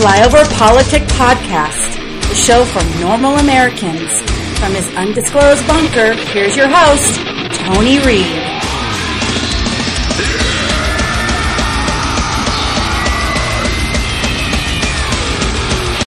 Flyover Politic Podcast, the show from normal Americans. From his undisclosed bunker, here's your host, Tony Reed.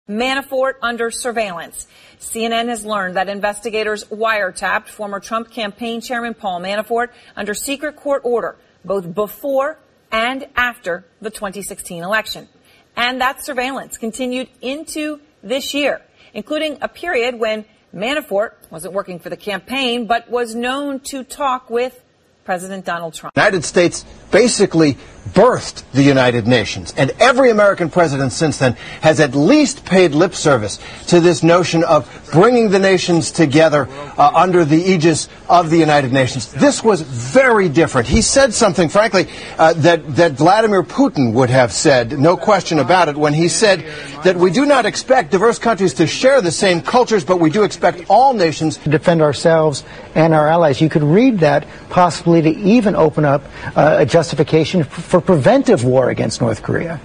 Manafort under surveillance. CNN has learned that investigators wiretapped former Trump campaign chairman Paul Manafort under secret court order, both before and after the 2016 election. And that surveillance continued into this year, including a period when Manafort wasn't working for the campaign, but was known to talk with President Donald Trump. The United States basically birthed the United Nations, and every American president since then has at least paid lip service to this notion of bringing the nations together under the aegis of the United Nations. This was very different. He said something, frankly, that Vladimir Putin would have said, no question about it, when he said that we do not expect diverse countries to share the same cultures, but we do expect all nations to defend ourselves and our allies. You could read that possibly to even open up a justification for preventive war against North Korea.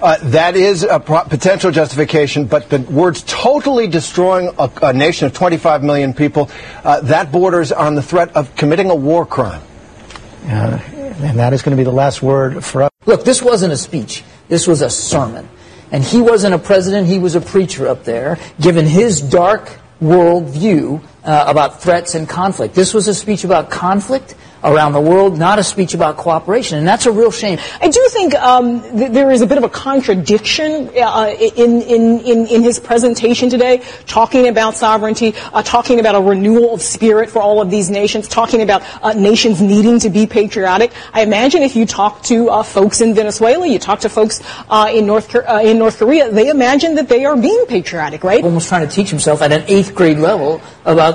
That is a potential justification, but the words totally destroying a nation of 25 million people, that borders on the threat of committing a war crime. And that is going to be the last word for us. Look, this wasn't a speech. This was a sermon. And he wasn't a president. He was a preacher up there, given his dark world view about threats and conflict. This was a speech about conflict around the world, not a speech about cooperation, and that's a real shame. I do think there is a bit of a contradiction in his presentation today, talking about sovereignty, talking about a renewal of spirit for all of these nations, talking about nations needing to be patriotic. I imagine if you talk to folks in Venezuela, you talk to folks in North Korea, they imagine that they are being patriotic, right? Almost trying to teach himself at an 8th grade level about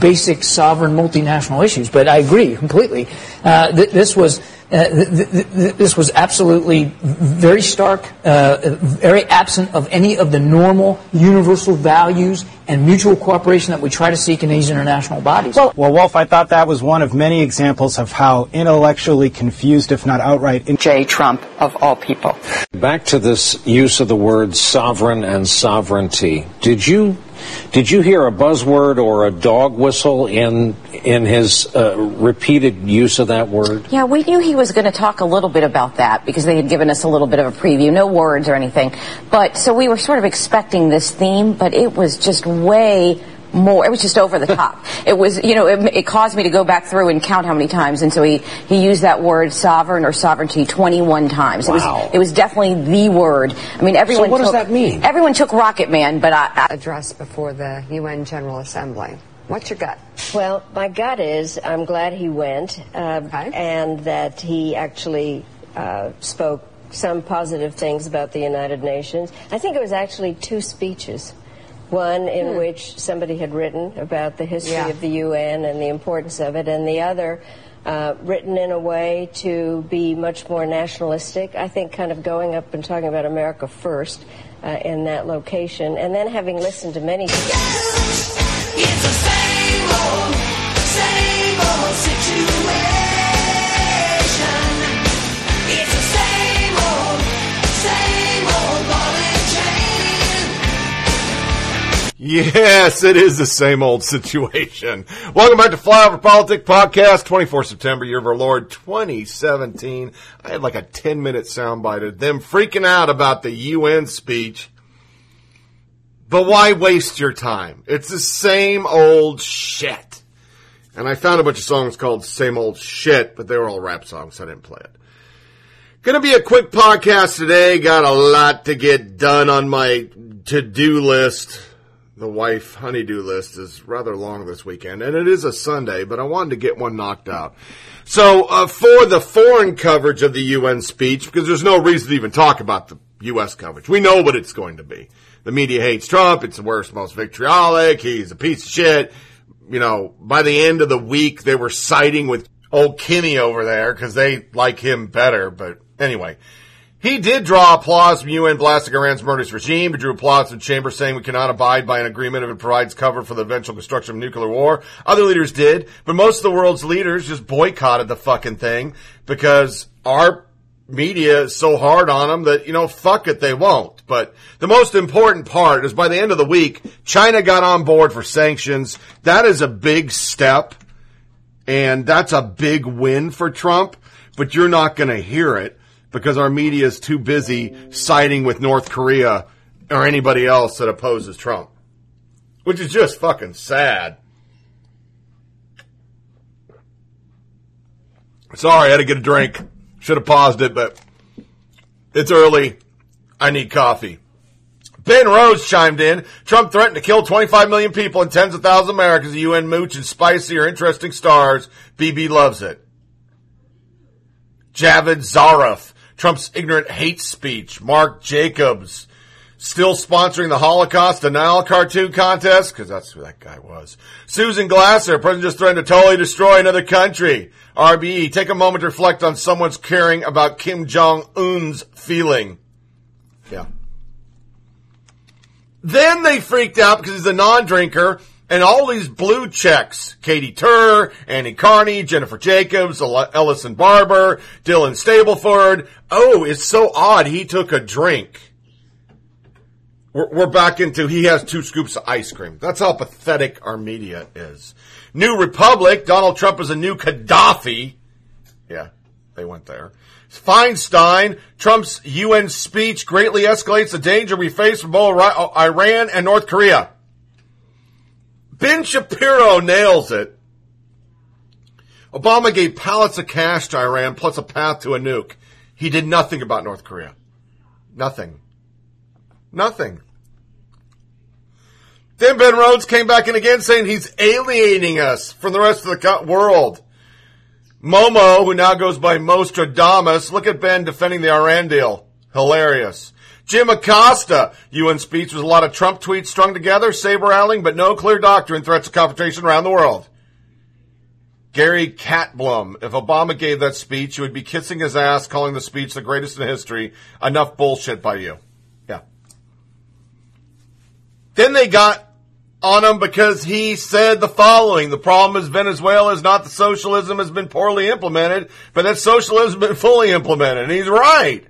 basic sovereign multinational issues, but I agree. Completely. This was absolutely very stark, very absent of any of the normal universal values and mutual cooperation that we try to seek in these international bodies. Well, Wolf, I thought that was one of many examples of how intellectually confused, if not outright, J. Trump of all people. Back to this use of the words sovereign and sovereignty. Did you hear a buzzword or a dog whistle in his repeated use of that word? Yeah, we knew he was going to talk a little bit about that because they had given us a little bit of a preview, no words or anything. But so we were sort of expecting this theme, but it was just way more. It was just over the top. It was, it caused me to go back through and count how many times. And so he used that word sovereign or sovereignty 21 times. Wow. It was definitely the word. I mean, everyone. So what does that mean? Everyone took Rocket Man, but I address before the UN General Assembly. What's your gut? Well, my gut is I'm glad he went, and that he actually spoke some positive things about the United Nations. I think it was actually 2 speeches. One in which somebody had written about the history of the UN and the importance of it, and the other written in a way to be much more nationalistic, I think, kind of going up and talking about America first in that location, and then having listened to many... Yes, it's the same old situation. It's the same old ball and chain. Yes, it is the same old situation. Welcome back to Flyover Politics Podcast, 24 September, year of our Lord, 2017. I had like a 10-minute soundbite of them freaking out about the UN speech. But why waste your time? It's the same old shit. And I found a bunch of songs called Same Old Shit, but they were all rap songs, so I didn't play it. Going to be a quick podcast today. Got a lot to get done on my to-do list. The wife honey-do list is rather long this weekend, and it is a Sunday, but I wanted to get one knocked out. So for the foreign coverage of the UN speech, because there's no reason to even talk about the U.S. coverage. We know what it's going to be. The media hates Trump. It's the worst, most vitriolic. He's a piece of shit. By the end of the week, they were siding with old Kenny over there because they like him better. But anyway, he did draw applause from UN blasting Iran's murderous regime. He drew applause from the chamber saying we cannot abide by an agreement if it provides cover for the eventual construction of nuclear war. Other leaders did, but most of the world's leaders just boycotted the fucking thing because our media is so hard on them that, you know, fuck it, they won't. But the most important part is by the end of the week, China got on board for sanctions. That is a big step, and that's a big win for Trump, but you're not going to hear it because our media is too busy siding with North Korea or anybody else that opposes Trump, which is just fucking sad. Sorry, I had to get a drink. Should have paused it, but it's early. I need coffee. Ben Rhodes chimed in. Trump threatened to kill 25 million people and tens of thousands of Americans. The UN mooch and spicy or interesting stars. BB loves it. Javed Zarif. Trump's ignorant hate speech. Mark Jacobs. Still sponsoring the Holocaust denial cartoon contest, because that's who that guy was. Susan Glasser, president just threatened to totally destroy another country. RBE, take a moment to reflect on someone's caring about Kim Jong-un's feeling. Yeah. Then they freaked out because he's a non-drinker, and all these blue checks, Katie Turr, Annie Carney, Jennifer Jacobs, Ellison Barber, Dylan Stableford. Oh, it's so odd he took a drink. We're back into he has two scoops of ice cream. That's how pathetic our media is. New Republic, Donald Trump is a new Gaddafi. Yeah, they went there. Feinstein, Trump's UN speech greatly escalates the danger we face from both Iran and North Korea. Ben Shapiro nails it. Obama gave pallets of cash to Iran plus a path to a nuke. He did nothing about North Korea. Nothing. Then Ben Rhodes came back in again saying he's alienating us from the rest of the world. Momo, who now goes by Mostradamus, look at Ben defending the Iran deal. Hilarious. Jim Acosta, UN speech was a lot of Trump tweets strung together, saber-rattling, but no clear doctrine, threats of confrontation around the world. Gary Katblum, if Obama gave that speech, you would be kissing his ass, calling the speech the greatest in history. Enough bullshit by you. Then they got on him because he said the following. The problem is Venezuela is not the socialism has been poorly implemented, but that socialism has been fully implemented. And he's right.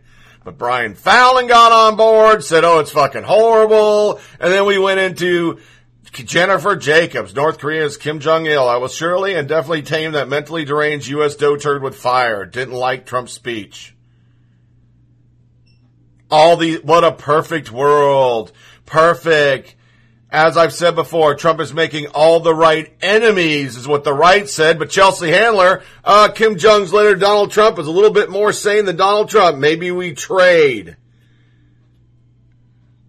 But Brian Fallon got on board, said, oh, it's fucking horrible. And then we went into Jennifer Jacobs, North Korea's Kim Jong-il. I will surely and definitely tame that mentally deranged U.S. dotard with fire. Didn't like Trump's speech. What a perfect world. Perfect. As I've said before, Trump is making all the right enemies, is what the right said. But Chelsea Handler, Kim Jong's letter to Donald Trump is a little bit more sane than Donald Trump. Maybe we trade.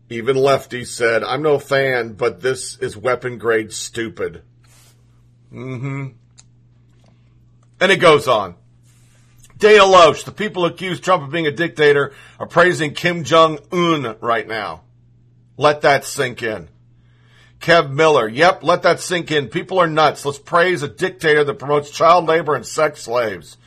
Even Lefty said, I'm no fan, but this is weapon grade stupid. And it goes on. Dana Loesch, the people who accuse Trump of being a dictator are praising Kim Jong-un right now. Let that sink in. Kev Miller. Yep, let that sink in. People are nuts. Let's praise a dictator that promotes child labor and sex slaves.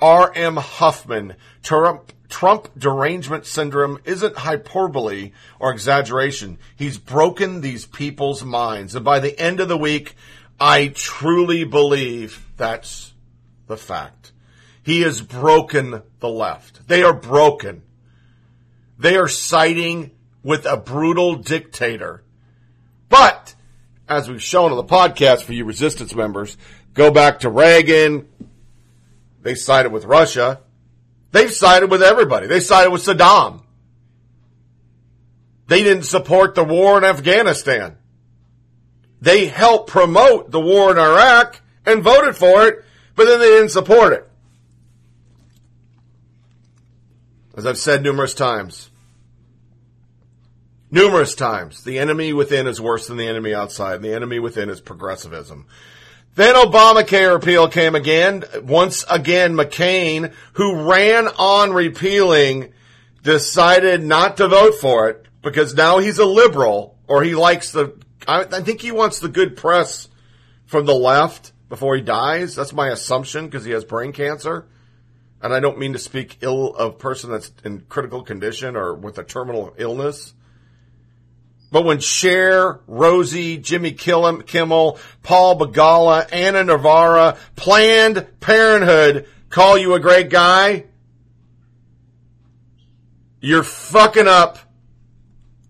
R.M. Huffman. Trump derangement syndrome isn't hyperbole or exaggeration. He's broken these people's minds. And by the end of the week, I truly believe that's the fact. He has broken the left. They are broken. They are siding with a brutal dictator. But, as we've shown on the podcast for you resistance members, go back to Reagan. They sided with Russia. They've sided with everybody. They sided with Saddam. They didn't support the war in Afghanistan. They helped promote the war in Iraq and voted for it, but then they didn't support it. As I've said numerous times, the enemy within is worse than the enemy outside, and the enemy within is progressivism. Then Obamacare repeal came again. Once again, McCain, who ran on repealing, decided not to vote for it because now he's a liberal, or he likes I think he wants the good press from the left before he dies. That's my assumption because he has brain cancer. And I don't mean to speak ill of a person that's in critical condition or with a terminal illness. But when Cher, Rosie, Jimmy Kimmel, Paul Begala, Anna Navarra, Planned Parenthood call you a great guy, You're fucking up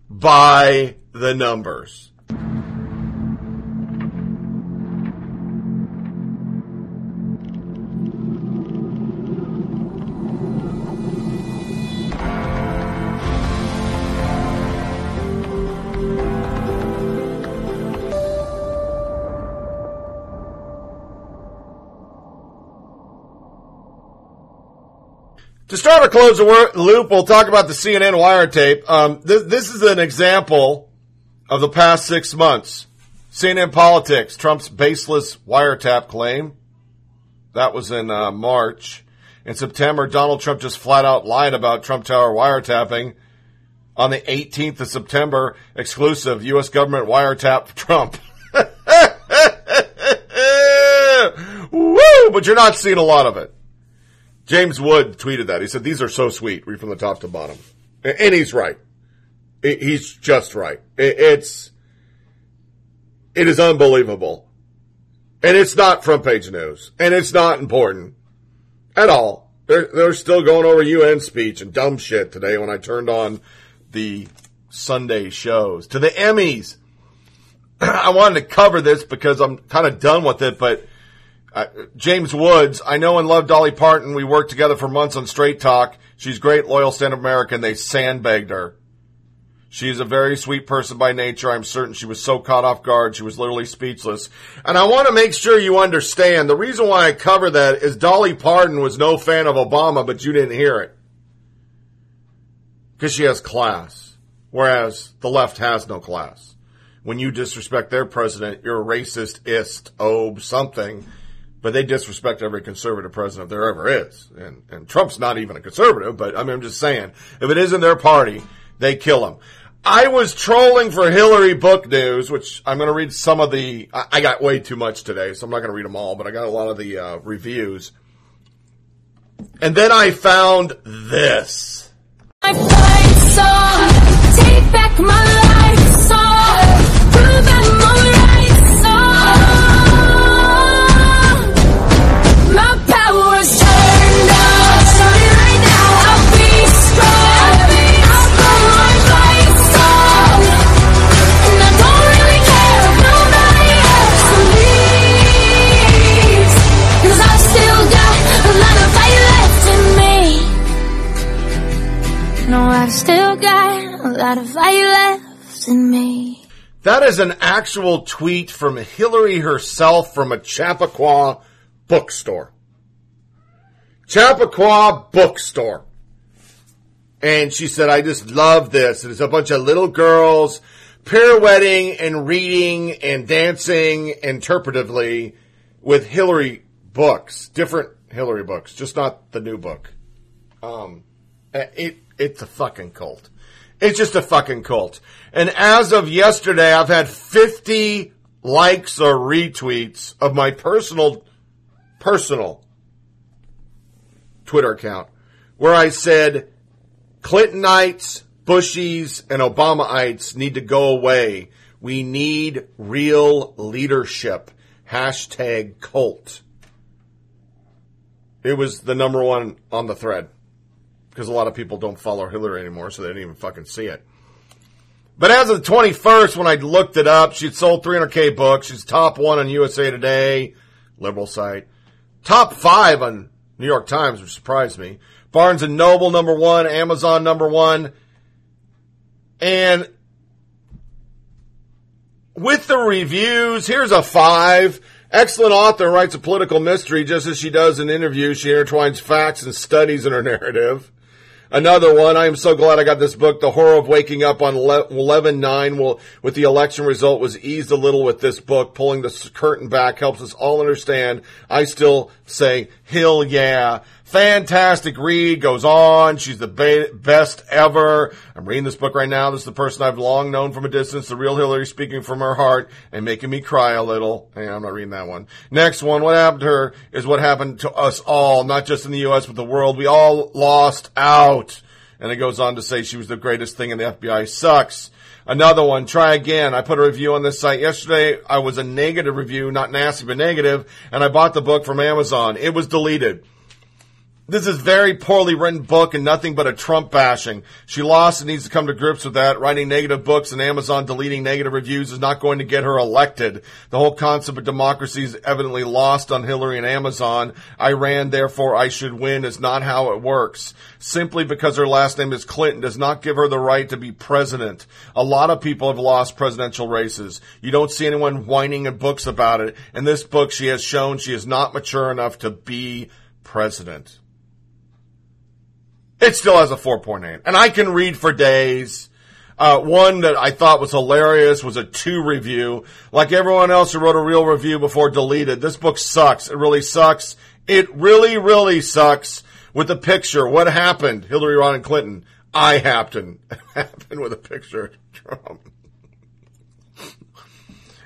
by the numbers. To start or close the loop, we'll talk about the CNN wiretape. This is an example of the past 6 months. CNN Politics, Trump's baseless wiretap claim. That was in March. In September, Donald Trump just flat out lied about Trump Tower wiretapping. On the 18th of September, exclusive, U.S. government wiretap Trump. Woo! But you're not seeing a lot of it. James Wood tweeted that. He said, these are so sweet, read from the top to bottom. And he's right. He's just right. It is unbelievable. And it's not front page news. And it's not important at all. They're still going over UN speech and dumb shit today when I turned on the Sunday shows. To the Emmys. I wanted to cover this because I'm kind of done with it, but James Woods, I know and love Dolly Parton. We worked together for months on Straight Talk. She's great, loyal, stand-up American. They sandbagged her. She's a very sweet person by nature. I'm certain she was so caught off guard, she was literally speechless. And I want to make sure you understand, the reason why I cover that is Dolly Parton was no fan of Obama, but you didn't hear it. Because she has class, whereas the left has no class. When you disrespect their president, you're a racist-ist, something. But they disrespect every conservative president there ever is. And Trump's not even a conservative, but I mean, I'm just saying, if it isn't their party, they kill him. I was trolling for Hillary book news, which I'm going to read some of the, I got way too much today, so I'm not going to read them all, but I got a lot of the reviews. And then I found this. My fight song, take back my life song, prove I'm alright. I've still got a lot of fire left in me. That is an actual tweet from Hillary herself from a Chappaqua bookstore. Chappaqua bookstore. And she said, I just love this. It's a bunch of little girls pirouetting and reading and dancing interpretively with Hillary books. Different Hillary books, just not the new book. It's a fucking cult. It's just a fucking cult. And as of yesterday, I've had 50 likes or retweets of my personal Twitter account where I said Clintonites, Bushies, and Obamaites need to go away. We need real leadership. Hashtag cult. It was the number one on the thread. Because a lot of people don't follow Hillary anymore, so they didn't even fucking see it. But as of the 21st, when I looked it up, she'd sold 300K books. She's top one on USA Today, liberal site. Top five on New York Times, which surprised me. Barnes & Noble, number one. Amazon, number one. And with the reviews, here's a 5. Excellent author writes a political mystery just as she does in interviews. She intertwines facts and studies in her narrative. Another one, I am so glad I got this book. The horror of waking up on 11-9 with the election result was eased a little with this book. Pulling the curtain back helps us all understand. I still say, hell yeah. Fantastic read, goes on. She's the best ever. I'm reading this book right now. This is the person I've long known from a distance. The real Hillary speaking from her heart and making me cry a little. And I'm not reading that one. Next one, what happened to her is what happened to us all, not just in the U.S., but the world. We all lost out. And it goes on to say she was the greatest thing and the FBI sucks. Another one, try again. I put a review on this site yesterday. I was a negative review, not nasty, but negative. And I bought the book from Amazon. It was deleted. This is very poorly written book and nothing but a Trump bashing. She lost and needs to come to grips with that. Writing negative books and Amazon deleting negative reviews is not going to get her elected. The whole concept of democracy is evidently lost on Hillary and Amazon. I ran, therefore I should win is not how it works. Simply because her last name is Clinton does not give her the right to be president. A lot of people have lost presidential races. You don't see anyone whining in books about it. In this book, she has shown she is not mature enough to be president. It still has a 4.8. And I can read for days. One that I thought was hilarious was a 2 review. Like everyone else who wrote a real review before deleted, this book sucks. It really sucks. It really, really sucks. With a picture. What happened? Hillary, Ron, and Clinton. I happened. Happened with a picture of Trump.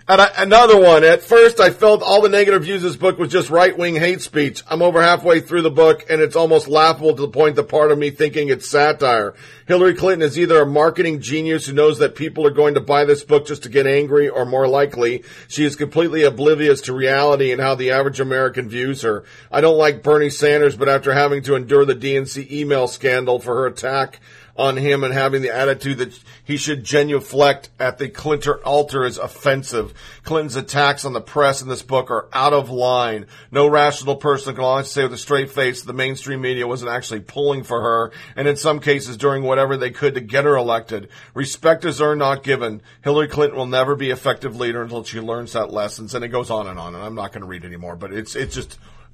And another one. At first, I felt all the negative views of this book was just right-wing hate speech. I'm over halfway through the book, and it's almost laughable to the point that part of me thinking it's satire. Hillary Clinton is either a marketing genius who knows that people are going to buy this book just to get angry, or more likely, she is completely oblivious to reality and how the average American views her. I don't like Bernie Sanders, but after having to endure the DNC email scandal for her attack on him and having the attitude that he should genuflect at the Clinton altar is offensive. Clinton's attacks on the press in this book are out of line. No rational person can honestly say with a straight face the mainstream media wasn't actually pulling for her, and in some cases doing whatever they could to get her elected. Respect is earned, not given. Hillary Clinton will never be an effective leader until she learns that lesson. And it goes on, and I'm not going to read anymore, but it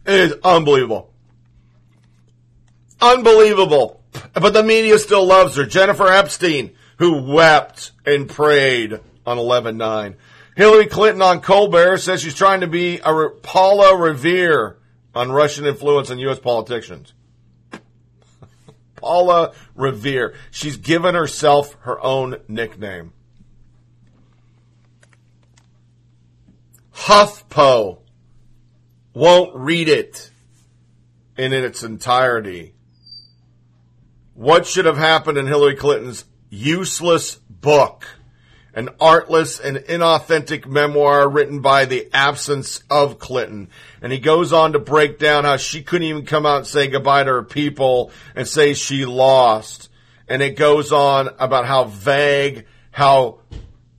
is unbelievable. Unbelievable. But the media still loves her. Jennifer Epstein, who wept and prayed on 11/9. Hillary Clinton on Colbert says she's trying to be a Paula Revere on Russian influence on U.S. politicians. Paula Revere. She's given herself her own nickname. HuffPo won't read it in its entirety. What should have happened in Hillary Clinton's useless book, an artless and inauthentic memoir written by the absence of Clinton. And he goes on to break down how she couldn't even come out and say goodbye to her people and say she lost. And it goes on about how vague, how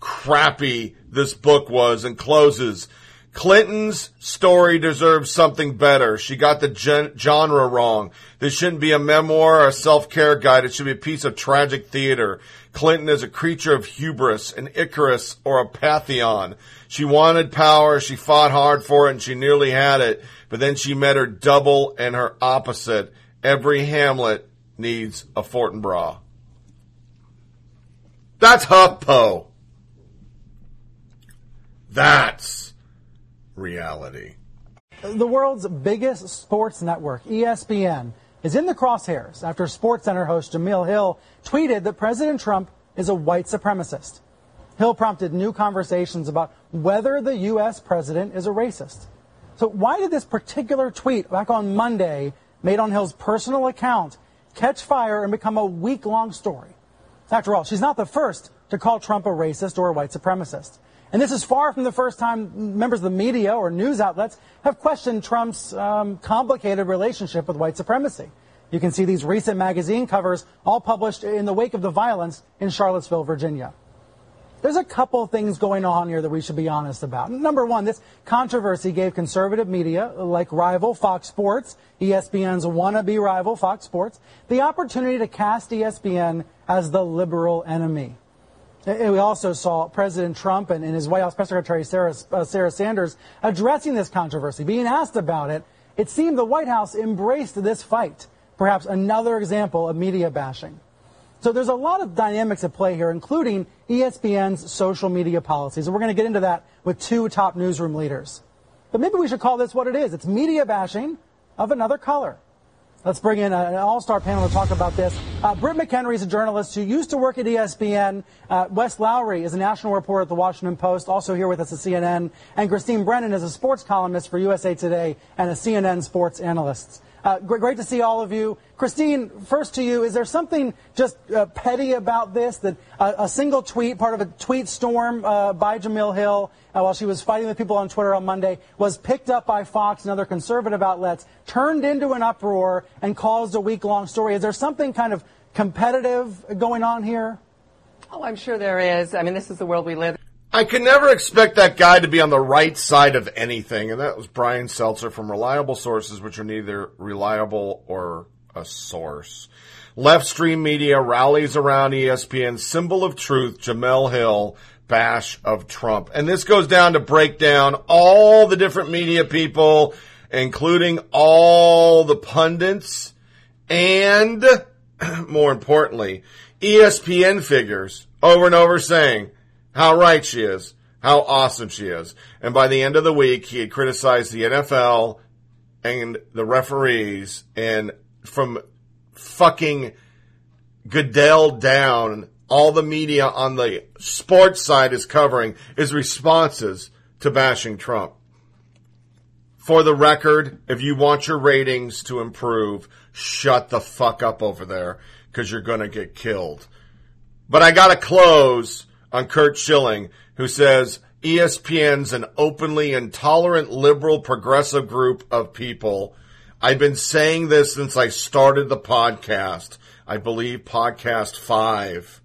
crappy this book was, and closes. Clinton's story deserves something better. She got the genre wrong. This shouldn't be a memoir or a self-care guide. It should be a piece of tragic theater. Clinton is a creature of hubris, an Icarus, or a Pantheon. She wanted power, she fought hard for it, and she nearly had it. But then she met her double and her opposite. Every Hamlet needs a Fortinbras. That's HuffPo. That's reality. The world's biggest sports network, ESPN, is in the crosshairs after SportsCenter host Jemele Hill tweeted that President Trump is a white supremacist. Hill prompted new conversations about whether the U.S. president is a racist. So why did this particular tweet back on Monday, made on Hill's personal account, catch fire and become a week-long story? After all, she's not the first to call Trump a racist or a white supremacist. And this is far from the first time members of the media or news outlets have questioned Trump's complicated relationship with white supremacy. You can see these recent magazine covers all published in the wake of the violence in Charlottesville, Virginia. There's a couple things going on here that we should be honest about. Number one, this controversy gave conservative media, like rival Fox Sports, ESPN's wannabe rival Fox Sports, the opportunity to cast ESPN as the liberal enemy. We also saw President Trump and his White House Press Secretary Sarah Sanders addressing this controversy, being asked about it. It seemed the White House embraced this fight, perhaps another example of media bashing. So there's a lot of dynamics at play here, including ESPN's social media policies. And we're going to get into that with two top newsroom leaders. But maybe we should call this what it is. It's media bashing of another color. Let's bring in an all-star panel to talk about this. Britt McHenry is a journalist who used to work at ESPN. Wes Lowry is a national reporter at The Washington Post, also here with us at CNN. And Christine Brennan is a sports columnist for USA Today and a CNN sports analyst. Great to see all of you. Christine, first to you, is there something just petty about this, that a single tweet, part of a tweet storm by Jemele Hill while she was fighting with people on Twitter on Monday, was picked up by Fox and other conservative outlets, turned into an uproar, and caused a week-long story? Is there something kind of competitive going on here? Oh, I'm sure there is. I mean, this is the world we live in. I can never expect that guy to be on the right side of anything. And that was Brian Seltzer from Reliable Sources, which are neither reliable or a source. Left-stream media rallies around ESPN, symbol of truth, Jemele Hill, bash of Trump. And this goes down to break down all the different media people, including all the pundits, and, more importantly, ESPN figures over and over saying how right she is, how awesome she is. And by the end of the week, he had criticized the NFL and the referees, and from fucking Goodell down, all the media on the sports side is covering his responses to bashing Trump. For the record, if you want your ratings to improve, shut the fuck up over there, because you're going to get killed. But I got to close on Curt Schilling, who says ESPN's an openly intolerant, liberal, progressive group of people. I've been saying this since I started the podcast. I believe podcast 5.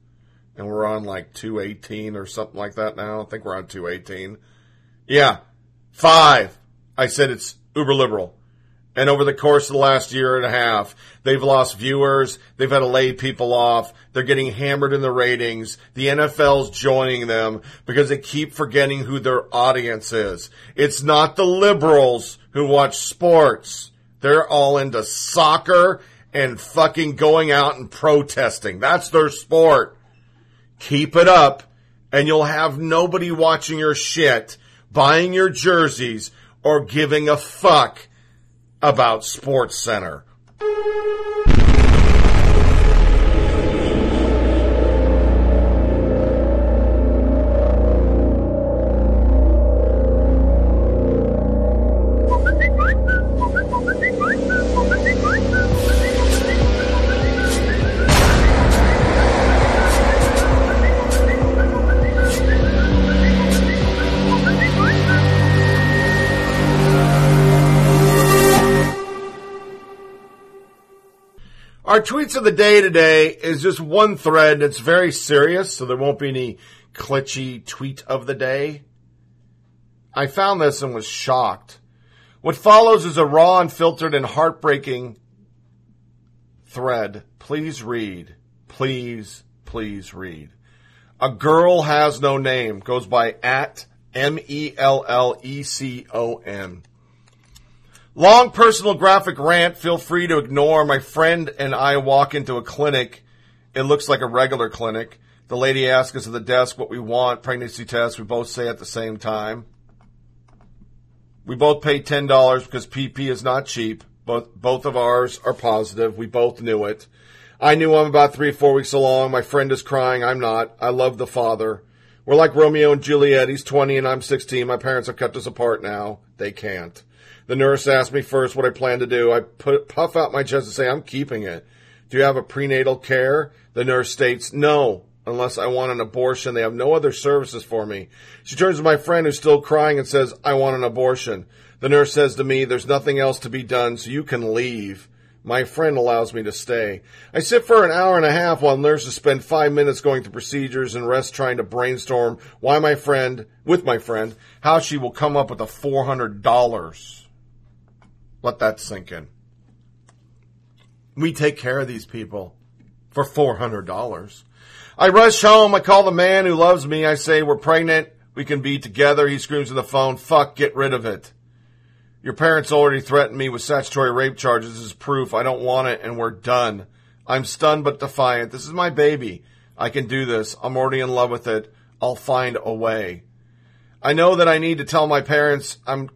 And we're on like 218 or something like that now. I think we're on 218. Yeah, 5. I said it's uber liberal. And over the course of the last year and a half, they've lost viewers. They've had to lay people off. They're getting hammered in the ratings. The NFL's joining them because they keep forgetting who their audience is. It's not the liberals who watch sports. They're all into soccer and fucking going out and protesting. That's their sport. Keep it up, and you'll have nobody watching your shit, buying your jerseys, or giving a fuck about Sports Center. Our tweets of the day today is just one thread that's very serious, so there won't be any glitchy tweet of the day. I found this and was shocked. What follows is a raw, unfiltered, and heartbreaking thread. Please read. Please, please read. A girl has no name goes by at M-E-L-L-E-C-O-N. Long personal graphic rant, feel free to ignore. My friend and I walk into a clinic. It looks like a regular clinic. The lady asks us at the desk what we want, pregnancy test. We both say at the same time. We both pay $10 because PP is not cheap. Both of ours are positive. We both knew it. I knew I'm about 3 or 4 weeks along. My friend is crying. I'm not. I love the father. We're like Romeo and Juliet. He's 20 and I'm 16. My parents have kept us apart now. They can't. The nurse asked me first what I plan to do. I puff out my chest and say, I'm keeping it. Do you have a prenatal care? The nurse states, no, unless I want an abortion. They have no other services for me. She turns to my friend who's still crying and says, I want an abortion. The nurse says to me, there's nothing else to be done, so you can leave. My friend allows me to stay. I sit for an hour and a half while nurses spend 5 minutes going through procedures and rest trying to brainstorm with my friend, how she will come up with the $400. Let that sink in. We take care of these people for $400. I rush home. I call the man who loves me. I say, we're pregnant. We can be together. He screams on the phone, fuck, get rid of it. Your parents already threatened me with statutory rape charges. This is proof. I don't want it, and we're done. I'm stunned but defiant. This is my baby. I can do this. I'm already in love with it. I'll find a way. I know that I need to tell my parents I'm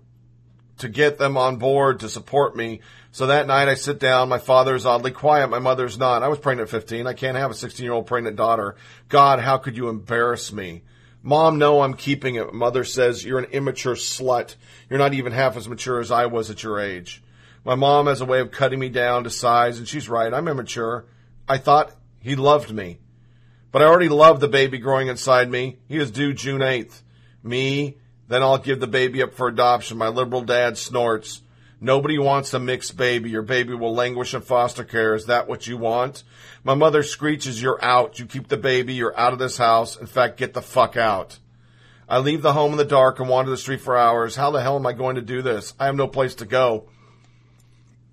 to get them on board to support me. So that night I sit down. My father is oddly quiet. My mother's not. I was pregnant at 15. I can't have a 16-year-old pregnant daughter. God, how could you embarrass me? Mom, no, I'm keeping it. Mother says, you're an immature slut. You're not even half as mature as I was at your age. My mom has a way of cutting me down to size, and she's right. I'm immature. I thought he loved me. But I already love the baby growing inside me. He is due June 8th. Me, then I'll give the baby up for adoption. My liberal dad snorts. Nobody wants a mixed baby. Your baby will languish in foster care. Is that what you want? My mother screeches, you're out. You keep the baby. You're out of this house. In fact, get the fuck out. I leave the home in the dark and wander the street for hours. How the hell am I going to do this? I have no place to go.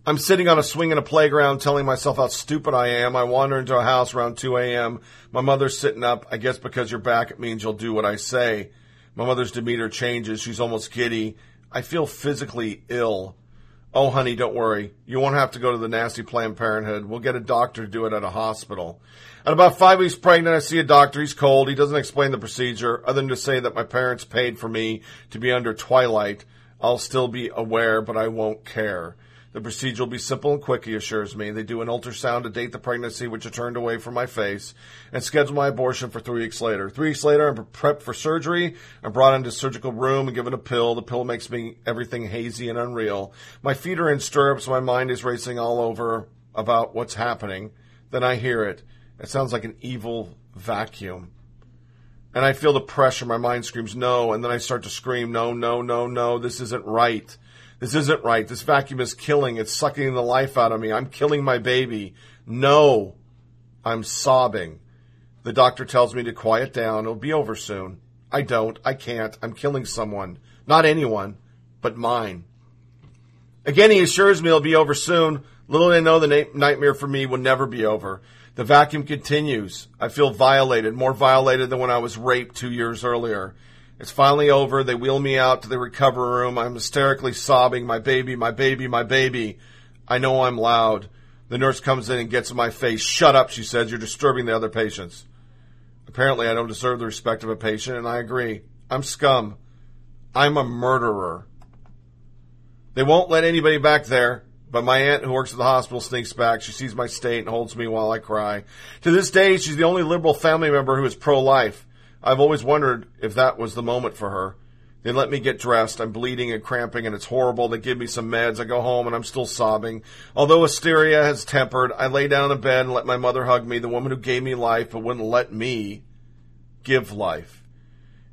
I'm sitting on a swing in a playground telling myself how stupid I am. I wander into a house around 2 a.m. My mother's sitting up. I guess because you're back, it means you'll do what I say. My mother's demeanor changes. She's almost giddy. I feel physically ill. Oh, honey, don't worry. You won't have to go to the nasty Planned Parenthood. We'll get a doctor to do it at a hospital. At about 5 weeks pregnant, I see a doctor. He's cold. He doesn't explain the procedure other than to say that my parents paid for me to be under twilight. I'll still be aware, but I won't care. The procedure will be simple and quick, he assures me. They do an ultrasound to date the pregnancy, which I turned away from my face, and schedule my abortion for 3 weeks later. 3 weeks later, I'm prepped for surgery. I'm brought into the surgical room and given a pill. The pill makes me everything hazy and unreal. My feet are in stirrups. My mind is racing all over about what's happening. Then I hear it. It sounds like an evil vacuum. And I feel the pressure. My mind screams, no, and then I start to scream, no, no, no, no, this isn't right. This isn't right. This vacuum is killing. It's sucking the life out of me. I'm killing my baby. No. I'm sobbing. The doctor tells me to quiet down. It'll be over soon. I don't. I can't. I'm killing someone. Not anyone, but mine. Again, he assures me it'll be over soon. Little did I know the nightmare for me will never be over. The vacuum continues. I feel violated, more violated than when I was raped 2 years earlier. It's finally over. They wheel me out to the recovery room. I'm hysterically sobbing, my baby, my baby, my baby. I know I'm loud. The nurse comes in and gets in my face. Shut up, she says. You're disturbing the other patients. Apparently, I don't deserve the respect of a patient, and I agree. I'm scum. I'm a murderer. They won't let anybody back there, but my aunt who works at the hospital sneaks back. She sees my state and holds me while I cry. To this day, she's the only liberal family member who is pro-life. I've always wondered if that was the moment for her. They let me get dressed. I'm bleeding and cramping, and it's horrible. They give me some meds. I go home, and I'm still sobbing. Although hysteria has tempered, I lay down in bed and let my mother hug me, the woman who gave me life but wouldn't let me give life.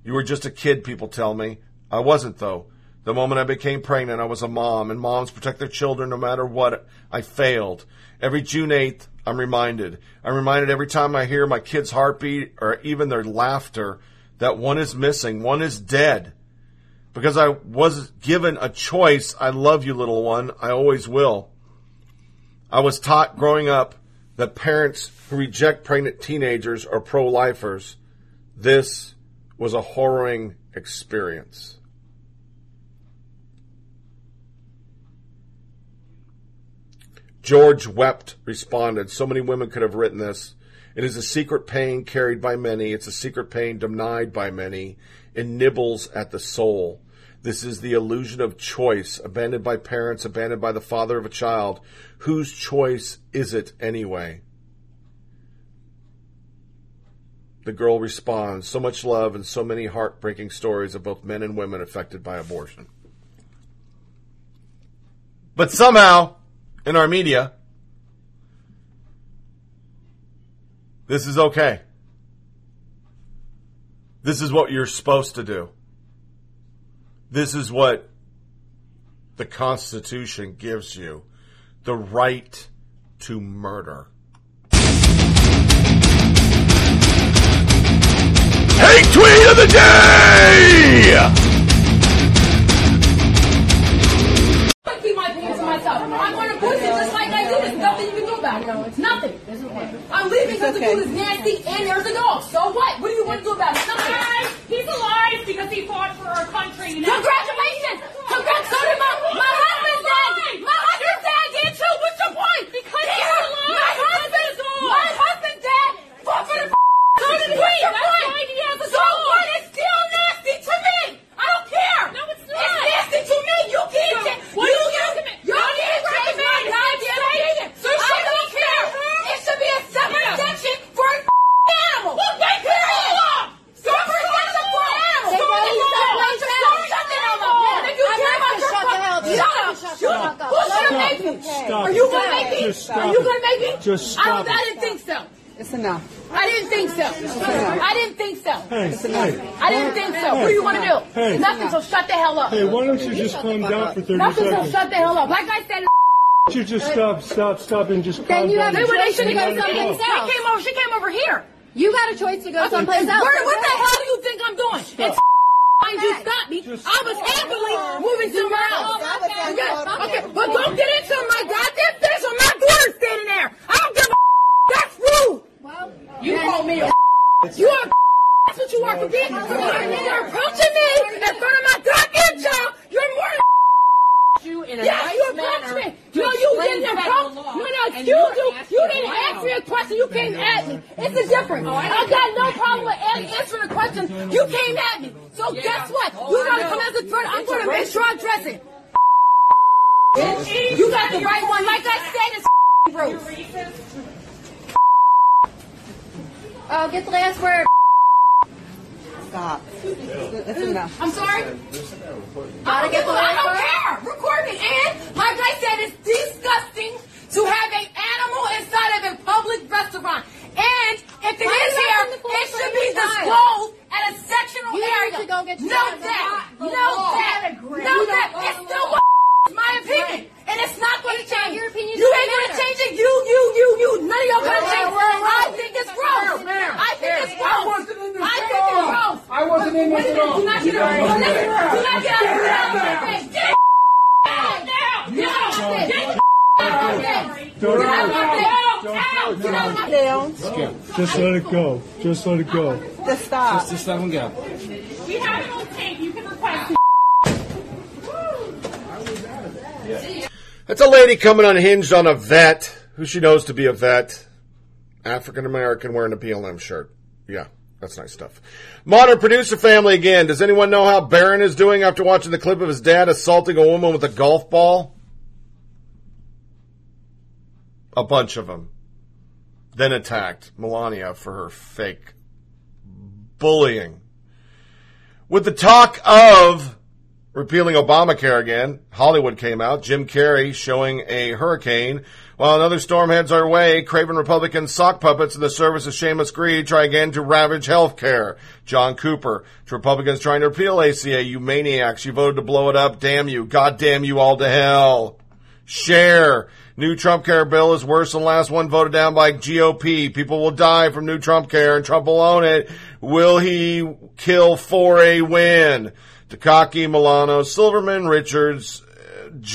You were just a kid, people tell me. I wasn't, though. The moment I became pregnant, I was a mom, and moms protect their children no matter what. I failed. Every June 8th, I'm reminded. I'm reminded every time I hear my kid's heartbeat or even their laughter that one is missing, one is dead. Because I was given a choice, I love you, little one, I always will. I was taught growing up that parents who reject pregnant teenagers are pro-lifers. This was a horrifying experience. George wept, responded. So many women could have written this. It is a secret pain carried by many. It's a secret pain denied by many. It nibbles at the soul. This is the illusion of choice, abandoned by parents, abandoned by the father of a child. Whose choice is it anyway? The girl responds. So much love and so many heartbreaking stories of both men and women affected by abortion. But somehow, in our media, this is okay. This is what you're supposed to do. This is what the Constitution gives you, the right to murder. Hate tweet of the day! I'm going to push it just like I did. There's nothing you can do about it. No, it's nothing. I'm leaving because the dude is nasty and there's a dog. So what? What do you want to do about it? Nothing. Guys, he's alive because he fought for our country. You know? Congratulations! Congrats! So did my husband's dad. My husband's dad did too. What's your point? Because he's alive. My husband's dad fought for the so did we. That's why he has a dog. So what? It's still nasty to me. I don't care. No, it's not. It's nasty to me. You can't. Separate section for an animal. Separate section for an animal. Something Shut up. Who's gonna make me? Are you gonna make me? Just stop. I didn't think so. It's enough. I didn't think so. I didn't think so. I didn't think so. What do you want to do? Nothing, so shut the hell up. Hey, why don't you just calm down for 30 seconds? Nothing, so shut the hell up. Like I said, why don't you just stop, and just calm down. They should have gone someplace else. She came over here. You got a choice to go someplace else. What the hell do you think I'm doing? It's you stopped me. I was happily moving somewhere else. Okay, but don't get into my goddamn face when my daughter's standing there. I don't give a that's rude. Well, you call me a you are a that's what you are for being. You're approaching me in front of my goddamn child. You're more than you in a yes, you approached me. No, you didn't approach. No, you didn't answer your question. You came at me. It's a difference. I got no problem with answering the question. You came at me. So guess what? You're going to come as a threat. I'm going to make sure I address it. You got the right one. Like I said, it's rude. Oh, get the last word. Stop. That's enough. I'm sorry? Gotta get the last word. I don't care. Record me. And, like I said, it's disgusting to have an animal inside of a public restaurant. And if it is here, it should be disclosed at a sectional area. Note that. It's still my opinion. And it's not going to change. Your opinion you ain't going to change it. You. None of y'all going to change it. I think it's gross. I think it's gross. I think it's gross. I wasn't in this at all. Do not get out of here. Get out now. Get out. Get out. Get out. Just let it go. Just stop. Just let him go. We have it on tape. You can request it. That's a lady coming unhinged on a vet who she knows to be a vet. African-American wearing a BLM shirt. Yeah, that's nice stuff. Modern producer family again. Does anyone know how Barron is doing after watching the clip of his dad assaulting a woman with a golf ball? A bunch of them. Then attacked Melania for her fake bullying. With the talk of repealing Obamacare again, Hollywood came out, Jim Carrey showing a hurricane. While another storm heads our way, craven Republican sock puppets in the service of shameless greed try again to ravage health care. John Cooper, to Republicans trying to repeal ACA, you maniacs, you voted to blow it up, damn you, God damn you all to hell. Share, new Trump care bill is worse than last one voted down by GOP. People will die from new Trump care and Trump will own it. Will he kill for a win? Takaki, Milano, Silverman, Richards,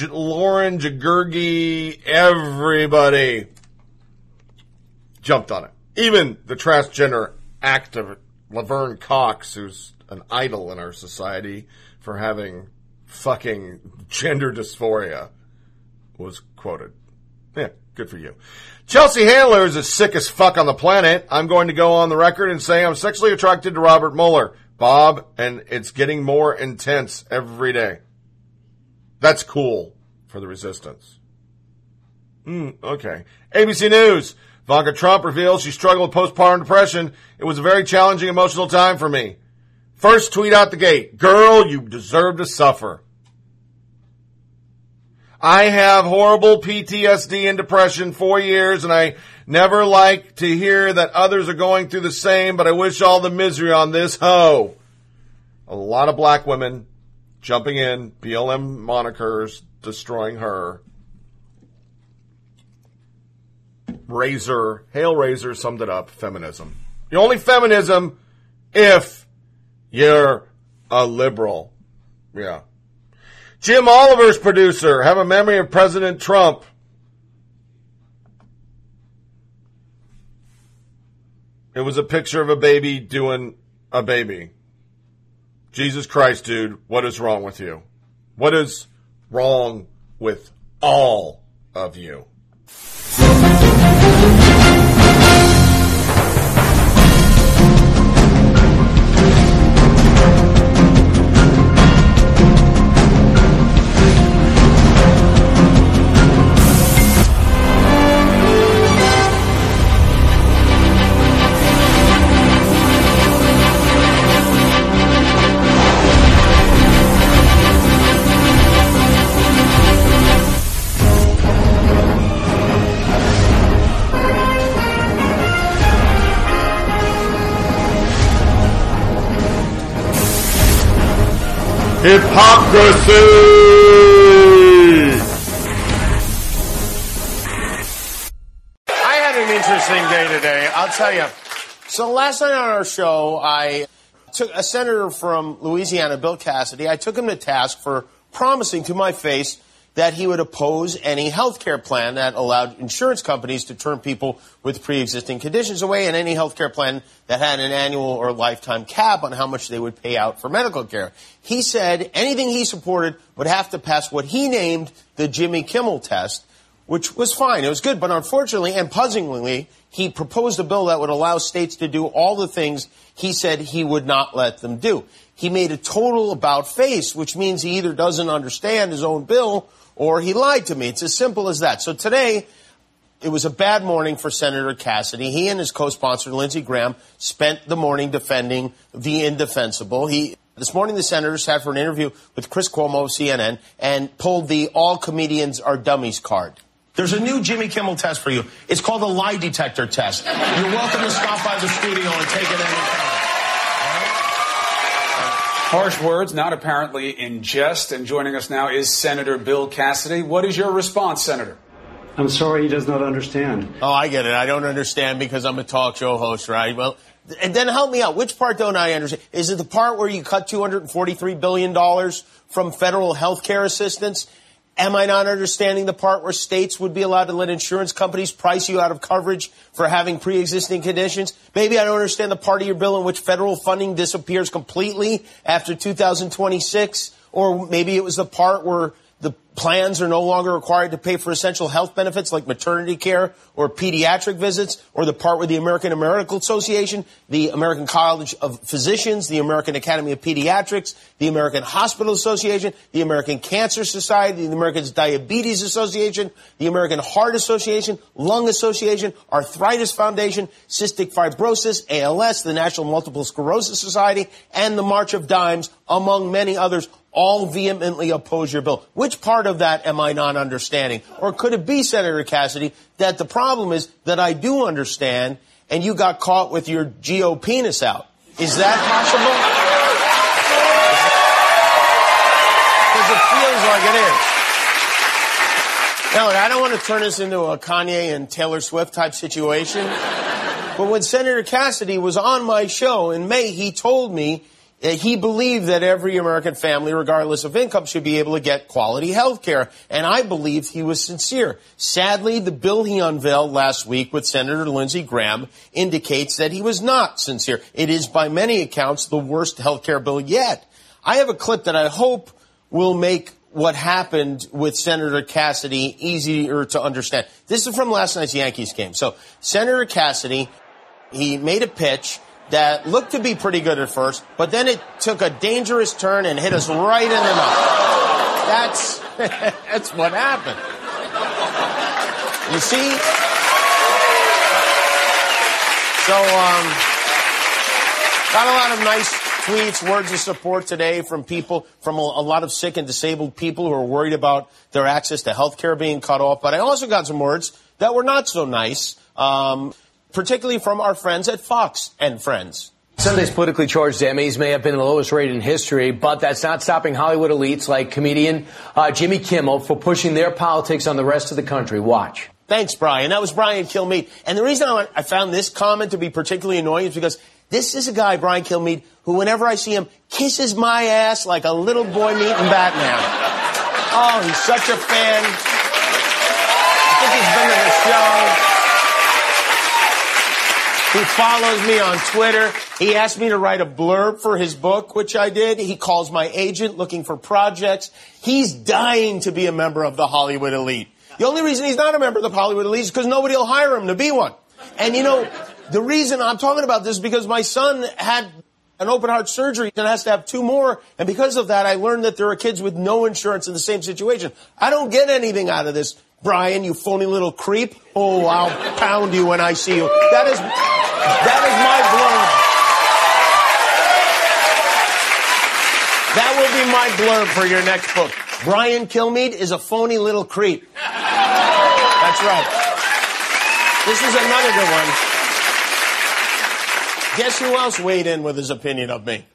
Lauren, Jagurgi, everybody jumped on it. Even the transgender activist Laverne Cox, who's an idol in our society for having fucking gender dysphoria, was quoted. Yeah, good for you. Chelsea Handler is as sick as fuck on the planet. I'm going to go on the record and say I'm sexually attracted to Robert Mueller. Bob, and it's getting more intense every day. That's cool for the resistance. Okay. ABC News. Ivanka Trump reveals she struggled with postpartum depression. It was a very challenging emotional time for me. First tweet out the gate. Girl, you deserve to suffer. I have horrible PTSD and depression 4 years, and I never like to hear that others are going through the same, but I wish all the misery on this hoe. A lot of black women jumping in, BLM monikers, destroying her. Hale Razor summed it up, feminism. The only feminism if you're a liberal. Yeah. Jim Oliver's producer, have a memory of President Trump. It was a picture of a baby doing a baby. Jesus Christ, dude, what is wrong with you? What is wrong with all of you? hypocrisy. I had an interesting day today, I'll tell you. So last night on our show, I took a senator from Louisiana, Bill Cassidy, I took him to task for promising to my face that he would oppose any health care plan that allowed insurance companies to turn people with pre-existing conditions away, and any health care plan that had an annual or lifetime cap on how much they would pay out for medical care. He said anything he supported would have to pass what he named the Jimmy Kimmel test, which was fine. It was good, but unfortunately and puzzlingly, he proposed a bill that would allow states to do all the things he said he would not let them do. He made a total about-face, which means he either doesn't understand his own bill or he lied to me. It's as simple as that. So today, it was a bad morning for Senator Cassidy. He and his co-sponsor, Lindsey Graham, spent the morning defending the indefensible. This morning, the senator sat for an interview with Chris Cuomo of CNN and pulled the all comedians are dummies card. There's a new Jimmy Kimmel test for you. It's called the lie detector test. You're welcome to stop by the studio and take it anytime. Harsh words, not apparently in jest. And joining us now is Senator Bill Cassidy. What is your response, Senator? I'm sorry he does not understand. Oh, I get it. I don't understand because I'm a talk show host, right? Well, and then help me out. Which part don't I understand? Is it the part where you cut $243 billion from federal health care assistance? Am I not understanding the part where states would be allowed to let insurance companies price you out of coverage for having pre-existing conditions? Maybe I don't understand the part of your bill in which federal funding disappears completely after 2026. Or maybe it was the part where the plans are no longer required to pay for essential health benefits like maternity care or pediatric visits. Or the part where the American Medical Association, the American College of Physicians, the American Academy of Pediatrics, the American Hospital Association, the American Cancer Society, the American Diabetes Association, the American Heart Association, Lung Association, Arthritis Foundation, Cystic Fibrosis, ALS, the National Multiple Sclerosis Society, and the March of Dimes, among many others, all vehemently oppose your bill. Which part of that am I not understanding? Or could it be, Senator Cassidy, that the problem is that I do understand and you got caught with your GOP-ness out? Is that possible? Because it feels like it is. Now, I don't want to turn this into a Kanye and Taylor Swift type situation, but when Senator Cassidy was on my show in May, he told me he believed that every American family, regardless of income, should be able to get quality health care. And I believe he was sincere. Sadly, the bill he unveiled last week with Senator Lindsey Graham indicates that he was not sincere. It is, by many accounts, the worst health care bill yet. I have a clip that I hope will make what happened with Senator Cassidy easier to understand. This is from last night's Yankees game. So Senator Cassidy, he made a pitch that looked to be pretty good at first, but then it took a dangerous turn and hit us right in the mouth. That's what happened. You see? So, got a lot of nice tweets, words of support today from people, from a lot of sick and disabled people who are worried about their access to health care being cut off. But I also got some words that were not so nice. Particularly from our friends at Fox and Friends. Sunday's politically charged Emmys may have been the lowest rate in history, but that's not stopping Hollywood elites like comedian Jimmy Kimmel for pushing their politics on the rest of the country. Watch. Thanks, Brian. That was Brian Kilmeade. And the reason I found this comment to be particularly annoying is because this is a guy, Brian Kilmeade, who whenever I see him, kisses my ass like a little boy meeting Batman. Oh, he's such a fan. I think he's been to the show. He follows me on Twitter. He asked me to write a blurb for his book, which I did. He calls my agent looking for projects. He's dying to be a member of the Hollywood elite. The only reason he's not a member of the Hollywood elite is because nobody will hire him to be one. And, you know, the reason I'm talking about this is because my son had an open heart surgery and has to have two more. And because of that, I learned that there are kids with no insurance in the same situation. I don't get anything out of this. Brian, you phony little creep. Oh, I'll pound you when I see you. That is my blurb. That will be my blurb for your next book. Brian Kilmeade is a phony little creep. That's right. This is another good one. Guess who else weighed in with his opinion of me?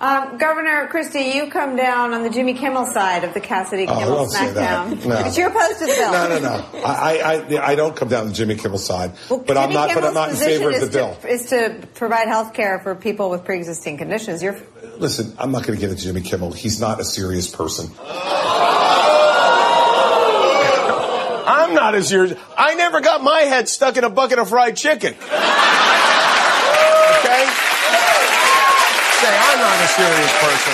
Governor Christie, you come down on the Jimmy Kimmel side of the Cassidy Kimmel smackdown. No. But you're opposed to the bill. No. I don't come down on the Jimmy Kimmel side. Well, but I'm not. But I'm not in favor of the bill. Is to provide health care for people with pre-existing conditions. You're. Listen, I'm not going to get into Jimmy Kimmel. He's not a serious person. I'm not as serious. I never got my head stuck in a bucket of fried chicken. Okay. I'm not a serious person.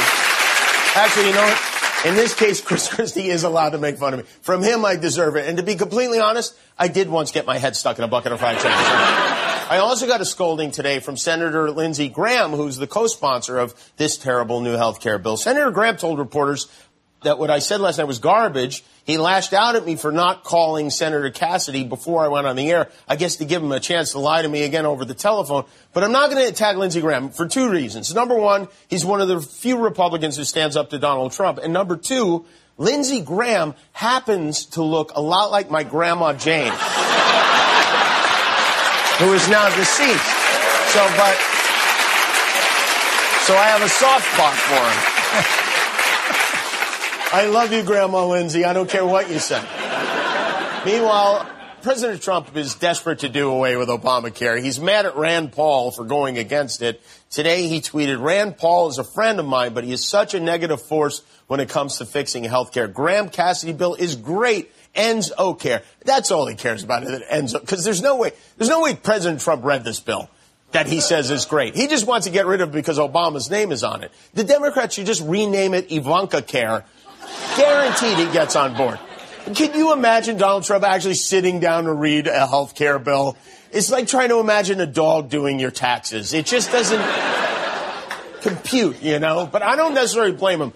Actually, you know what? In this case, Chris Christie is allowed to make fun of me. From him, I deserve it. And to be completely honest, I did once get my head stuck in a bucket of fried chicken. I also got a scolding today from Senator Lindsey Graham, who's the co-sponsor of this terrible new health care bill. Senator Graham told reporters that what I said last night was garbage. He lashed out at me for not calling Senator Cassidy before I went on the air, I guess to give him a chance to lie to me again over the telephone. But I'm not going to attack Lindsey Graham for two reasons. Number one, he's one of the few Republicans who stands up to Donald Trump. And number two, Lindsey Graham happens to look a lot like my grandma Jane, who is now deceased. So I have a soft spot for him. I love you, Grandma Lindsay. I don't care what you say. Meanwhile, President Trump is desperate to do away with Obamacare. He's mad at Rand Paul for going against it. Today, he tweeted, Rand Paul is a friend of mine, but he is such a negative force when it comes to fixing health care. Graham Cassidy bill is great. Ends Ocare. That's all he cares about. It ends because there's no way President Trump read this bill that he says is great. He just wants to get rid of it because Obama's name is on it. The Democrats should just rename it Ivanka Care. Guaranteed he gets on board. Can you imagine Donald Trump actually sitting down to read a health care bill? It's like trying to imagine a dog doing your taxes. It just doesn't compute, you know? But I don't necessarily blame him.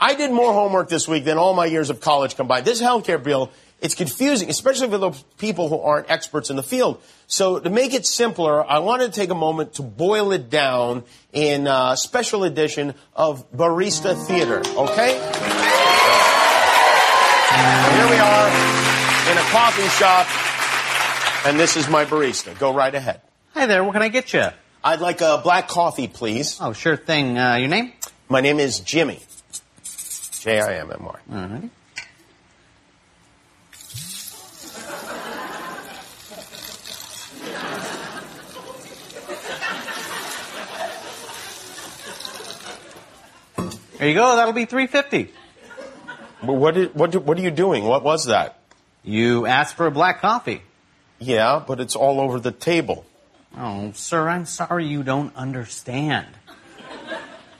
I did more homework this week than all my years of college combined. This health care bill, it's confusing, especially for those people who aren't experts in the field. So to make it simpler, I wanted to take a moment to boil it down in a special edition of Barista Theater, okay? Here we are in a coffee shop, and this is my barista. Go right ahead. Hi there, what can I get you? I'd like a black coffee, please. Oh, sure thing. Your name? My name is Jimmy. J-I-M-M-R. All right. There you go, that'll be $3.50. What are you doing? What was that? You asked for a black coffee. Yeah, but it's all over the table. Oh, sir, I'm sorry you don't understand.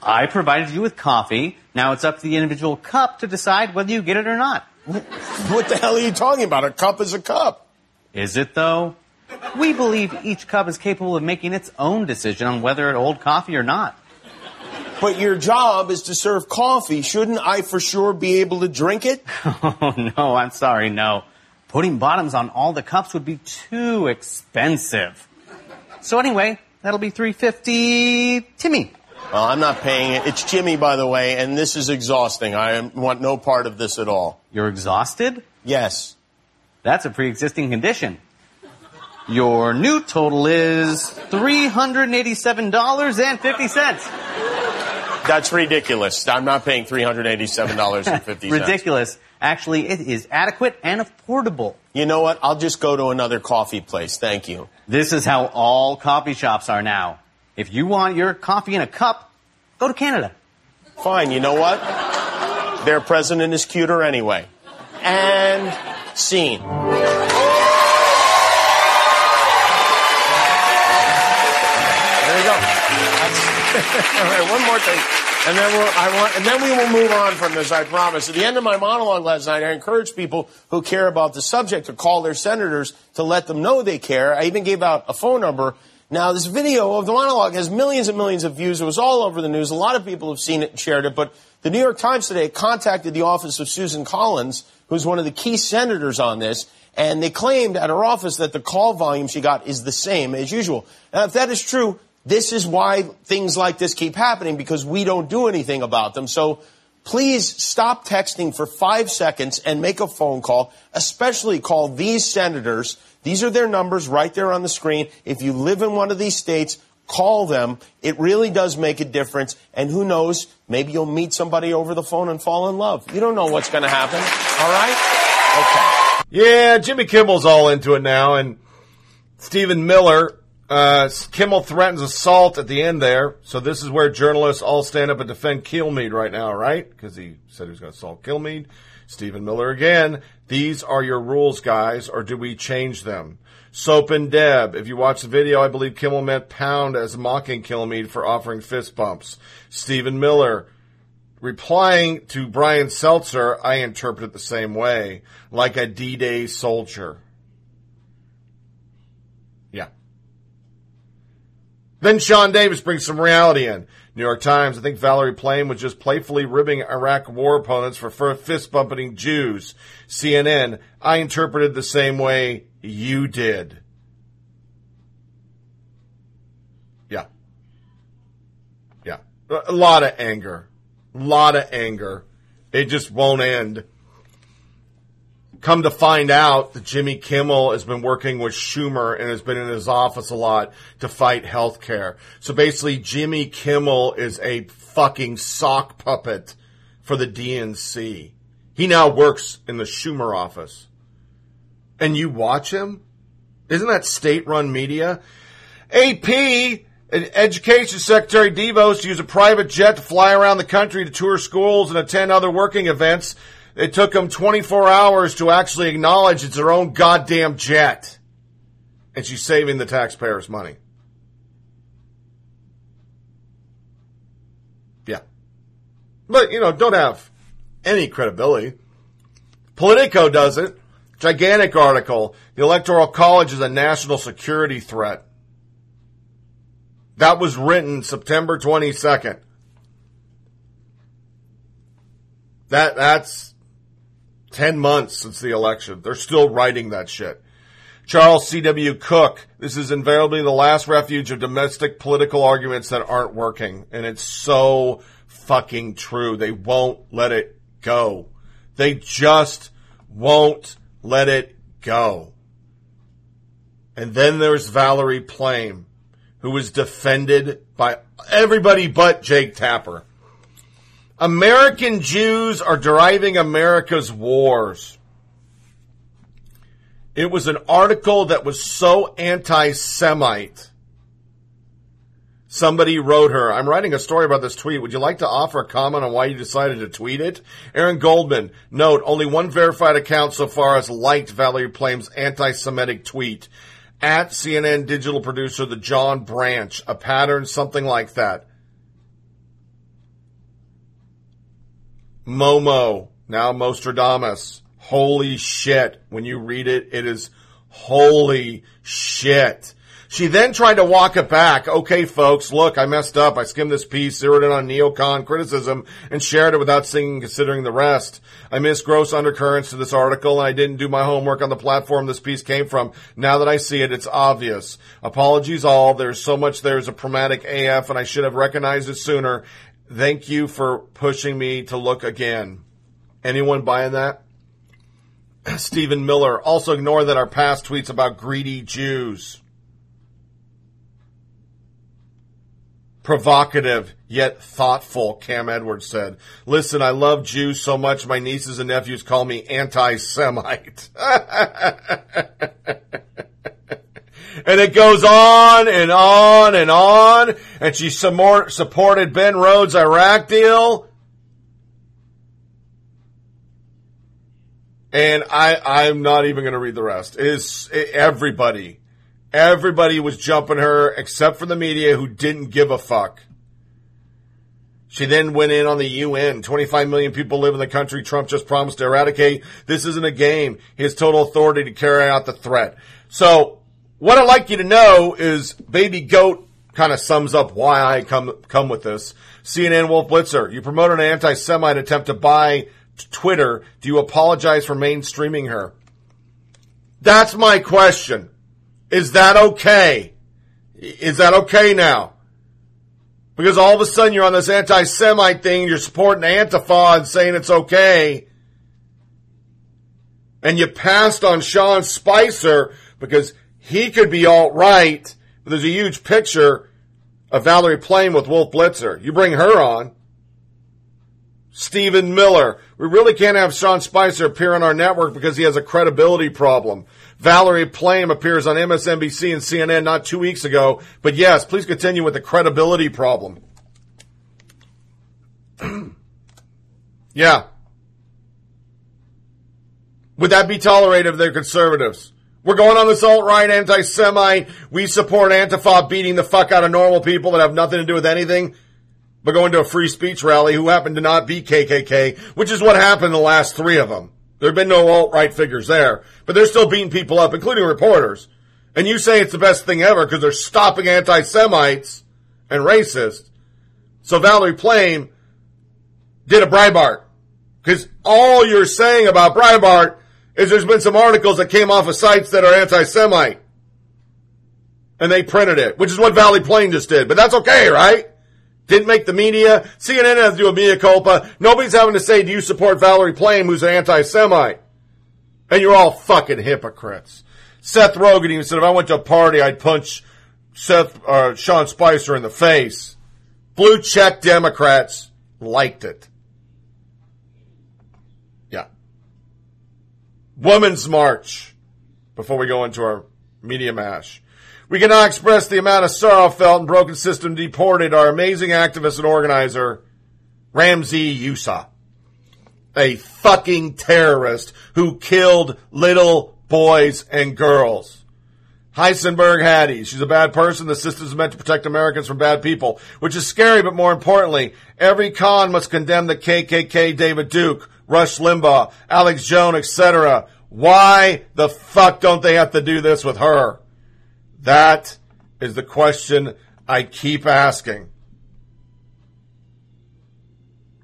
I provided you with coffee. Now it's up to the individual cup to decide whether you get it or not. What the hell are you talking about? A cup is a cup. Is it, though? We believe each cup is capable of making its own decision on whether it holds coffee or not. But your job is to serve coffee. Shouldn't I for sure be able to drink it? Oh, no, I'm sorry, no. Putting bottoms on all the cups would be too expensive. So anyway, that'll be $3.50 Timmy. Well, I'm not paying it. It's Jimmy, by the way, and this is exhausting. I want no part of this at all. You're exhausted? Yes. That's a pre-existing condition. Your new total is $387.50. That's ridiculous. I'm not paying $387.50. Ridiculous. Actually, it is adequate and affordable. You know what? I'll just go to another coffee place. Thank you. This is how all coffee shops are now. If you want your coffee in a cup, go to Canada. Fine. You know what? Their president is cuter anyway. And scene. All right, one more thing, and then we will move on from this, I promise. At the end of my monologue last night, I encouraged people who care about the subject to call their senators to let them know they care. I even gave out a phone number. Now, this video of the monologue has millions and millions of views. It was all over the news. A lot of people have seen it and shared it, but the New York Times today contacted the office of Susan Collins, who's one of the key senators on this, and they claimed at her office that the call volume she got is the same as usual. Now, if that is true, this is why things like this keep happening, because we don't do anything about them. So please stop texting for 5 seconds and make a phone call, especially call these senators. These are their numbers right there on the screen. If you live in one of these states, Call them. It really does make a difference. And who knows, maybe you'll meet somebody over the phone and fall in love. You don't know what's going to happen. All right? Okay. Yeah, Jimmy Kimmel's all into it now. And Stephen Miller, Kimmel threatens assault at the end there. So this is where journalists all stand up and defend Kilmeade right now, right? Because he said he was going to assault Kilmeade. Stephen Miller again. These are your rules, guys, or do we change them? Soap and Deb. If you watch the video, I believe Kimmel meant pound as mocking Kilmeade for offering fist bumps. Stephen Miller replying to Brian Seltzer, I interpret it the same way, like a D-Day soldier. Yeah. Then Sean Davis brings some reality in. New York Times, I think Valerie Plame was just playfully ribbing Iraq war opponents for fist-bumping Jews. CNN, I interpreted the same way you did. Yeah. Yeah. A lot of anger. A lot of anger. It just won't end. Come to find out that Jimmy Kimmel has been working with Schumer and has been in his office a lot to fight health care. So basically, Jimmy Kimmel is a fucking sock puppet for the DNC. He now works in the Schumer office. And you watch him? Isn't that state-run media? AP... Education Secretary DeVos used a private jet to fly around the country to tour schools and attend other working events. It took him 24 hours to actually acknowledge it's her own goddamn jet. And she's saving the taxpayers' money. Yeah. But, you know, don't have any credibility. Politico does it. Gigantic article. The Electoral College is a national security threat. That was written September 22nd. That's 10 months since the election. They're still writing that shit. Charles C.W. Cook, this is invariably the last refuge of domestic political arguments that aren't working. And it's so fucking true. They won't let it go. They just won't let it go. And then there's Valerie Plame, who was defended by everybody but Jake Tapper. American Jews are driving America's wars. It was an article that was so anti-Semite. Somebody wrote her, I'm writing a story about this tweet. Would you like to offer a comment on why you decided to tweet it? Aaron Goldman, note, only one verified account so far has liked Valerie Plame's anti-Semitic tweet. At CNN digital producer, the John Branch, a pattern, something like that. Momo, now Mostradamus. Holy shit. When you read it, it is holy shit. She then tried to walk it back. Okay, folks, look, I messed up. I skimmed this piece, zeroed in on neocon criticism, and shared it without seeing and considering the rest. I missed gross undercurrents to this article, and I didn't do my homework on the platform this piece came from. Now that I see it, it's obvious. Apologies all. There's so much there is a pragmatic AF, and I should have recognized it sooner. Thank you for pushing me to look again. Anyone buying that? Stephen Miller. Also ignore that our past tweets about greedy Jews. Provocative, yet thoughtful, Cam Edwards said. Listen, I love Jews so much, my nieces and nephews call me anti-Semite. And it goes on and on and on. And she supported Ben Rhodes' Iraq deal. And I'm not even going to read the rest. Everybody was jumping her, except for the media, who didn't give a fuck. She then went in on the UN. 25 million people live in the country Trump just promised to eradicate. This isn't a game. He has total authority to carry out the threat. So what I'd like you to know is Baby Goat kind of sums up why I come with this. CNN Wolf Blitzer, you promoted an anti-Semite attempt to buy Twitter. Do you apologize for mainstreaming her? That's my question. Is that okay? Is that okay now? Because all of a sudden you're on this anti-Semite thing, you're supporting Antifa and saying it's okay. And you passed on Sean Spicer because he could be alt-right. There's a huge picture of Valerie Plame with Wolf Blitzer. You bring her on. Stephen Miller. We really can't have Sean Spicer appear on our network because he has a credibility problem. Valerie Plame appears on MSNBC and CNN not 2 weeks ago. But yes, please continue with the credibility problem. Yeah. Would that be tolerated if they're conservatives? We're going on this alt-right anti-Semite. We support Antifa beating the fuck out of normal people that have nothing to do with anything. But going to a free speech rally who happened to not be KKK, which is what happened in the last three of them. There have been no alt-right figures there. But they're still beating people up, including reporters. And you say it's the best thing ever because they're stopping anti-Semites and racists. So Valerie Plame did a Breitbart. Because all you're saying about Breitbart is there's been some articles that came off of sites that are anti-Semite. And they printed it, which is what Valerie Plame just did. But that's okay, right? Didn't make the media. CNN has to do a mea culpa. Nobody's having to say, do you support Valerie Plame, who's an anti-Semite? And you're all fucking hypocrites. Seth Rogen even said, if I went to a party, I'd punch Sean Spicer in the face. Blue check Democrats liked it. Yeah. Women's March. Before we go into our media mash. We cannot express the amount of sorrow felt and broken system deported our amazing activist and organizer, Ramzi Youssa, a fucking terrorist who killed little boys and girls. Heisenberg Hattie, she's a bad person. The system is meant to protect Americans from bad people, which is scary, but more importantly, every con must condemn the KKK, David Duke, Rush Limbaugh, Alex Jones, etc. Why the fuck don't they have to do this with her? That is the question I keep asking.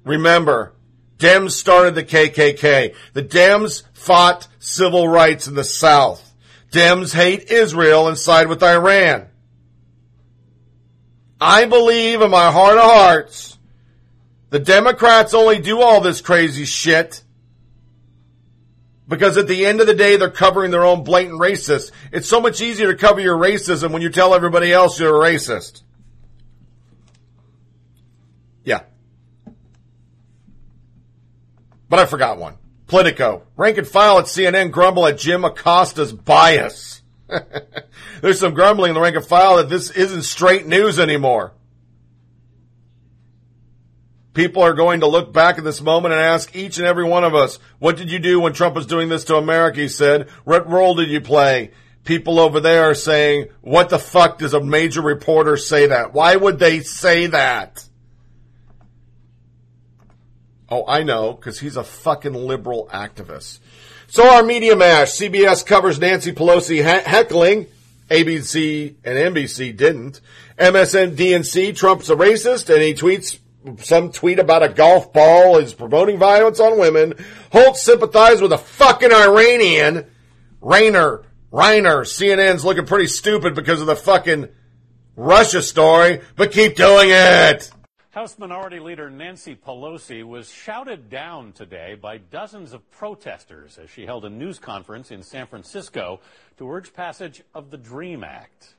Remember, Dems started the KKK. The Dems fought civil rights in the South. Dems hate Israel and side with Iran. I believe in my heart of hearts, the Democrats only do all this crazy shit because at the end of the day, they're covering their own blatant racists. It's so much easier to cover your racism when you tell everybody else you're a racist. Yeah. But I forgot one. Politico. Rank and file at CNN grumble at Jim Acosta's bias. There's some grumbling in the rank and file that this isn't straight news anymore. People are going to look back at this moment and ask each and every one of us, what did you do when Trump was doing this to America, he said? What role did you play? People over there are saying, what the fuck does a major reporter say that? Why would they say that? Oh, I know, because he's a fucking liberal activist. So our media mash, CBS covers Nancy Pelosi heckling. ABC and NBC didn't. MSNBC, Trump's a racist, and he tweets... Some tweet about a golf ball is promoting violence on women. Holt sympathized with a fucking Iranian. Reiner, CNN's looking pretty stupid because of the fucking Russia story, but keep doing it. House Minority Leader Nancy Pelosi was shouted down today by dozens of protesters as she held a news conference in San Francisco to urge passage of the DREAM Act.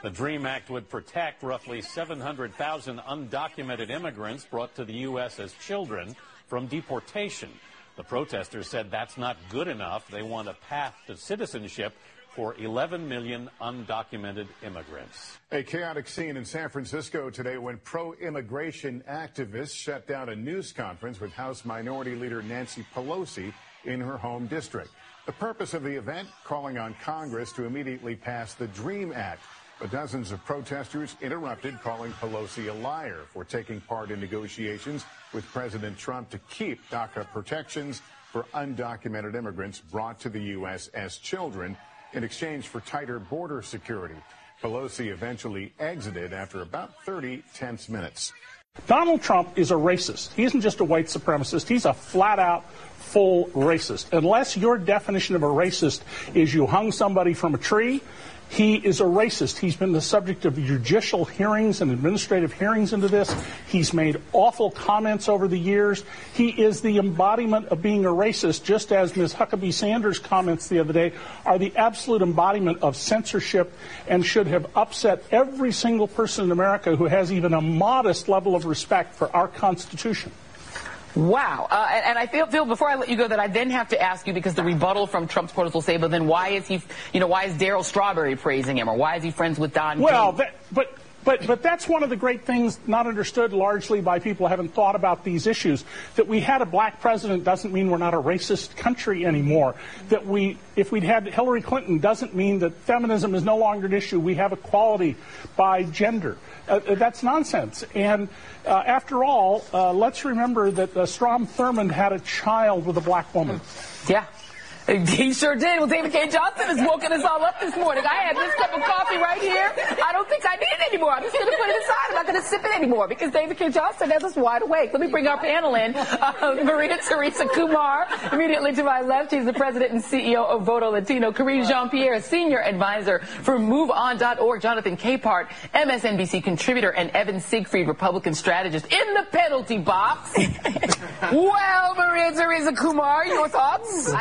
The DREAM Act would protect roughly 700,000 undocumented immigrants brought to the U.S. as children from deportation. The protesters said that's not good enough. They want a path to citizenship for 11 million undocumented immigrants. A chaotic scene in San Francisco today when pro-immigration activists shut down a news conference with House Minority Leader Nancy Pelosi in her home district. The purpose of the event, calling on Congress to immediately pass the DREAM Act. But dozens of protesters interrupted, calling Pelosi a liar for taking part in negotiations with President Trump to keep DACA protections for undocumented immigrants brought to the U.S. as children in exchange for tighter border security. Pelosi eventually exited after about 30 tense minutes. Donald Trump is a racist. He isn't just a white supremacist. He's a flat-out full racist. Unless your definition of a racist is you hung somebody from a tree He is a racist. He's been the subject of judicial hearings and administrative hearings into this. He's made awful comments over the years. He is the embodiment of being a racist, just as Ms. Huckabee Sanders' comments the other day are the absolute embodiment of censorship and should have upset every single person in America who has even a modest level of respect for our Constitution. Wow. And I feel before I let you go that I then have to ask you, because the rebuttal from Trump supporters will say, but then why is he, you know, why is Darryl Strawberry praising him, or why is he friends with Don King? Well, but that's one of the great things not understood largely by people who haven't thought about these issues. That we had a black president doesn't mean we're not a racist country anymore. That we, if we'd had Hillary Clinton, doesn't mean that feminism is no longer an issue. We have equality by gender. That's nonsense. And after all, let's remember that Strom Thurmond had a child with a black woman. Yeah. He sure did. Well, David K. Johnson has woken us all up this morning. I had this cup of coffee right here. I don't think I need it anymore. I'm just going to put it aside. I'm not going to sip it anymore because David K. Johnson has us wide awake. Let me bring our panel in. Maria Teresa Kumar, immediately to my left. She's the president and CEO of Voto Latino. Karine Jean-Pierre, senior advisor for MoveOn.org. Jonathan Capehart, MSNBC contributor, and Evan Siegfried, Republican strategist, in the penalty box. Well, Maria Teresa Kumar, your thoughts?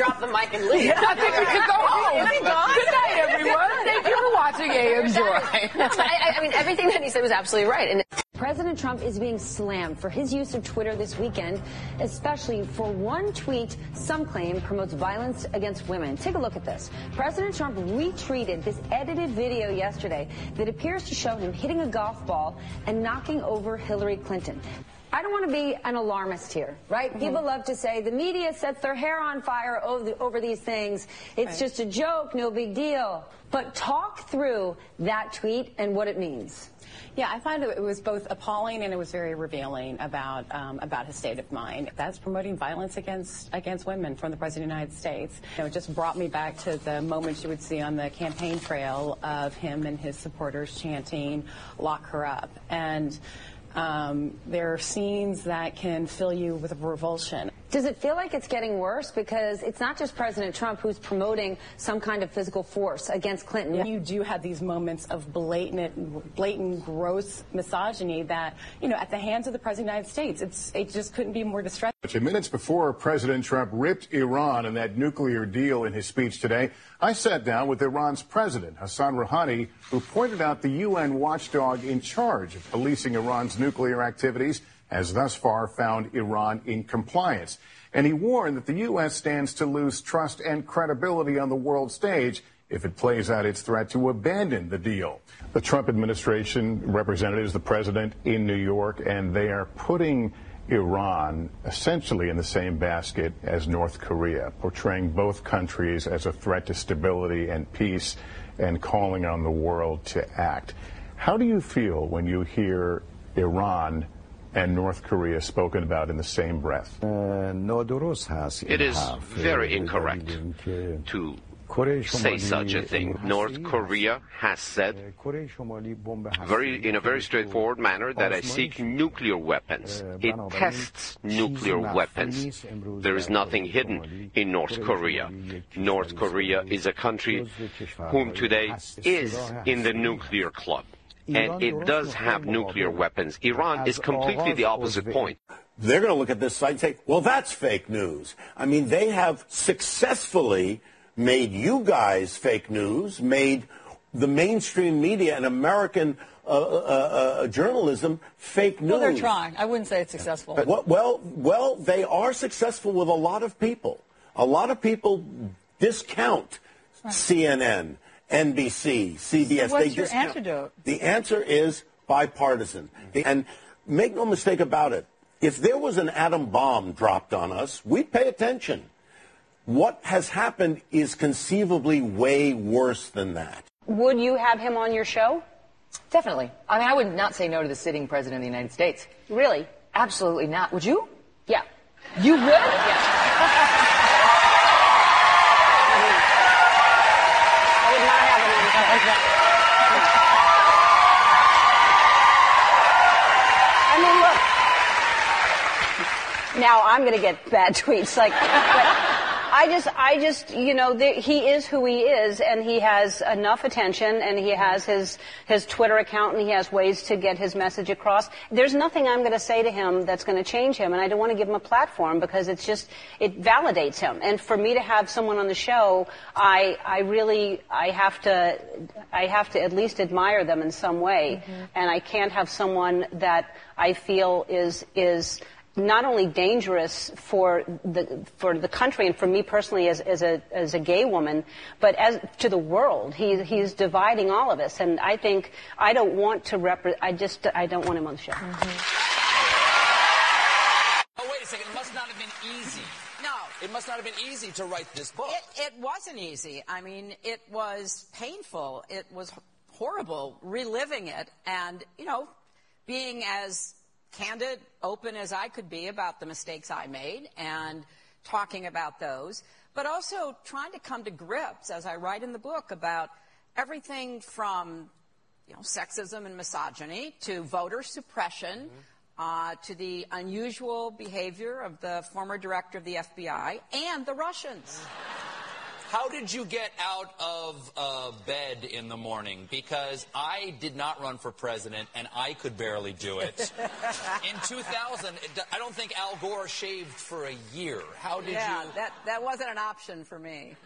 Drop the mic and leave. I think we could go home. Good night, everyone. Thank you for watching AM Joy. No, I mean, everything that he said was absolutely right. And President Trump is being slammed for his use of Twitter this weekend, especially for one tweet some claim promotes violence against women. Take a look at this. President Trump retweeted this edited video yesterday that appears to show him hitting a golf ball and knocking over Hillary Clinton. I don't want to be an alarmist here, right? Mm-hmm. People love to say the media sets their hair on fire over these things. It's just a joke, no big deal. But talk through that tweet and what it means. Yeah, I find that it was both appalling and it was very revealing about his state of mind. That's promoting violence against women from the President of the United States. You know, it just brought me back to the moments you would see on the campaign trail of him and his supporters chanting, "Lock her up." And there are scenes that can fill you with revulsion. Does it feel like it's getting worse? Because it's not just President Trump who's promoting some kind of physical force against Clinton. Yeah. You do have these moments of blatant, gross misogyny that, you know, at the hands of the President of the United States, it just couldn't be more distressing. Minutes before President Trump ripped Iran and that nuclear deal in his speech today, I sat down with Iran's president, Hassan Rouhani, who pointed out the UN watchdog in charge of policing Iran's nuclear activities has thus far found Iran in compliance. And he warned that the U.S. stands to lose trust and credibility on the world stage if it plays out its threat to abandon the deal. The Trump administration representatives, the president in New York, and they are putting Iran essentially in the same basket as North Korea, portraying both countries as a threat to stability and peace and calling on the world to act. How do you feel when you hear Iran and North Korea spoken about in the same breath? It is very incorrect to say such a thing. North Korea has said in a very straightforward manner that I seek nuclear weapons. It tests nuclear weapons. There is nothing hidden in North Korea. North Korea is a country whom today is in the nuclear club. And it does have nuclear weapons. Iran is completely the opposite point. They're going to look at this site and say, well, that's fake news. I mean, they have successfully made you guys fake news, made the mainstream media and American journalism fake news. Well, they're trying. I wouldn't say it's successful. Well, they are successful with a lot of people. A lot of people discount CNN. NBC, CBS. So what's your antidote? The answer is bipartisan. And make no mistake about it, if there was an atom bomb dropped on us, we'd pay attention. What has happened is conceivably way worse than that. Would you have him on your show? Definitely. I mean, I would not say no to the sitting president of the United States. Really? Absolutely not. Would you? Yeah. You would? Yeah. I mean, look, now I'm going to get bad tweets. Like, but I I just, you know, he is who he is, and he has enough attention, and he has his Twitter account, and he has ways to get his message across. There's nothing I'm going to say to him that's going to change him, and I don't want to give him a platform because it's just, it validates him. And for me to have someone on the show, I have to at least admire them in some way, mm-hmm. and I can't have someone that I feel is not only dangerous for the country and for me personally as a gay woman, but as to the world. He's dividing all of us, and I think I don't want to I don't want him on the show. Mm-hmm. Oh, wait a second. It must not have been easy. It must not have been easy to write this book. It wasn't easy. I mean, it was painful. It was horrible reliving it and, you know, being as candid, open as I could be about the mistakes I made and talking about those, but also trying to come to grips, as I write in the book, about everything from, you know, sexism and misogyny to voter suppression. Mm-hmm. To the unusual behavior of the former director of the FBI and the Russians. How did you get out of bed in the morning? Because I did not run for president, and I could barely do it. In 2000, I don't think Al Gore shaved for a year. How did you... Yeah, that wasn't an option for me.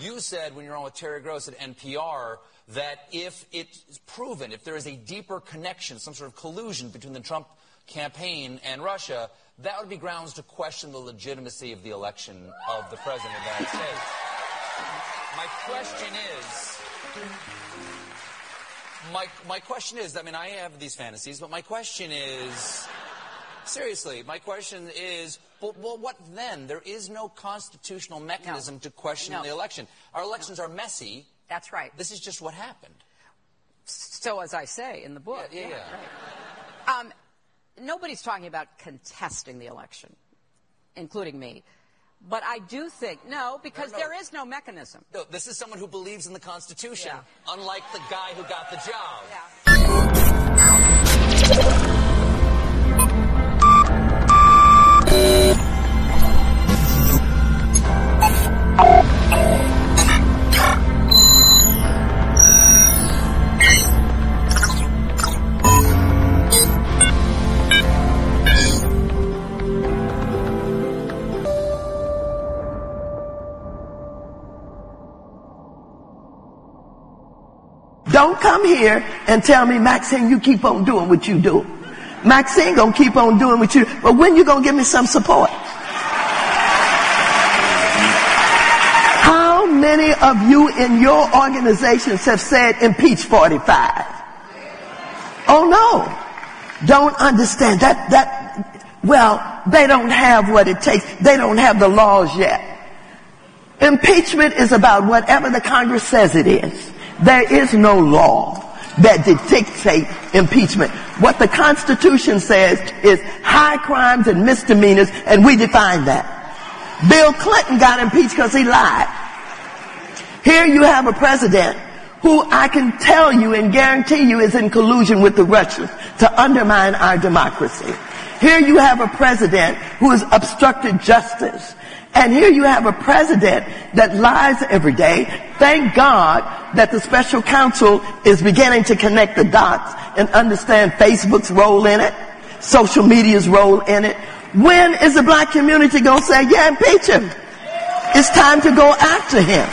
You said when you were on with Terry Gross at NPR that if it's proven, if there is a deeper connection, some sort of collusion between the Trump campaign and Russia, that would be grounds to question the legitimacy of the election of the President of the United States. My question is, I mean, I have these fantasies, but my question is... Seriously, my question is, well, what then? There is no constitutional mechanism to question the election. Our elections are messy. That's right. This is just what happened. So, as I say in the book. Yeah. Right. Nobody's talking about contesting the election, including me. But I do think, because there is no mechanism. No, this is someone who believes in the Constitution, unlike the guy who got the job. Yeah. Don't come here and tell me, Maxine, you keep on doing what you do. Maxine gonna keep on doing what you do. But when you gonna give me some support? How many of you in your organizations have said impeach 45? Oh no. Don't understand that, well, they don't have what it takes. They don't have the laws yet. Impeachment is about whatever the Congress says it is. There is no law that dictates impeachment. What the Constitution says is high crimes and misdemeanors, and we define that. Bill Clinton got impeached because he lied. Here you have a president who I can tell you and guarantee you is in collusion with the Russians to undermine our democracy. Here you have a president who has obstructed justice. And here you have a president that lies every day. Thank God that the special counsel is beginning to connect the dots and understand Facebook's role in it, social media's role in it. When is the black community going to say, yeah, impeach him? It's time to go after him.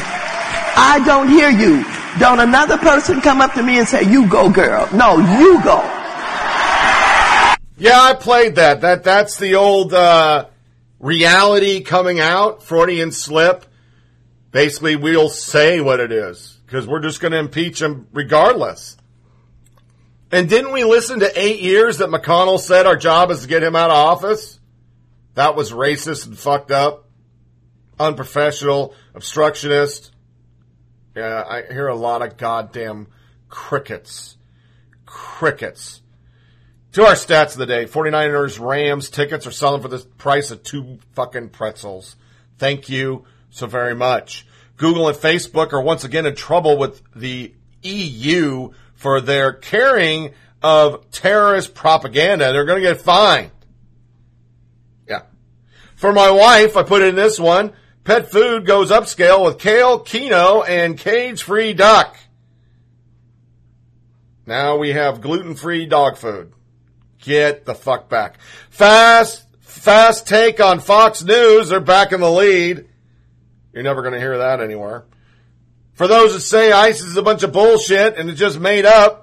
I don't hear you. Don't another person come up to me and say, you go, girl. No, you go. Yeah, I played that. That's the old... reality coming out, Freudian slip. Basically, we'll say what it is because we're just going to impeach him regardless. And didn't we listen to 8 years that McConnell said our job is to get him out of office? That was racist and fucked up, unprofessional, obstructionist. Yeah, I hear a lot of goddamn crickets. Crickets. To our stats of the day, 49ers, Rams, tickets are selling for the price of two fucking pretzels. Thank you so very much. Google and Facebook are once again in trouble with the EU for their carrying of terrorist propaganda. They're going to get fined. Yeah. For my wife, I put in this one. Pet food goes upscale with kale, quinoa, and cage-free duck. Now we have gluten-free dog food. Get the fuck back. Fast take on Fox News. They're back in the lead. You're never going to hear that anywhere. For those that say ISIS is a bunch of bullshit and it's just made up,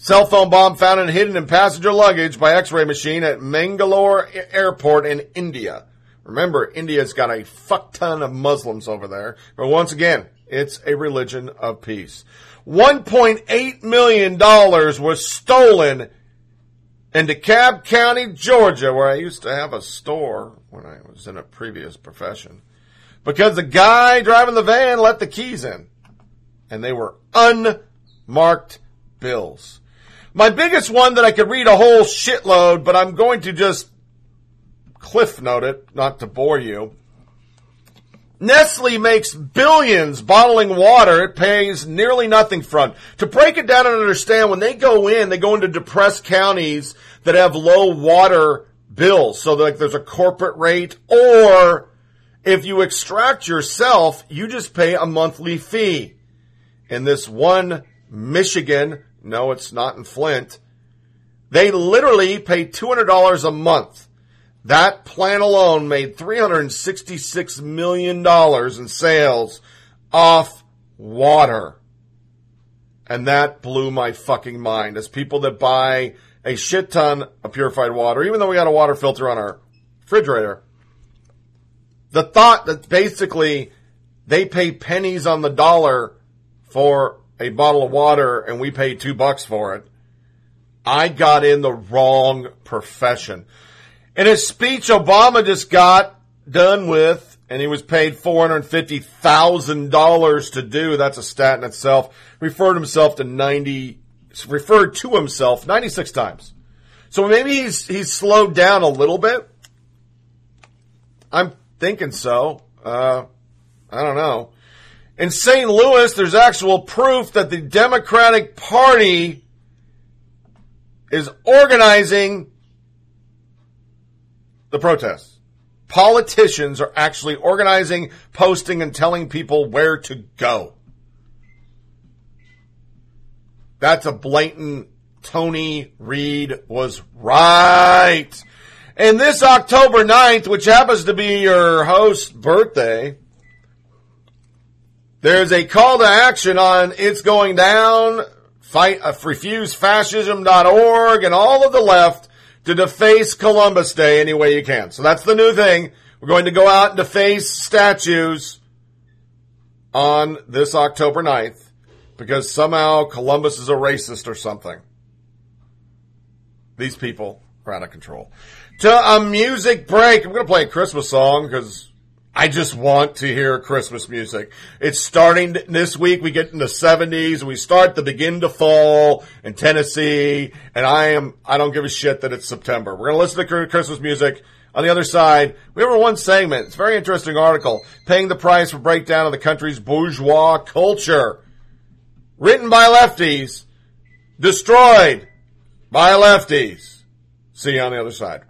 cell phone bomb found and hidden in passenger luggage by X-ray machine at Mangalore Airport in India. Remember, India's got a fuck ton of Muslims over there. But once again, it's a religion of peace. $1.8 million was stolen in DeKalb County, Georgia, where I used to have a store when I was in a previous profession, because the guy driving the van let the keys in, and they were unmarked bills. My biggest one that I could read a whole shitload, but I'm going to just cliff note it, not to bore you. Nestle makes billions bottling water it pays nearly nothing from. To break it down and understand, when they go into depressed counties that have low water bills. So like there's a corporate rate, or if you extract yourself, you just pay a monthly fee. In this one, Michigan, no, it's not in Flint, they literally pay $200 a month. That plant alone made $366 million in sales off water. And that blew my fucking mind. As people that buy a shit ton of purified water, even though we got a water filter on our refrigerator, the thought that basically they pay pennies on the dollar for a bottle of water and we pay $2 for it. I got in the wrong profession. In his speech, Obama just got done with, and he was paid $450,000 to do. That's a stat in itself. Referred to himself 96 times. So maybe he's slowed down a little bit. I'm thinking so. I don't know. In St. Louis, there's actual proof that the Democratic Party is organizing the protests. Politicians are actually organizing, posting, and telling people where to go. That's a blatant Tony Reid was right. And this October 9th, which happens to be your host's birthday, there's a call to action on It's Going Down, refusefascism.org, and all of the left to deface Columbus Day any way you can. So that's the new thing. We're going to go out and deface statues on this October 9th because somehow Columbus is a racist or something. These people are out of control. To a music break. I'm going to play a Christmas song because I just want to hear Christmas music. It's starting this week. We get in the 70s. We start to begin to fall in Tennessee. And I don't give a shit that it's September. We're going to listen to Christmas music. On the other side, we have our one segment. It's a very interesting article. Paying the price for breakdown of the country's bourgeois culture. Written by lefties. Destroyed by lefties. See you on the other side.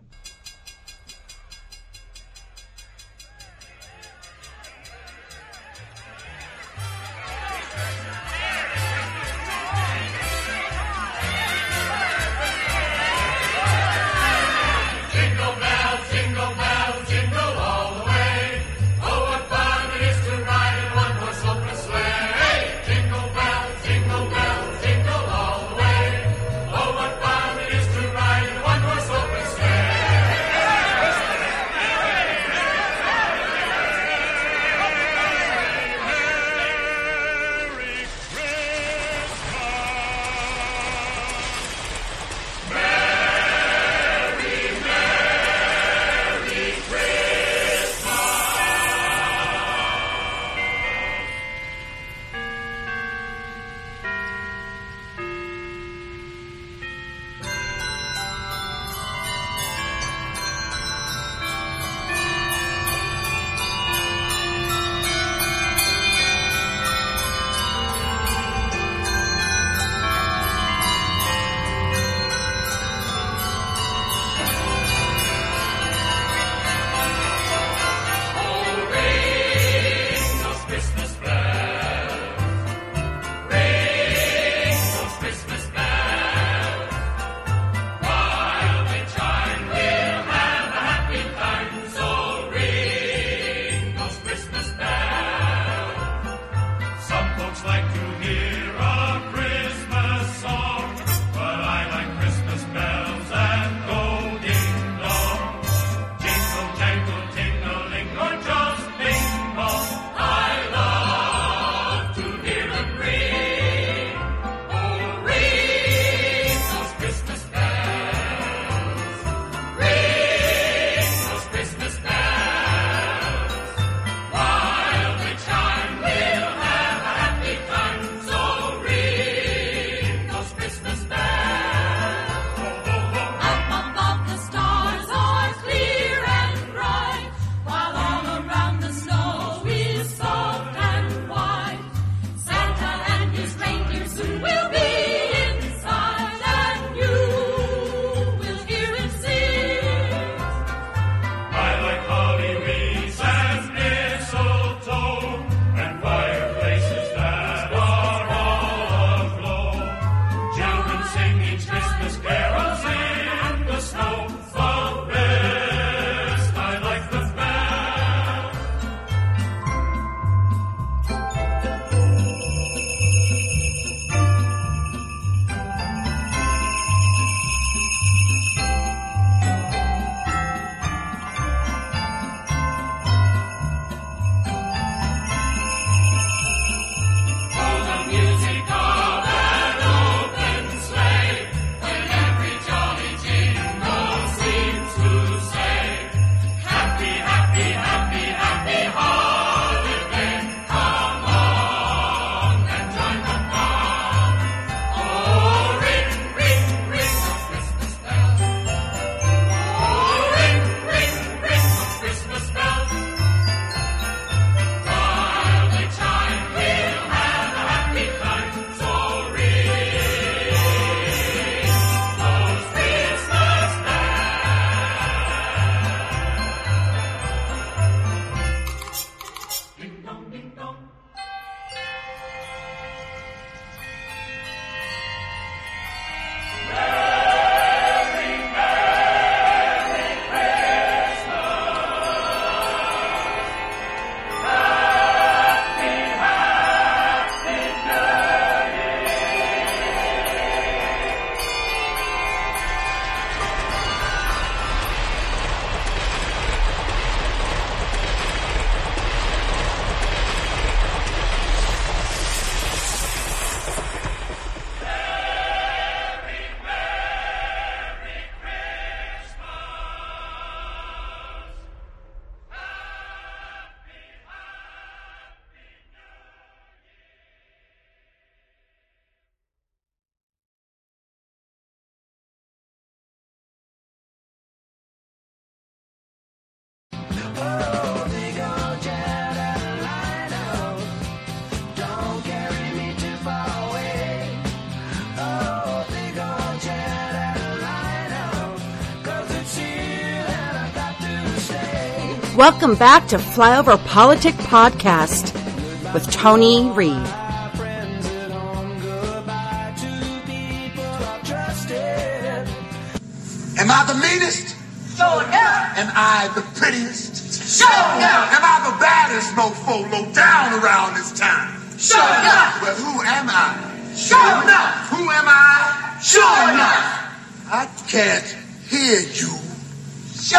Welcome back to Flyover Politic Podcast with Tony Reed. Am I the meanest? Show it up. Am I the prettiest? Show it up. Am I the baddest mofo low down around this town? Show it up. Well, who am I? Show it up. Who am I? Show it up. I can't hear you. Show it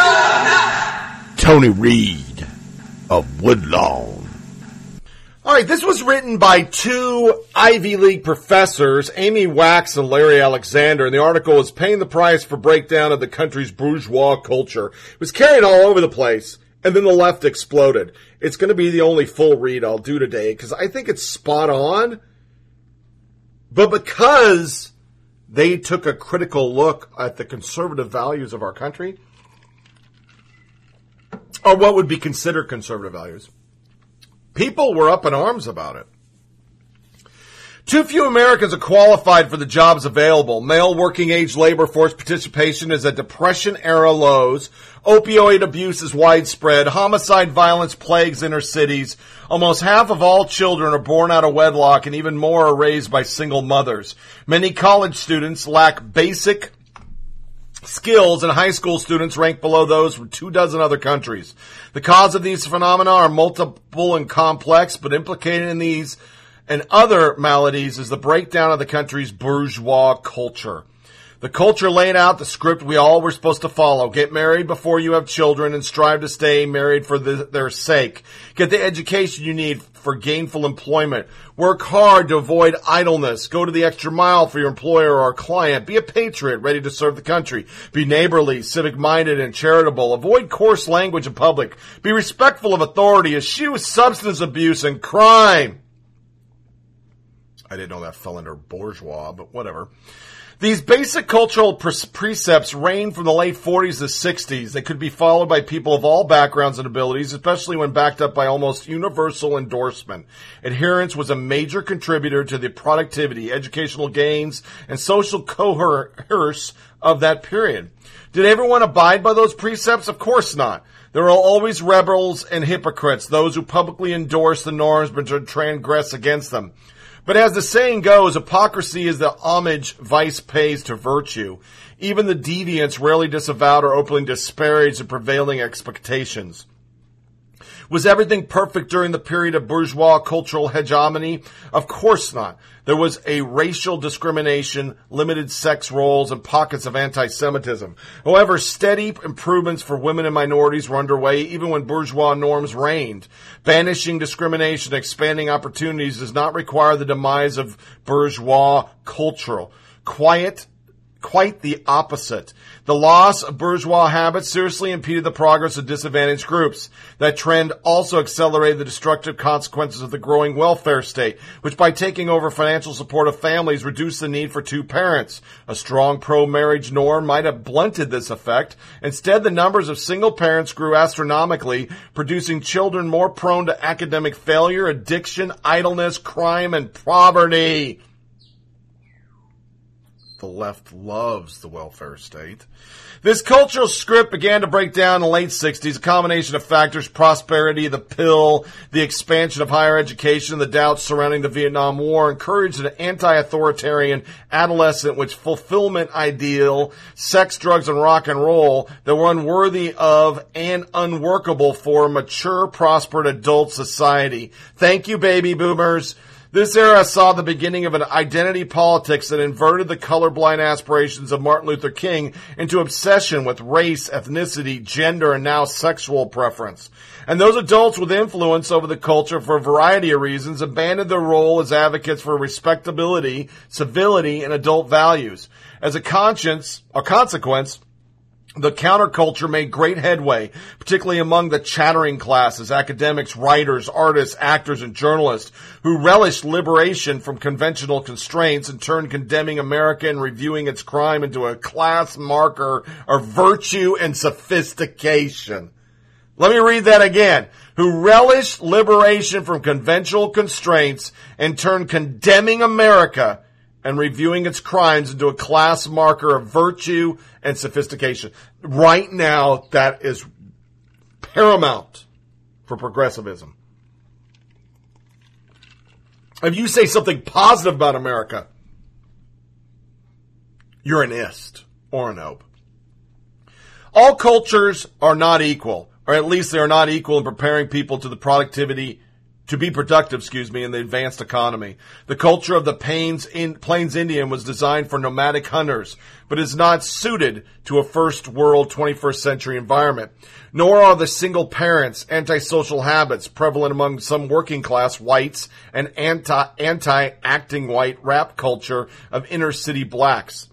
up. Tony Reed of Woodlawn. All right, this was written by two Ivy League professors, Amy Wax and Larry Alexander, and the article is Paying the Price for Breakdown of the Country's Bourgeois Culture. It was carried all over the place, and then the left exploded. It's going to be the only full read I'll do today, because I think it's spot on. But because they took a critical look at the conservative values of our country, or what would be considered conservative values, people were up in arms about it. Too few Americans are qualified for the jobs available. Male working age labor force participation is at Depression-era lows. Opioid abuse is widespread. Homicide violence plagues inner cities. Almost half of all children are born out of wedlock, and even more are raised by single mothers. Many college students lack basic skills, and high school students rank below those from 24 other countries. The cause of these phenomena are multiple and complex, but implicated in these and other maladies is the breakdown of the country's bourgeois culture. The culture laid out the script we all were supposed to follow. Get married before you have children and strive to stay married for their sake. Get the education you need for gainful employment. Work hard to avoid idleness. Go to the extra mile for your employer or client. Be a patriot ready to serve the country. Be neighborly, civic-minded, and charitable. Avoid coarse language in public. Be respectful of authority. Eschew substance abuse and crime. I didn't know that fell under bourgeois, but whatever. These basic cultural precepts reigned from the late 40s to 60s. They could be followed by people of all backgrounds and abilities, especially when backed up by almost universal endorsement. Adherence was a major contributor to the productivity, educational gains, and social coerce of that period. Did everyone abide by those precepts? Of course not. There are always rebels and hypocrites, those who publicly endorse the norms but transgress against them. But as the saying goes, hypocrisy is the homage vice pays to virtue. Even the deviants rarely disavowed or openly disparaged the prevailing expectations. Was everything perfect during the period of bourgeois cultural hegemony? Of course not. There was a racial discrimination, limited sex roles, and pockets of anti-Semitism. However, steady improvements for women and minorities were underway even when bourgeois norms reigned. Banishing discrimination, expanding opportunities does not require the demise of bourgeois culture. Quite the opposite. The loss of bourgeois habits seriously impeded the progress of disadvantaged groups. That trend also accelerated the destructive consequences of the growing welfare state, which by taking over financial support of families reduced the need for two parents. A strong pro-marriage norm might have blunted this effect. Instead, the numbers of single parents grew astronomically, producing children more prone to academic failure, addiction, idleness, crime, and poverty. The left loves the welfare state. This cultural script began to break down in the late 60s, a combination of factors, prosperity, the pill, the expansion of higher education, the doubts surrounding the Vietnam War, encouraged an anti-authoritarian adolescent with fulfillment ideal, sex, drugs, and rock and roll that were unworthy of and unworkable for a mature, prospered adult society. Thank you, baby boomers. This era saw the beginning of an identity politics that inverted the colorblind aspirations of Martin Luther King into obsession with race, ethnicity, gender, and now sexual preference. And those adults with influence over the culture for a variety of reasons abandoned their role as advocates for respectability, civility, and adult values. As a consequence, the counterculture made great headway, particularly among the chattering classes, academics, writers, artists, actors, and journalists, who relished liberation from conventional constraints and turned condemning America and reviewing its crime into a class marker of virtue and sophistication. Let me read that again. Who relished liberation from conventional constraints and turned condemning America and reviewing its crimes into a class marker of virtue and sophistication. Right now, that is paramount for progressivism. If you say something positive about America, you're an ist or an ope. All cultures are not equal, or at least they are not equal in preparing people to the productivity to be productive, in the advanced economy. The culture of the Plains Indian was designed for nomadic hunters, but is not suited to a first world 21st century environment. Nor are the single parents, antisocial habits prevalent among some working class whites, and anti-acting white rap culture of inner city blacks.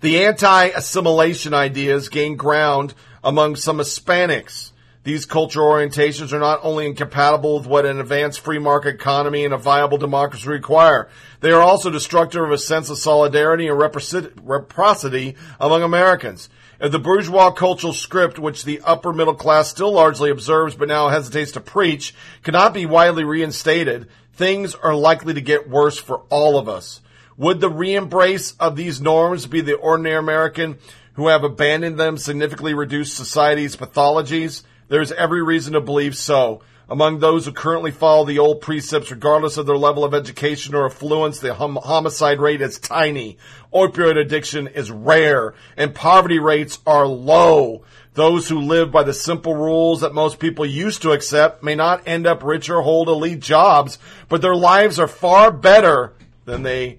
The anti-assimilation ideas gain ground among some Hispanics. These cultural orientations are not only incompatible with what an advanced free market economy and a viable democracy require, they are also destructive of a sense of solidarity and reciprocity among Americans. If the bourgeois cultural script, which the upper middle class still largely observes but now hesitates to preach, cannot be widely reinstated, things are likely to get worse for all of us. Would the re-embrace of these norms be the ordinary American who have abandoned them significantly reduce society's pathologies? There is every reason to believe so. Among those who currently follow the old precepts, regardless of their level of education or affluence, the homicide rate is tiny. Opioid addiction is rare, and poverty rates are low. Those who live by the simple rules that most people used to accept may not end up rich or hold elite jobs, but their lives are far better than they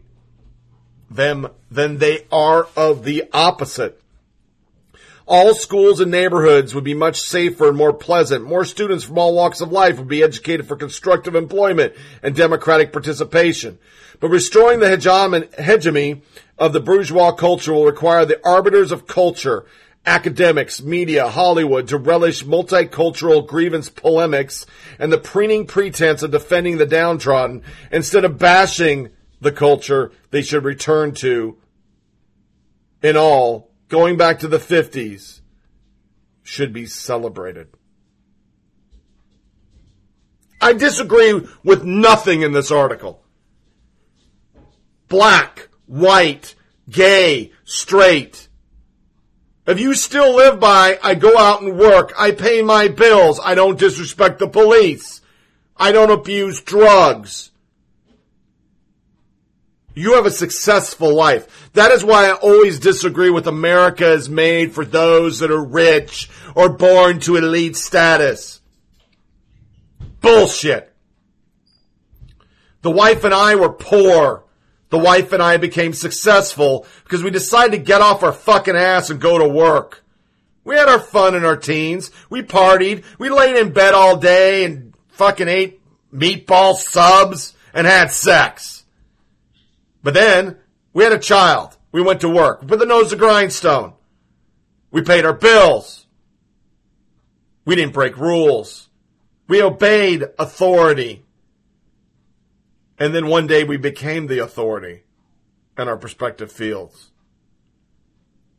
are of the opposite. All schools and neighborhoods would be much safer and more pleasant. More students from all walks of life would be educated for constructive employment and democratic participation. But restoring the hegemony of the bourgeois culture will require the arbiters of culture, academics, media, Hollywood, to relish multicultural grievance polemics and the preening pretense of defending the downtrodden. Instead of bashing the culture, they should return to, in all, going back to the 50s, should be celebrated. I disagree with nothing in this article. Black, white, gay, straight. If you still live by, I go out and work, I pay my bills, I don't disrespect the police, I don't abuse drugs, you have a successful life. That is why I always disagree with America is made for those that are rich or born to elite status. Bullshit. The wife and I were poor. The wife and I became successful because we decided to get off our fucking ass and go to work. We had our fun in our teens. We partied. We laid in bed all day and fucking ate meatball subs and had sex. But then, we had a child. We went to work. We put the nose to grindstone. We paid our bills. We didn't break rules. We obeyed authority. And then one day we became the authority in our prospective fields.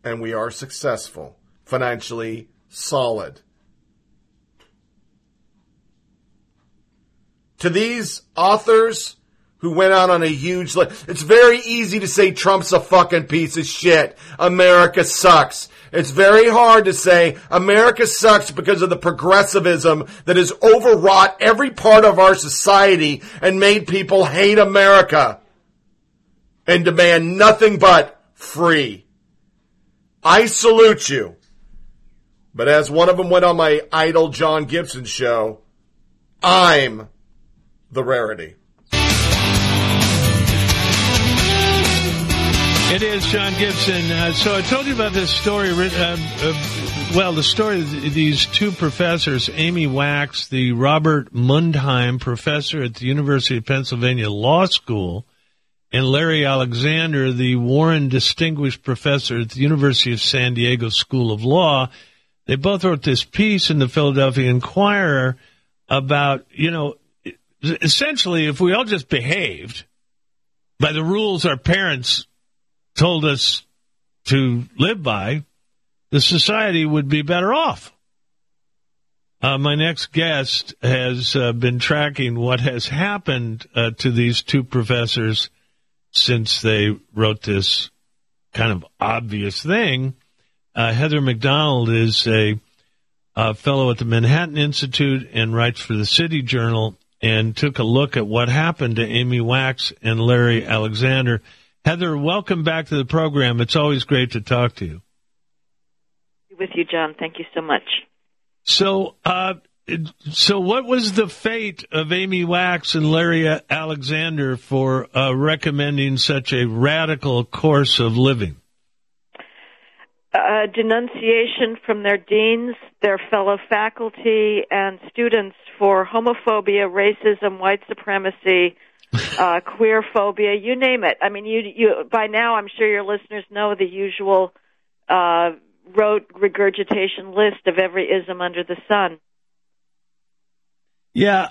And we are successful, financially solid. To these authors who went out on a huge... It's very easy to say Trump's a fucking piece of shit. America sucks. It's very hard to say America sucks because of the progressivism that has overwrought every part of our society and made people hate America and demand nothing but free. I salute you. But as one of them went on my idol John Gibson show, I'm the rarity. It is John Gibson. So I told you about this story. The story of these two professors, Amy Wax, the Robert Mundheim professor at the University of Pennsylvania Law School, and Larry Alexander, the Warren Distinguished Professor at the University of San Diego School of Law. They both wrote this piece in the Philadelphia Inquirer about, essentially if we all just behaved by the rules our parents told us to live by, the society would be better off. My next guest has been tracking what has happened to these two professors since they wrote this kind of obvious thing. Heather McDonald is a a fellow at the Manhattan Institute and writes for the City Journal, and took a look at what happened to Amy Wax and Larry Alexander. Heather, welcome back to the program. It's always great to talk to you. With you, John. Thank you so much. So what was the fate of Amy Wax and Larry Alexander for recommending such a radical course of living? Denunciation from their deans, their fellow faculty, and students for homophobia, racism, white supremacy, queer phobia, you name it. I mean, you by now, I'm sure your listeners know the usual rote regurgitation list of every ism under the sun. Yeah,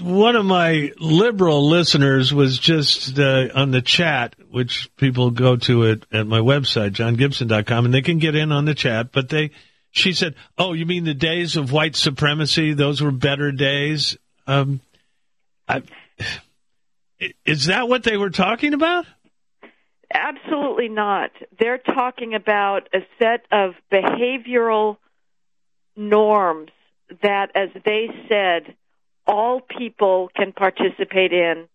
one of my liberal listeners was just on the chat, which people go to at my website, johngibson.com, and they can get in on the chat. But she said, "Oh, you mean the days of white supremacy? Those were better days." Is that what they were talking about? Absolutely not. They're talking about a set of behavioral norms that, as they said, all people can participate in,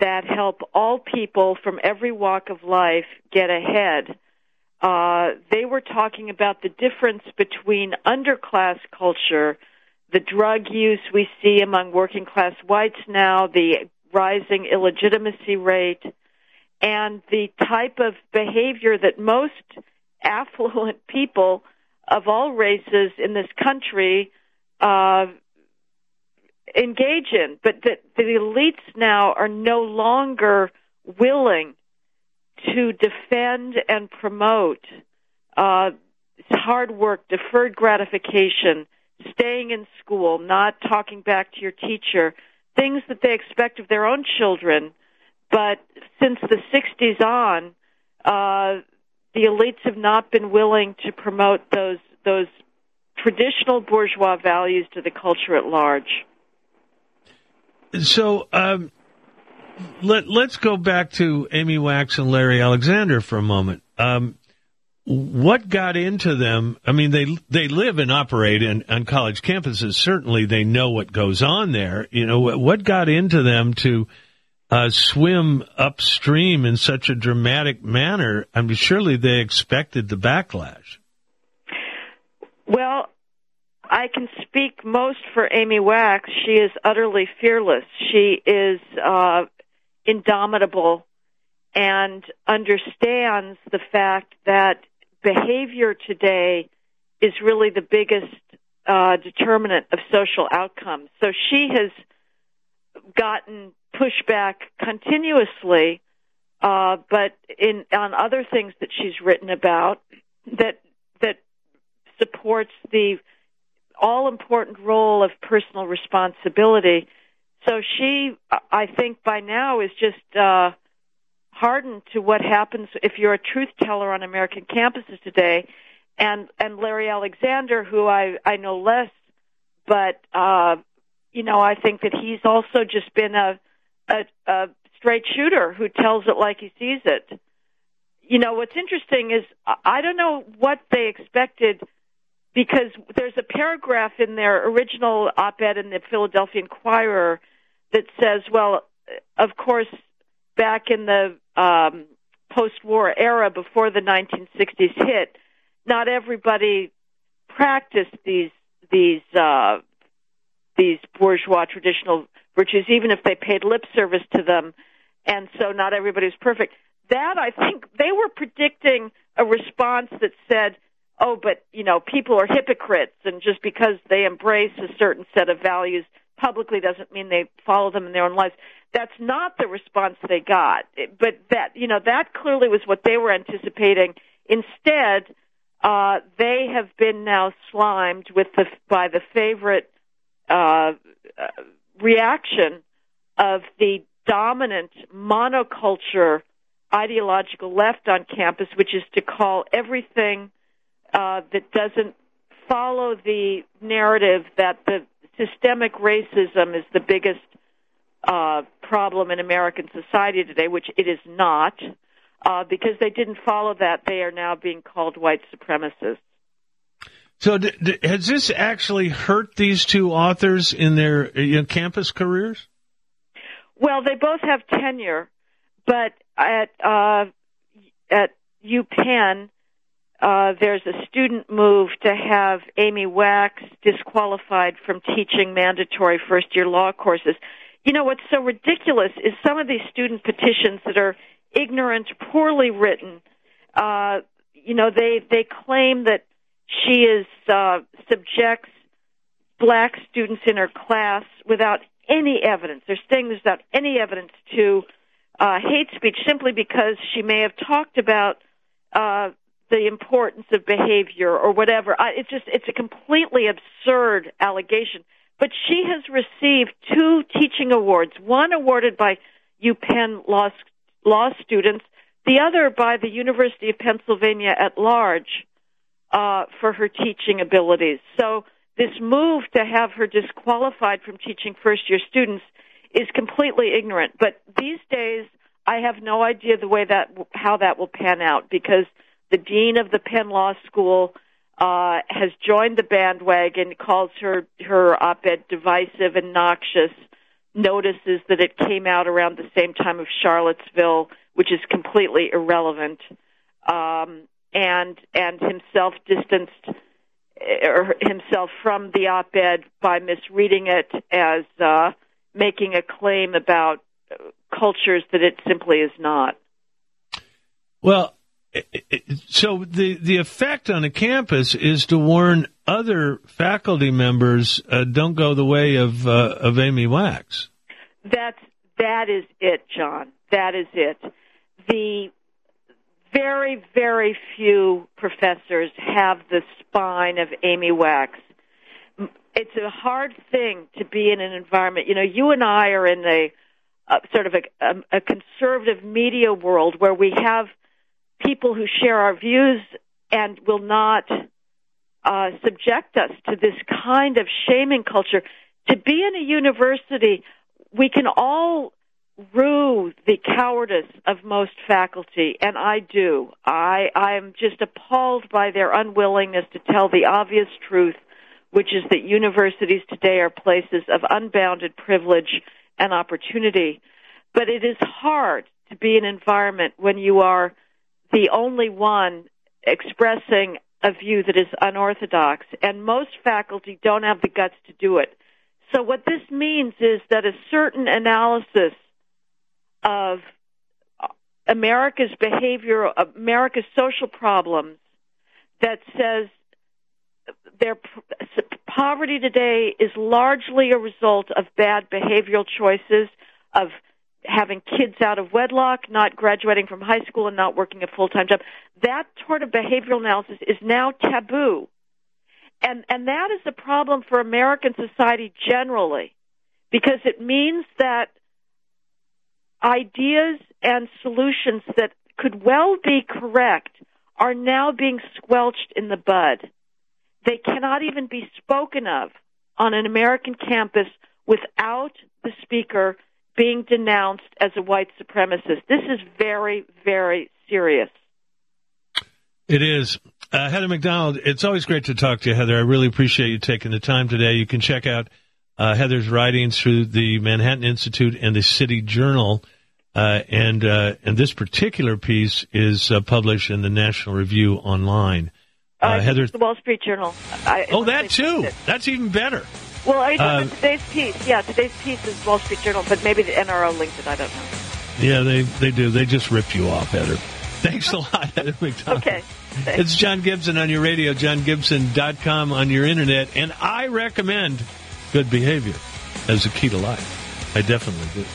that help all people from every walk of life get ahead. They were talking about the difference between underclass culture, the drug use we see among working-class whites now, the rising illegitimacy rate, and the type of behavior that most affluent people of all races in this country engage in. But the elites now are no longer willing to defend and promote hard work, deferred gratification, staying in school, not talking back to your teacher, things that they expect of their own children. But since the 60s on, the elites have not been willing to promote those traditional bourgeois values to the culture at large. So let's go back to Amy Wax and Larry Alexander for a moment. What got into them? I mean, they live and operate on college campuses. Certainly they know what goes on there. You know, what got into them to swim upstream in such a dramatic manner? I mean, surely they expected the backlash. Well, I can speak most for Amy Wax. She is utterly fearless. She is indomitable and understands the fact that behavior today is really the biggest determinant of social outcomes. So she has gotten pushback continuously, but on other things that she's written about that supports the all-important role of personal responsibility. So she, I think by now, is just hardened to what happens if you're a truth-teller on American campuses today. And Larry Alexander, who I know less, but, I think that he's also just been a straight shooter who tells it like he sees it. You know, what's interesting is I don't know what they expected, because there's a paragraph in their original op-ed in the Philadelphia Inquirer that says, well, of course, back in the post-war era, before the 1960s hit, not everybody practiced these bourgeois traditional virtues, even if they paid lip service to them, and so not everybody was perfect. That, I think, they were predicting a response that said, oh, but, you know, people are hypocrites, and just because they embrace a certain set of values publicly doesn't mean they follow them in their own lives. That's not the response they got. But that, you know, that clearly was what they were anticipating. Instead, they have been now slimed by the favorite reaction of the dominant monoculture ideological left on campus, which is to call everything that doesn't follow the narrative that the systemic racism is the biggest problem in American society today, which it is not, because they didn't follow that. They are now being called white supremacists. So has this actually hurt these two authors in their campus careers? Well, they both have tenure, but at UPenn, there's a student move to have Amy Wax disqualified from teaching mandatory first-year law courses. You know, what's so ridiculous is some of these student petitions that are ignorant, poorly written. They claim that she is subjects black students in her class without any evidence. They're saying there's not any evidence to hate speech simply because she may have talked about the importance of behavior or whatever. It's a completely absurd allegation. But she has received 2 teaching awards, one awarded by UPenn law students, the other by the University of Pennsylvania at large for her teaching abilities. So this move to have her disqualified from teaching first-year students is completely ignorant. But these days, I have no idea how that will pan out, because the dean of the Penn Law School has joined the bandwagon, calls her op-ed divisive and noxious, notices that it came out around the same time of Charlottesville, which is completely irrelevant, and himself distanced himself from the op-ed by misreading it as making a claim about cultures that it simply is not. Well, so the effect on a campus is to warn other faculty members don't go the way of Amy Wax. That is it, John. That is it. The very, very few professors have the spine of Amy Wax. It's a hard thing to be in an environment. You know, you and I are in a conservative media world where we have people who share our views and will not subject us to this kind of shaming culture. To be in a university, we can all rue the cowardice of most faculty, and I do. I'm just appalled by their unwillingness to tell the obvious truth, which is that universities today are places of unbounded privilege and opportunity. But it is hard to be in an environment when you are the only one expressing a view that is unorthodox, and most faculty don't have the guts to do it. So what this means is that a certain analysis of America's behavior, America's social problems, that says their poverty today is largely a result of bad behavioral choices, of having kids out of wedlock, not graduating from high school, and not working a full-time job. That sort of behavioral analysis is now taboo. And that is a problem for American society generally, because it means that ideas and solutions that could well be correct are now being squelched in the bud. They cannot even be spoken of on an American campus without the speaker being denounced as a white supremacist. This is very, very serious. It is. Heather McDonald, it's always great to talk to you, Heather. I really appreciate you taking the time today. You can check out Heather's writings through the Manhattan Institute and the City Journal. And this particular piece is published in the National Review Online. Heather, the Wall Street Journal. That too. That's even better. Well, are you talking about today's piece? Yeah, today's piece is Wall Street Journal, but maybe the NRO linked it. I don't know. Yeah, they do. They just ripped you off, Heather. Thanks a lot, Heather McDonald. Okay. Thanks. It's John Gibson on your radio, johngibson.com on your internet, and I recommend good behavior as a key to life. I definitely do.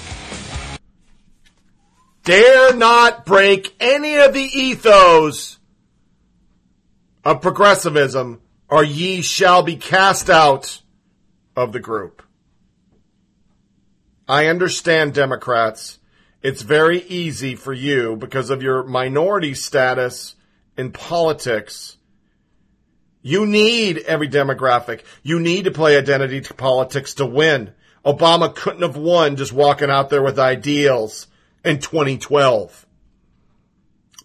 Dare not break any of the ethos of progressivism, or ye shall be cast out of the group. I understand, Democrats, it's very easy for you, because of your minority status in politics. You need every demographic. You need to play identity politics to win. Obama couldn't have won just walking out there with ideals in 2012.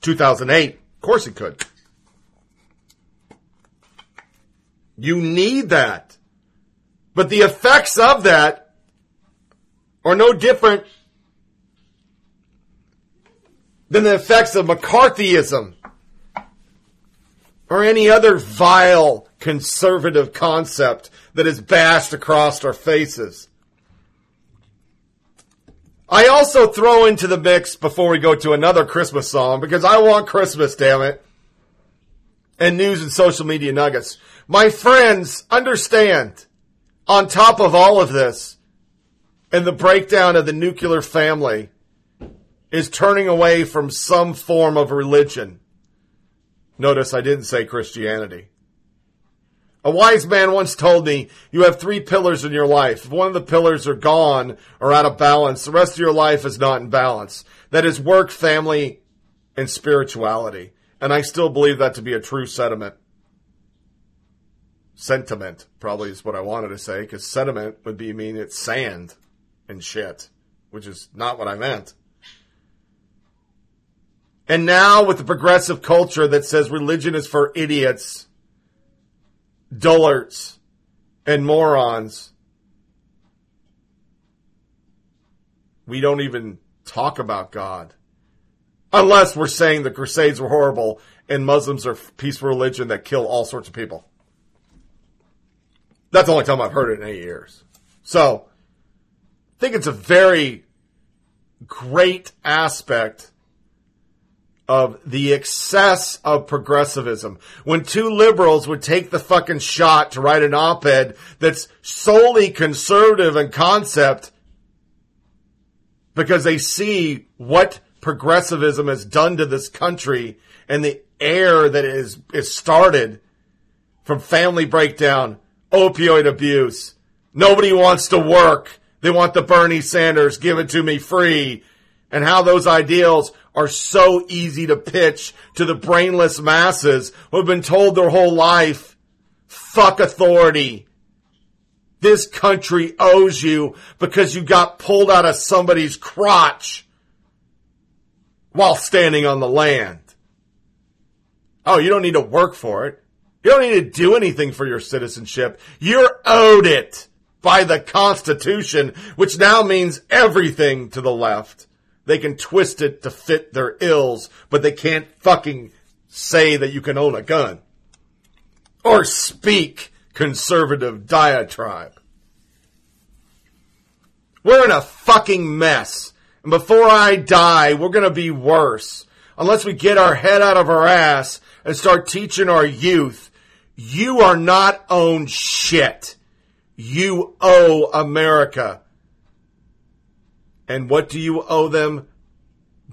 2008. Of course he could. You need that. But the effects of that are no different than the effects of McCarthyism or any other vile conservative concept that is bashed across our faces. I also throw into the mix, before we go to another Christmas song, because I want Christmas, damn it, and news and social media nuggets. My friends, understand, on top of all of this, and the breakdown of the nuclear family is turning away from some form of religion. Notice I didn't say Christianity. A wise man once told me, you have three pillars in your life. If one of the pillars are gone or out of balance, the rest of your life is not in balance. That is work, family, and spirituality. And I still believe that to be a true sentiment. Sentiment probably is what I wanted to say, because sediment would be mean it's sand and shit, which is not what I meant. And now with the progressive culture that says religion is for idiots, dullards, and morons, we don't even talk about God. Unless we're saying the Crusades were horrible and Muslims are peaceful religion that kill all sorts of people. That's the only time I've heard it in 8 years. So, I think it's a very great aspect of the excess of progressivism. When two liberals would take the fucking shot to write an op-ed that's solely conservative in concept because they see what progressivism has done to this country and the air that is started from family breakdown, opioid abuse. Nobody wants to work. They want the Bernie Sanders, give it to me free. And how those ideals are so easy to pitch to the brainless masses who have been told their whole life, fuck authority. This country owes you because you got pulled out of somebody's crotch while standing on the land. Oh, you don't need to work for it. You don't need to do anything for your citizenship. You're owed it by the Constitution, which now means everything to the left. They can twist it to fit their ills, but they can't fucking say that you can own a gun or speak conservative diatribe. We're in a fucking mess. And before I die, we're going to be worse unless we get our head out of our ass and start teaching our youth, you are not owned shit. You owe America. And what do you owe them?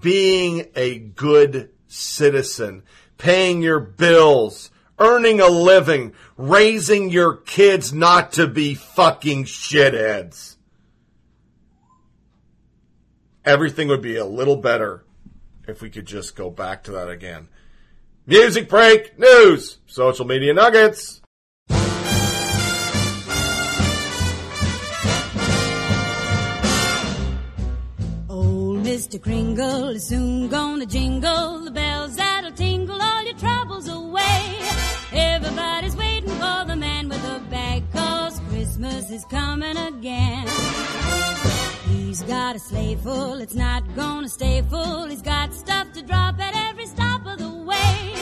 Being a good citizen, paying your bills, earning a living, raising your kids not to be fucking shitheads. Everything would be a little better if we could just go back to that again. Music break, news, social media nuggets. Mr. Kringle is soon gonna jingle the bells that'll tingle all your troubles away. Everybody's waiting for the man with the bag, 'cause Christmas is coming again. He's got a sleigh full, it's not gonna stay full. He's got stuff to drop at every stop of the way.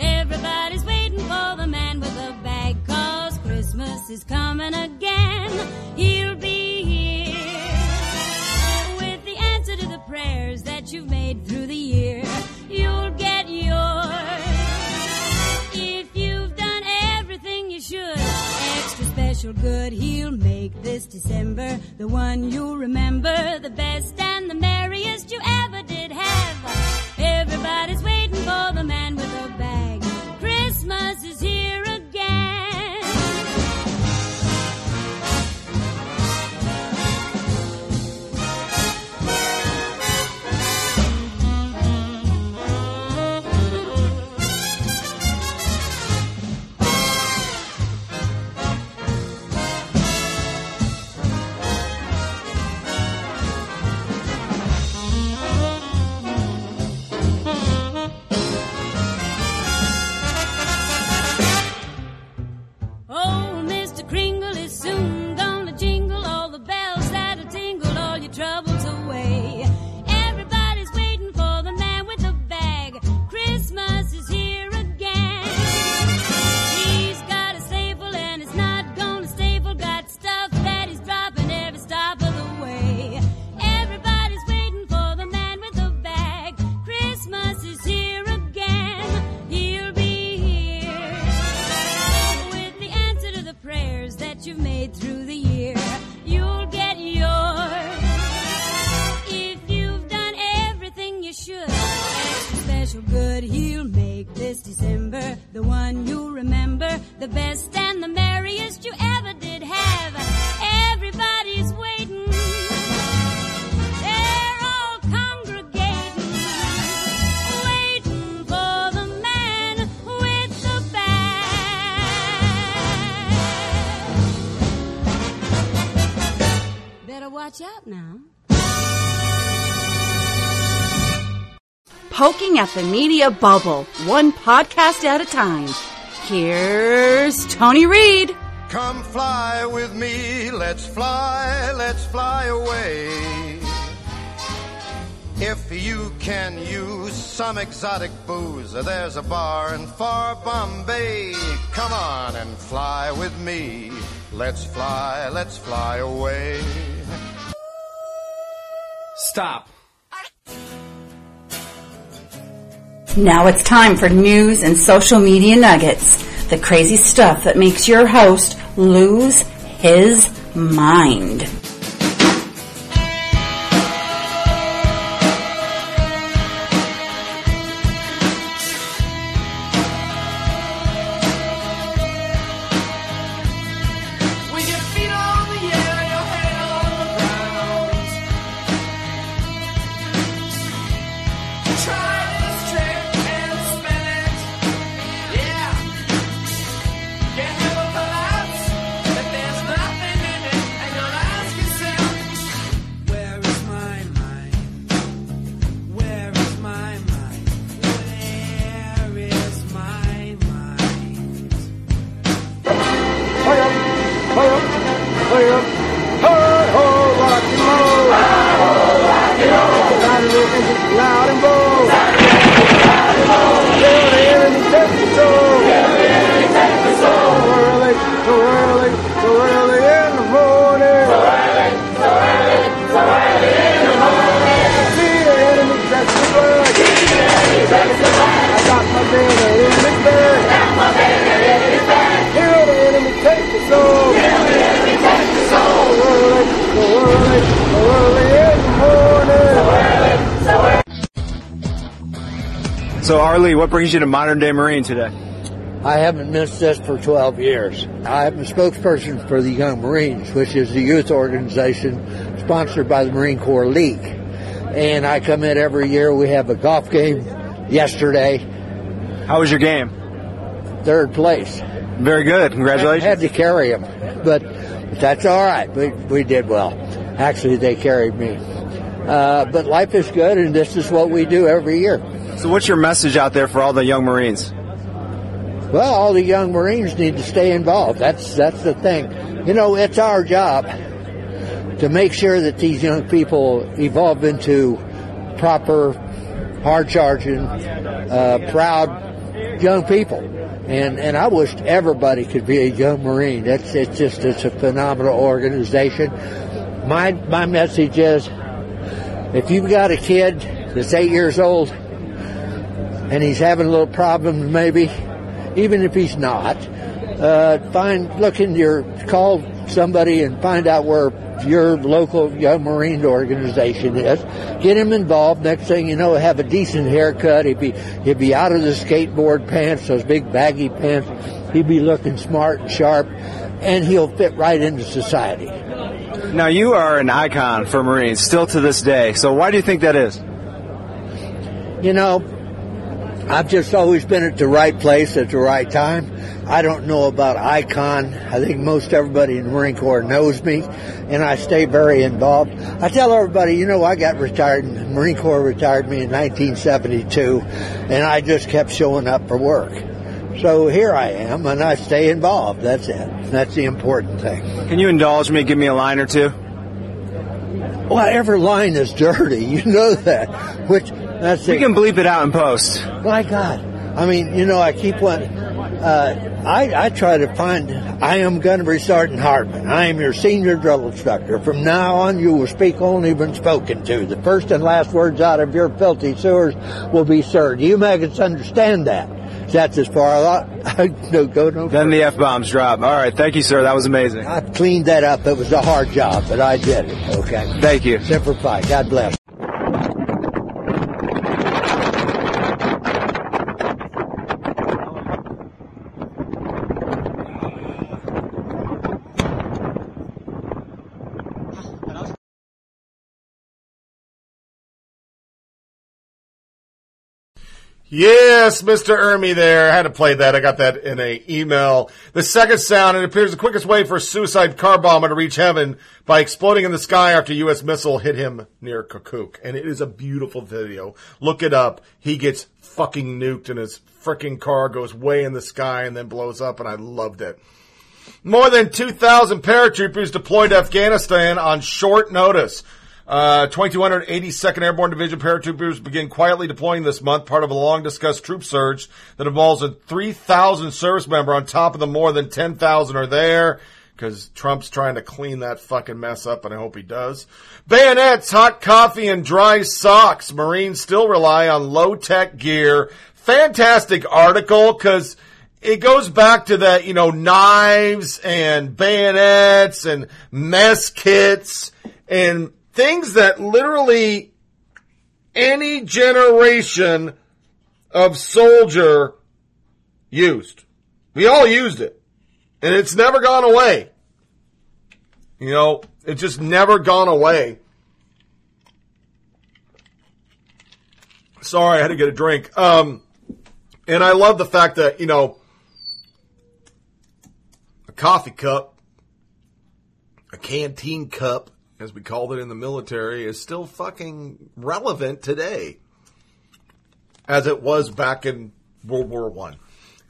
Everybody's waiting for the man with the bag, 'cause Christmas is coming again. He'll be here to the prayers that you've made through the year. You'll get yours if you've done everything you should. Extra special good he'll make this December, the one you'll remember, the best and the merriest you ever did have. Everybody's waiting for the man with a bag. Christmas is here again. December, the one you remember, the best and the merriest you ever did have. Everybody's waiting. They're all congregating, waiting for the man with the bag. Better watch out now. Poking at the media bubble, one podcast at a time. Here's Tony Reed. Come fly with me, let's fly away. If you can use some exotic booze, there's a bar in far Bombay. Come on and fly with me, let's fly away. Stop. Now it's time for news and social media nuggets, the crazy stuff that makes your host lose his mind. So, Arlie, what brings you to Modern Day Marine today? I haven't missed this for 12 years. I'm a spokesperson for the Young Marines, which is the youth organization sponsored by the Marine Corps League. And I come in every year. We have a golf game yesterday. How was your game? Third place. Very good. Congratulations. I had to carry them, but that's all right. We did well. Actually, they carried me. But life is good, and this is what we do every year. So what's your message out there for all the young Marines? Well, all the young Marines need to stay involved. That's the thing. You know, it's our job to make sure that these young people evolve into proper, hard-charging, proud young people. And I wished everybody could be a young Marine. It's a phenomenal organization. My message is, if you've got a kid that's 8 years old, and he's having a little problems, maybe, even if he's not, call somebody and find out where your local Young Marine organization is. Get him involved. Next thing you know, have a decent haircut. He'd be out of the skateboard pants, those big baggy pants. He'd be looking smart and sharp, and he'll fit right into society. Now, you are an icon for Marines still to this day. So why do you think that is? You know, I've just always been at the right place at the right time. I don't know about icon. I think most everybody in the Marine Corps knows me, and I stay very involved. I tell everybody, you know, I got retired, and the Marine Corps retired me in 1972, and I just kept showing up for work. So here I am, and I stay involved. That's it. That's the important thing. Can you indulge me? Give me a line or two? Well, every line is dirty. You know that. We can bleep it out in post. My God. I mean, you know, I keep one. I try to find, I am Gunnery Sergeant Hartman. I am your senior drill instructor. From now on, you will speak only when spoken to. The first and last words out of your filthy sewers will be, sir. Do you maggots understand that? That's as far as I go. No then further. The F-bombs drop. All right. Thank you, sir. That was amazing. I cleaned that up. It was a hard job, but I did it. Okay. Thank you. Semper Fi. God bless. Yes, Mr. Ermey there. I had to play that. I got that in an email. The second sound, it appears the quickest way for a suicide car bomber to reach heaven by exploding in the sky after a U.S. missile hit him near Kirkuk. And it is a beautiful video. Look it up. He gets fucking nuked and his freaking car goes way in the sky and then blows up, and I loved it. More than 2,000 paratroopers deployed to Afghanistan on short notice. 2,282nd Airborne Division paratroopers begin quietly deploying this month, part of a long-discussed troop surge that involves a 3,000 service member on top of the more than 10,000 are there, because Trump's trying to clean that fucking mess up, and I hope he does. Bayonets, hot coffee, and dry socks. Marines still rely on low-tech gear. Fantastic article, because it goes back to that, you know, knives and bayonets and mess kits and things that literally any generation of soldier used. We all used it. And it's never gone away. You know, it's just never gone away. Sorry, I had to get a drink. And I love the fact that, you know, a coffee cup, a canteen cup, as we called it in the military, is still fucking relevant today as it was back in World War I.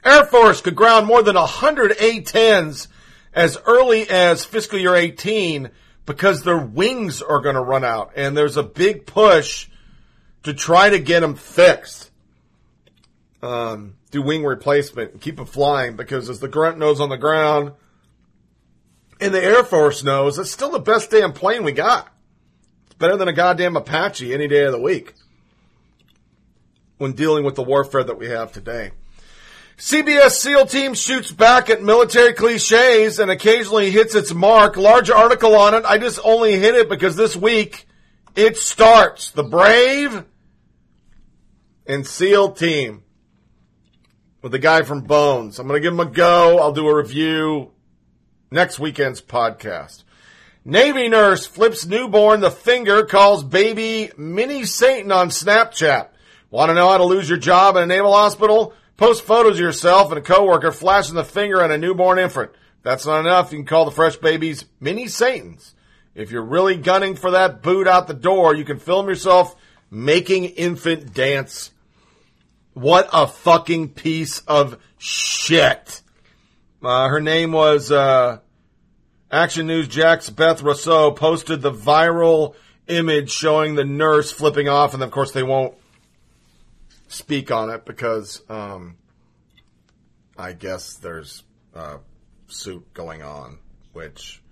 Air Force could ground more than 100 A-10s as early as fiscal year 18 because their wings are going to run out. And there's a big push to try to get them fixed. Do wing replacement and keep them flying because as the grunt knows on the ground, and the Air Force knows it's still the best damn plane we got. It's better than a goddamn Apache any day of the week when dealing with the warfare that we have today. CBS SEAL team shoots back at military cliches and occasionally hits its mark. Large article on it. I just only hit it because this week it starts. The Brave and SEAL team with the guy from Bones. I'm going to give him a go. I'll do a review next weekend's podcast. Navy nurse flips newborn the finger, calls baby mini Satan on Snapchat. Want to know how to lose your job in a naval hospital? Post photos of yourself and a coworker flashing the finger at a newborn infant. If that's not enough, you can call the fresh babies mini Satans. If you're really gunning for that boot out the door, you can film yourself making infant dance. What a fucking piece of shit. Her name was Action News Jack's Beth Rousseau posted the viral image showing the nurse flipping off, and of course they won't speak on it because I guess there's a suit going on, which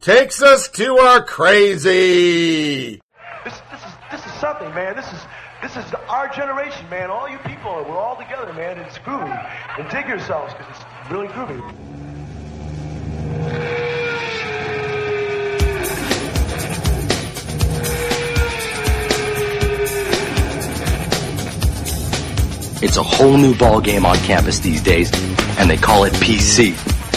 takes us to our crazy. This is something, man. This is our generation, man. All you people, we're all together, man. It's groovy. And dig yourselves because it's really groovy. It's a whole new ball game on campus these days, and they call it PC.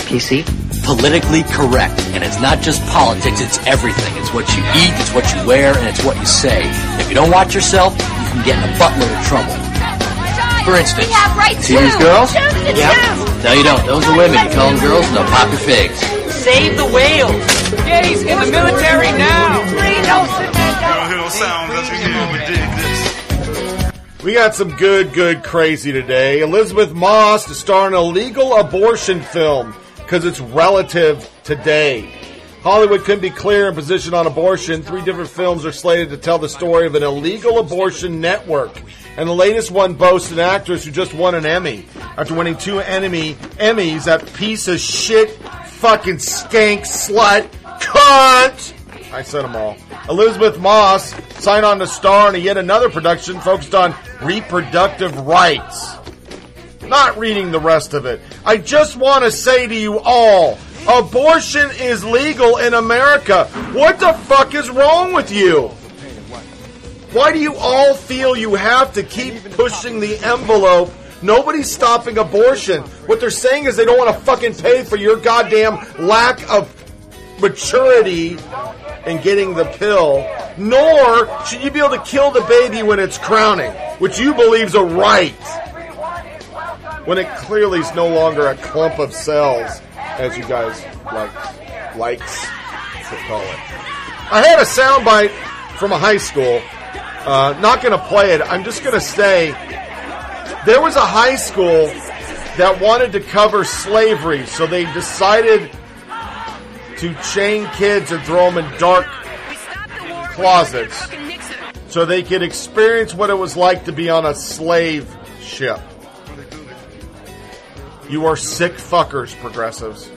PC? Politically correct. And it's not just politics, it's everything. It's what you eat, it's what you wear, and it's what you say. If you don't watch yourself, you can get in a buttload of trouble. For instance, we have rights to these girls? Yep. No, you don't. Those are women. You call them girls, and they'll pop your figs. Save the whales. Gays in the military now. Please don't sit down. We got some good crazy today. Elizabeth Moss to star in a legal abortion film because it's relative today. Hollywood couldn't be clearer in position on abortion. 3 different films are slated to tell the story of an illegal abortion network. And the latest one boasts an actress who just won an Emmy after winning 2 Emmys. That piece of shit, fucking skank, slut, cunt. I said them all. Elizabeth Moss signed on to star in yet another production focused on reproductive rights. Not reading the rest of it. I just want to say to you all, abortion is legal in America. What the fuck is wrong with you? Why do you all feel you have to keep pushing the envelope? Nobody's stopping abortion. What they're saying is they don't want to fucking pay for your goddamn lack of maturity and getting the pill, nor should you be able to kill the baby when it's crowning. which you believe is a right, when it clearly is no longer a clump of cells, as you guys likes to call it. I had a soundbite from a high school. Not going to play it. I'm just going to say there was a high school that wanted to cover slavery, so they decided to chain kids or throw them in dark closets so they could experience what it was like to be on a slave ship. You are sick fuckers, progressives.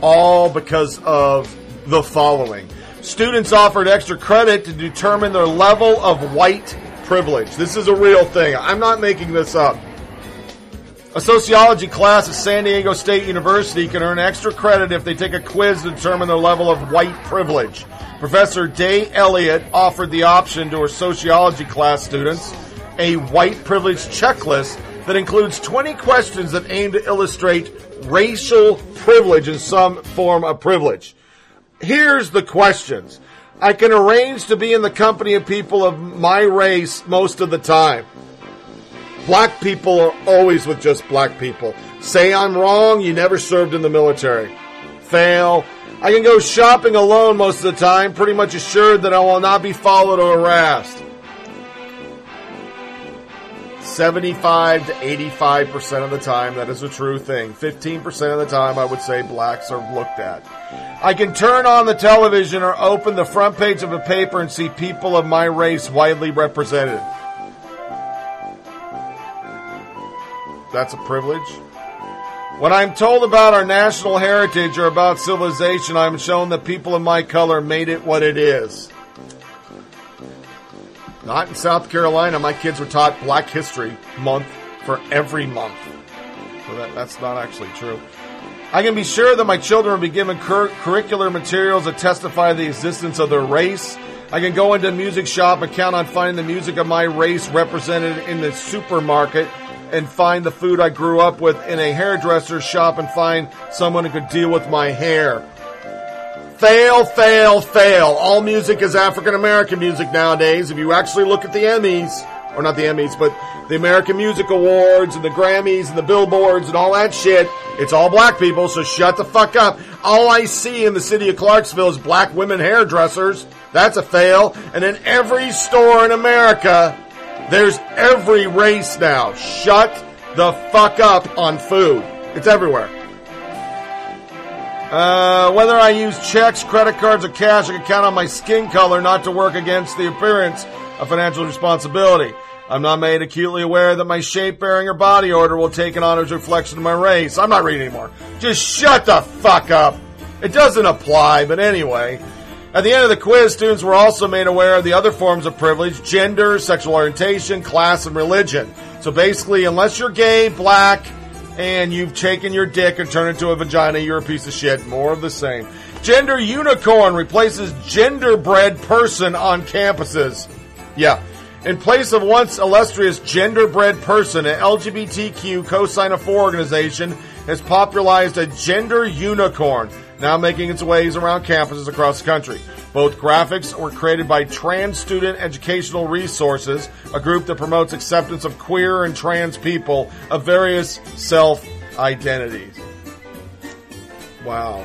All because of the following. Students offered extra credit to determine their level of white privilege. This is a real thing. I'm not making this up. A sociology class at San Diego State University can earn extra credit if they take a quiz to determine their level of white privilege. Professor Day Elliott offered the option to her sociology class students a white privilege checklist that includes 20 questions that aim to illustrate racial privilege in some form of privilege. Here's the questions. I can arrange to be in the company of people of my race most of the time. Black people are always with just black people. Say I'm wrong, you never served in the military. Fail. I can go shopping alone most of the time, pretty much assured that I will not be followed or harassed. 75 to 85% of the time, that is a true thing. 15% of the time, I would say blacks are looked at. I can turn on the television or open the front page of a paper and see people of my race widely represented. That's a privilege. When I'm told about our national heritage or about civilization, I'm shown that people of my color made it what it is. Not in South Carolina. My kids were taught Black History Month for every month. So that's not actually true. I can be sure that my children will be given curricular materials that testify the existence of their race. I can go into a music shop and count on finding the music of my race represented in the supermarket and find the food I grew up with in a hairdresser's shop and find someone who could deal with my hair. Fail, fail, fail. All music is African-American music nowadays. If you actually look at the Emmys, or not the Emmys, but the American Music Awards and the Grammys and the Billboards and all that shit, it's all black people, so shut the fuck up. All I see in the city of Clarksville is black women hairdressers. That's a fail. And in every store in America, there's every race now. Shut the fuck up on food. It's everywhere. Whether I use checks, credit cards, or cash, I can count on my skin color not to work against the appearance of financial responsibility. I'm not made acutely aware that my shape, bearing, or body odor will take an honest reflection of my race. I'm not reading anymore. Just shut the fuck up. It doesn't apply, but anyway. At the end of the quiz, students were also made aware of the other forms of privilege: gender, sexual orientation, class, and religion. So basically, unless you're gay, black, and you've taken your dick and turned it into a vagina, you're a piece of shit. More of the same. Gender unicorn replaces genderbred person on campuses. Yeah. In place of once illustrious genderbred person, an LGBTQ cosign of 4 organization has popularized a gender unicorn, now making its ways around campuses across the country. Both graphics were created by Trans Student Educational Resources, a group that promotes acceptance of queer and trans people of various self-identities. Wow.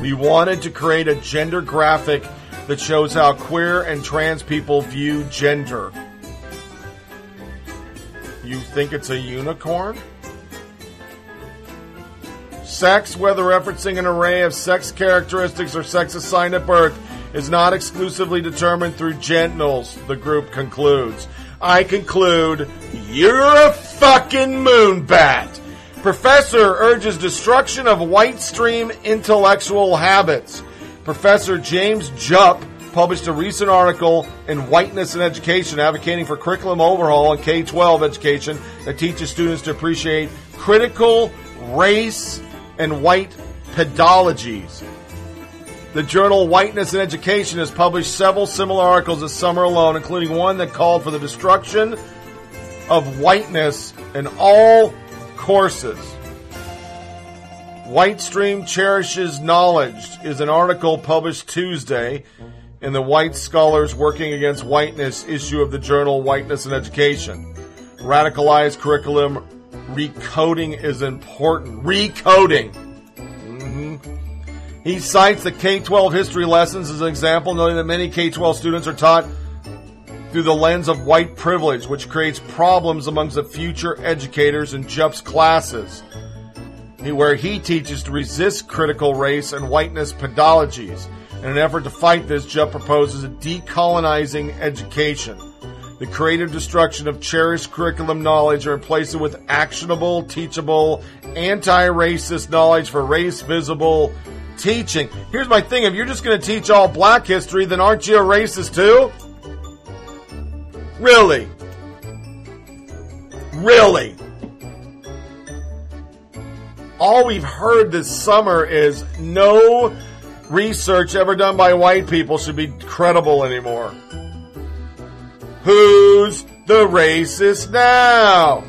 We wanted to create a gender graphic that shows how queer and trans people view gender. You think it's a unicorn? Sex, whether referencing an array of sex characteristics or sex assigned at birth, is not exclusively determined through genitals, the group concludes. I conclude, you're a fucking moonbat. Professor urges destruction of white stream intellectual habits. Professor James Jupp published a recent article in Whiteness in Education advocating for curriculum overhaul in K-12 education that teaches students to appreciate critical race and white pedologies. The journal Whiteness in Education has published several similar articles this summer alone, including one that called for the destruction of whiteness in all courses. White Stream Cherishes Knowledge is an article published Tuesday in the White Scholars Working Against Whiteness issue of the journal Whiteness and Education. Radicalized curriculum recoding is important. Recoding. He cites the K-12 history lessons as an example, noting that many K-12 students are taught through the lens of white privilege, which creates problems amongst the future educators in JEP's classes, where he teaches to resist critical race and whiteness pedagogies. In an effort to fight this, JEP proposes a decolonizing education, the creative destruction of cherished curriculum knowledge and replace it with actionable, teachable, anti-racist knowledge for race-visible teaching. Here's my thing. If you're just going to teach all black history, then aren't you a racist too? Really? Really? All we've heard this summer is no research ever done by white people should be credible anymore. Who's the racist now?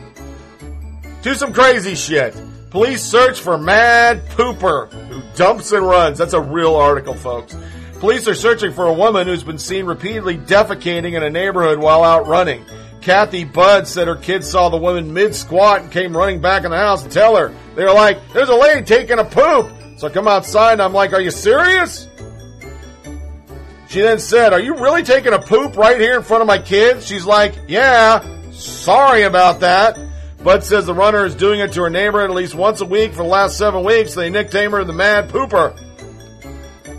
Do some crazy shit. Police search for mad pooper who dumps and runs. That's a real article, folks. Police are searching for a woman who's been seen repeatedly defecating in a neighborhood while out running. Kathy Budd said her kids saw the woman mid-squat and came running back in the house to tell her. They were like, there's a lady taking a poop. So I come outside and I'm like, are you serious? She then said, are you really taking a poop right here in front of my kids? She's like, yeah, sorry about that. Budd says the runner is doing it to her neighborhood at least once a week for the last 7 weeks. They nicknamed her the Mad Pooper.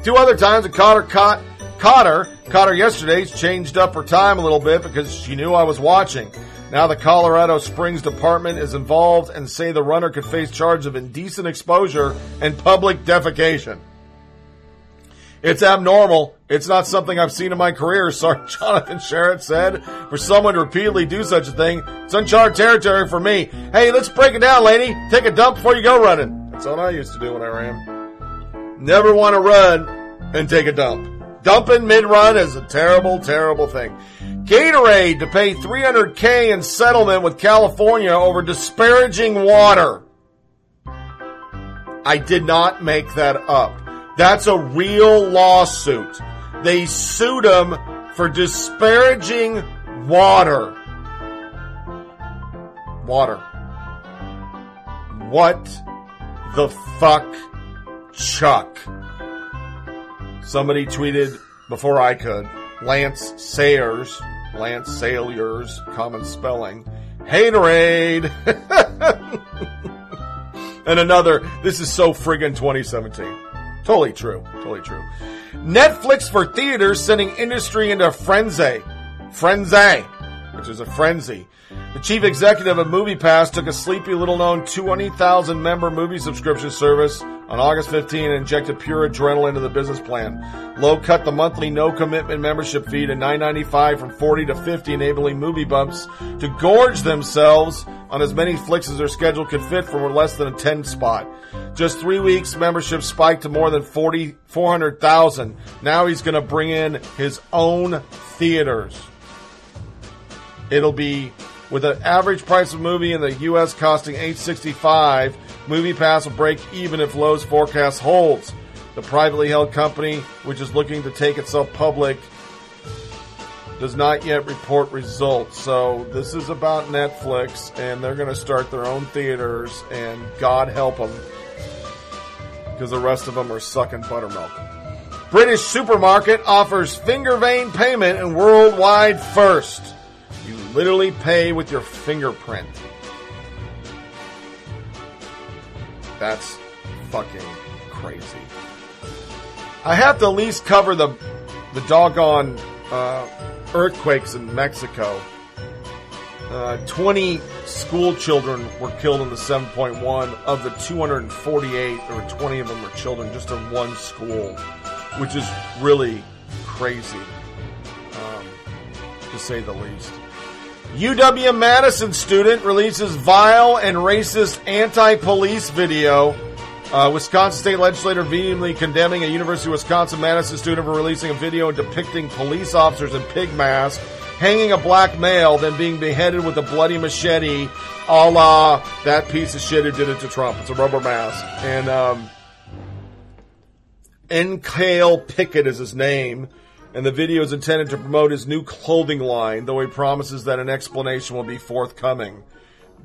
Two other times I caught her yesterday. She changed up her time a little bit because she knew I was watching. Now the Colorado Springs Department is involved and say the runner could face charge of indecent exposure and public defecation. It's abnormal. It's not something I've seen in my career, Sergeant Jonathan Sherritt said. For someone to repeatedly do such a thing, it's uncharted territory for me. Hey, let's break it down, lady. Take a dump before you go running. That's what I used to do when I ran. Never want to run and take a dump. Dumping mid-run is a terrible, terrible thing. Gatorade to pay $300K in settlement with California over disparaging water. I did not make that up. That's a real lawsuit. They sued them for disparaging water. Water. What the fuck, Chuck? Somebody tweeted before I could. Lance Sayers, common spelling. Haterade. And another, this is so friggin' 2017. Totally true. Totally true. Netflix for theaters sending industry into a frenzy. Frenzy. Which is a frenzy. The chief executive of MoviePass took a sleepy little-known 20,000 member movie subscription service on August 15 and injected pure adrenaline into the business plan. Lowe cut the monthly no-commitment membership fee to $9.95 from $40 to $50, enabling movie bumps to gorge themselves on as many flicks as their schedule could fit from less than a 10 spot. Just 3 weeks, membership spiked to more than 400,000. Now he's going to bring in his own theaters. It'll be with an average price of movie in the U.S. costing $8.65. MoviePass will break even if Lowe's forecast holds. The privately held company, which is looking to take itself public, does not yet report results. So this is about Netflix, and they're going to start their own theaters, and God help them, because the rest of them are sucking buttermilk. British supermarket offers finger vein payment and worldwide first. You literally pay with your fingerprint. That's fucking crazy. I have to at least cover the doggone earthquakes in Mexico. 20 school children were killed in the 7.1 of the 248. There were 20 of them were children just in one school, which is really crazy, to say the least. UW-Madison student releases vile and racist anti-police video. Wisconsin state legislator vehemently condemning a University of Wisconsin-Madison student for releasing a video depicting police officers in pig masks, hanging a black male, then being beheaded with a bloody machete, a la that piece of shit who did it to Trump. It's a rubber mask. And N. Cale Pickett is his name. and the video is intended to promote his new clothing line, though he promises that an explanation will be forthcoming.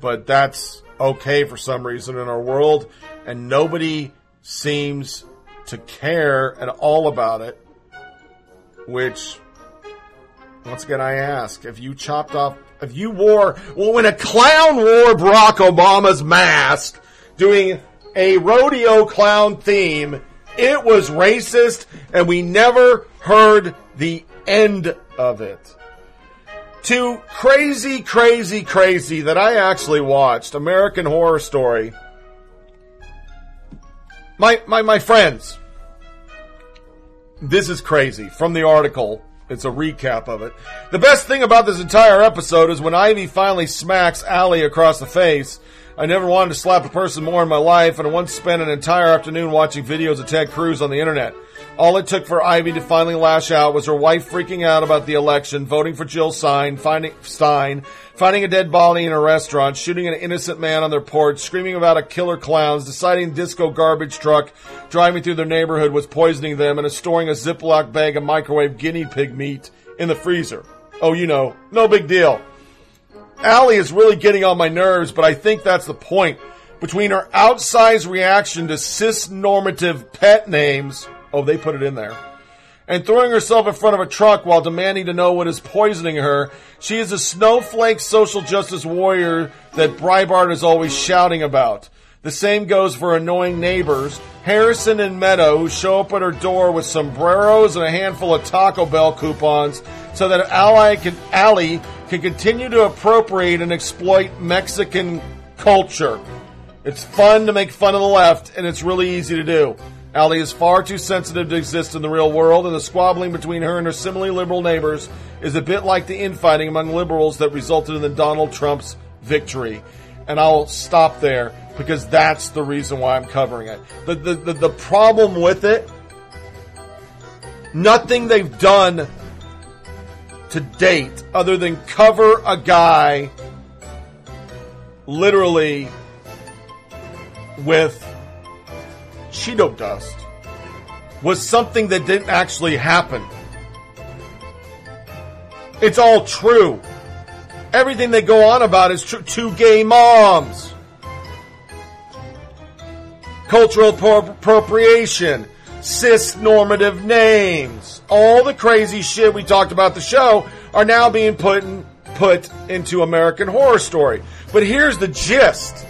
But that's okay for some reason in our world, and nobody seems to care at all about it, which, once again, I ask, when a clown wore Barack Obama's mask doing a rodeo clown theme, it was racist, and we never heard the end of it. To crazy, crazy, crazy that I actually watched American Horror Story. My friends, this is crazy. From the article, it's a recap of it. The best thing about this entire episode is when Ivy finally smacks Allie across the face. I never wanted to slap a person more in my life, and I once spent an entire afternoon watching videos of Ted Cruz on the internet. All it took for Ivy to finally lash out was her wife freaking out about the election, voting for Jill Stein, finding a dead body in a restaurant, shooting an innocent man on their porch, screaming about a killer clowns, deciding disco garbage truck driving through their neighborhood was poisoning them, and storing a Ziploc bag of microwave guinea pig meat in the freezer. Oh, you know, no big deal. Allie is really getting on my nerves, but I think that's the point. Between her outsized reaction to cis-normative pet names, oh, they put it in there, and throwing herself in front of a truck while demanding to know what is poisoning her, she is a snowflake social justice warrior that Breitbart is always shouting about. The same goes for annoying neighbors, Harrison and Meadow, who show up at her door with sombreros and a handful of Taco Bell coupons so that Allie can continue to appropriate and exploit Mexican culture. It's fun to make fun of the left, and it's really easy to do. Allie is far too sensitive to exist in the real world, and the squabbling between her and her similarly liberal neighbors is a bit like the infighting among liberals that resulted in the Donald Trump's victory. And I'll stop there, because that's the reason why I'm covering it. The problem with it, nothing they've done to date other than cover a guy literally with Cheeto dust was something that didn't actually happen. It's all true. Everything they go on about is true. Two gay moms, cultural appropriation, cis-normative names, all the crazy shit we talked about the show are now being put into American Horror Story. But here's the gist.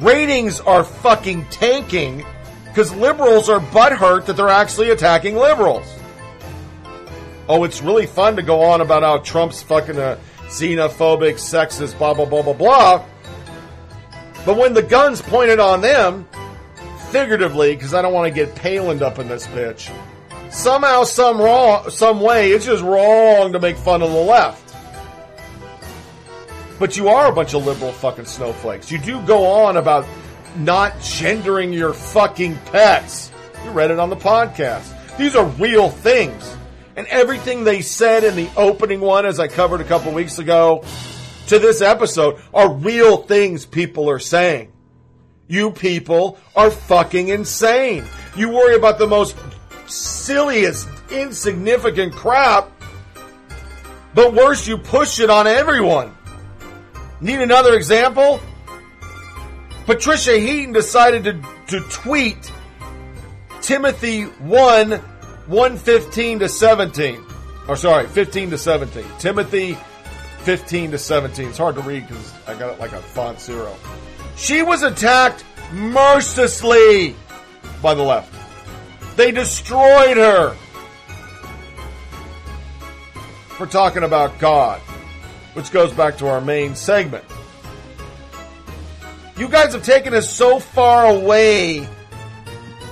Ratings are fucking tanking because liberals are butthurt that they're actually attacking liberals. Oh, it's really fun to go on about how Trump's fucking a xenophobic, sexist, blah, blah, blah, blah, blah. But when the gun's pointed on them, figuratively, because I don't want to get Palin up in this bitch, somehow, some way, it's just wrong to make fun of the left. But you are a bunch of liberal fucking snowflakes. You do go on about not gendering your fucking pets. You read it on the podcast. These are real things. And everything they said in the opening one, as I covered a couple weeks ago, to this episode, are real things people are saying. You people are fucking insane. You worry about the most silliest, insignificant crap, but worse, you push it on everyone. Need another example? Patricia Heaton decided to tweet Timothy 1:15-17. Or sorry, 15-17. Timothy 15-17. It's hard to read because I got it like a font zero. She was attacked mercilessly by the left. They destroyed her for talking about God, which goes back to our main segment. You guys have taken us so far away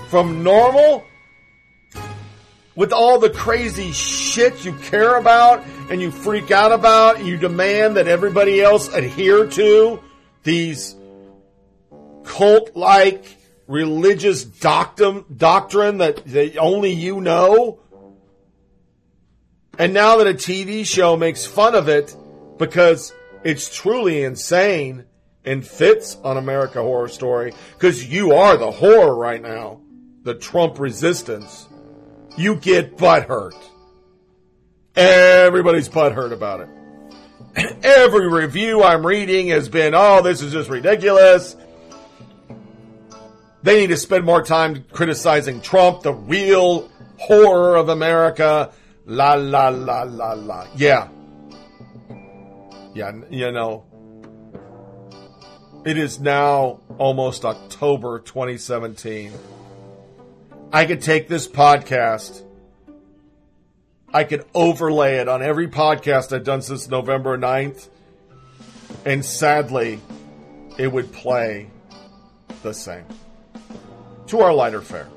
from normal with all the crazy shit you care about and you freak out about, and you demand that everybody else adhere to these cult-like religious doctrine that only you know. And now that a TV show makes fun of it because it's truly insane and fits on America Horror Story, because you are the horror right now, the Trump resistance, you get butthurt. Everybody's butthurt about it. Every review I'm reading has been, oh, this is just ridiculous. They need to spend more time criticizing Trump, the real horror of America. La, la, la, la, la. Yeah. Yeah, you know. It is now almost October 2017. I could take this podcast. I could overlay it on every podcast I've done since November 9th. And sadly, it would play the same. To our lighter fare.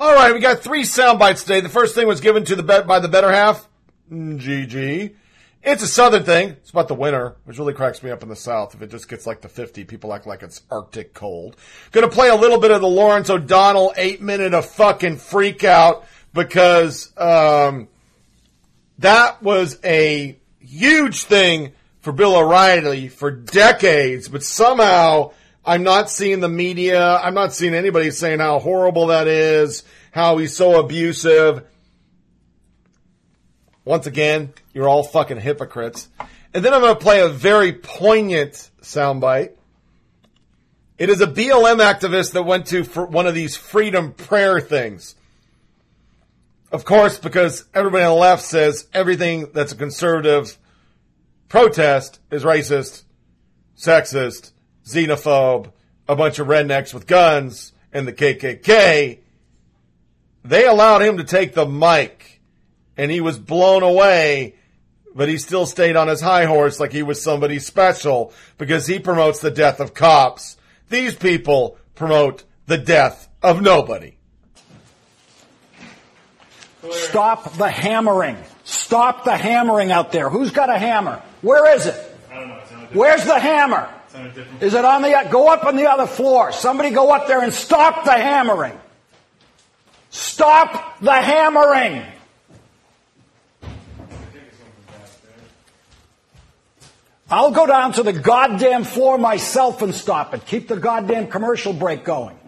All right, we got three sound bites today. The first thing was given to the by the better half. GG. It's a southern thing. It's about the winter, which really cracks me up in the South. If it just gets like the 50, people act like it's Arctic cold. Going to play a little bit of the Lawrence O'Donnell 8-minute of fucking freak out because that was a huge thing for Bill O'Reilly for decades, but somehow I'm not seeing the media. I'm not seeing anybody saying how horrible that is, how he's so abusive. Once again, you're all fucking hypocrites. And then I'm going to play a very poignant soundbite. It is a BLM activist that went to for one of these freedom prayer things. Of course, because everybody on the left says everything that's a conservative protest is racist, sexist, xenophobe, a bunch of rednecks with guns, and the KKK. They allowed him to take the mic, and he was blown away, but he still stayed on his high horse like he was somebody special because he promotes the death of cops. These people promote the death of nobody. Stop the hammering. Stop the hammering out there. Who's got a hammer? Where is it? I don't know. Where's the hammer? Is it on the... Go up on the other floor. Somebody go up there and stop the hammering. Stop the hammering. I'll go down to the goddamn floor myself and stop it. Keep the goddamn commercial break going.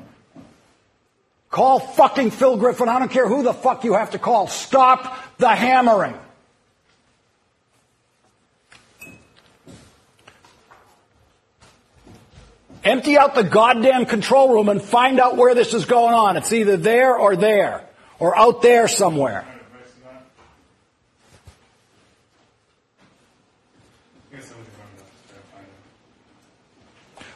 Call fucking Phil Griffin. I don't care who the fuck you have to call. Stop the hammering. Empty out the goddamn control room and find out where this is going on. It's either there or out there somewhere.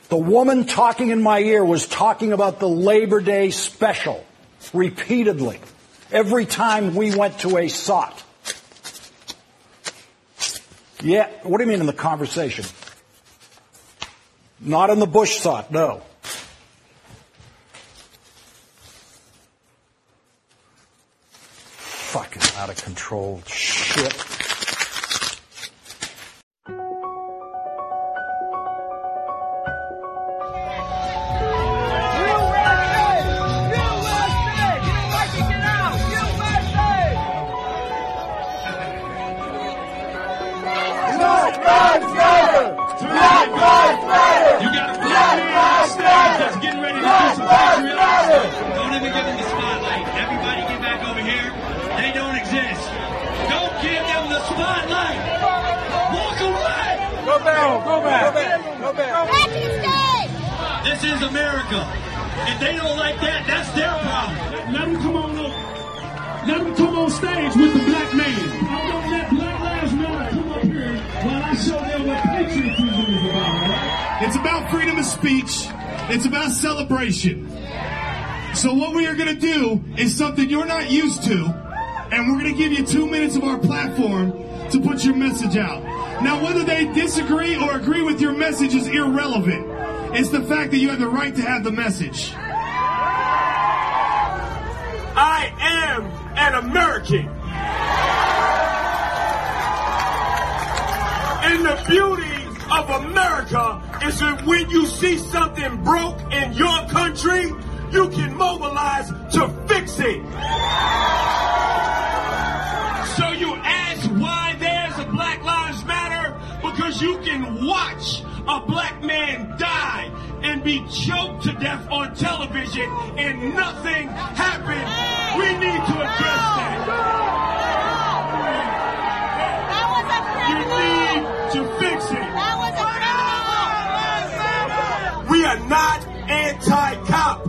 The woman talking in my ear was talking about the Labor Day special repeatedly every time we went to a SOT. Yeah, what do you mean in the conversation? Not in the Bush SOT, no. Fucking out of control shit. This is America. If they don't like that, that's their problem. Let them come on up. Let them come on stage with the black man. I don't let Black Lives Matter come up here while I show them what patriotism is about, right? It's about freedom of speech. It's about celebration. So what we are going to do is something you're not used to, and we're going to give you 2 minutes of our platform to put your message out. Now, whether they disagree or agree with your message is irrelevant. It's the fact that you have the right to have the message. I am an American. And the beauty of America is that when you see something broke in your country, you can mobilize to fix it. So you ask why there's a Black Lives Matter? Because you can watch a black man die and be choked to death on television and nothing happened. We need to address that. That was a criminal. You need to fix it. That was a criminal. We are not anti-cop.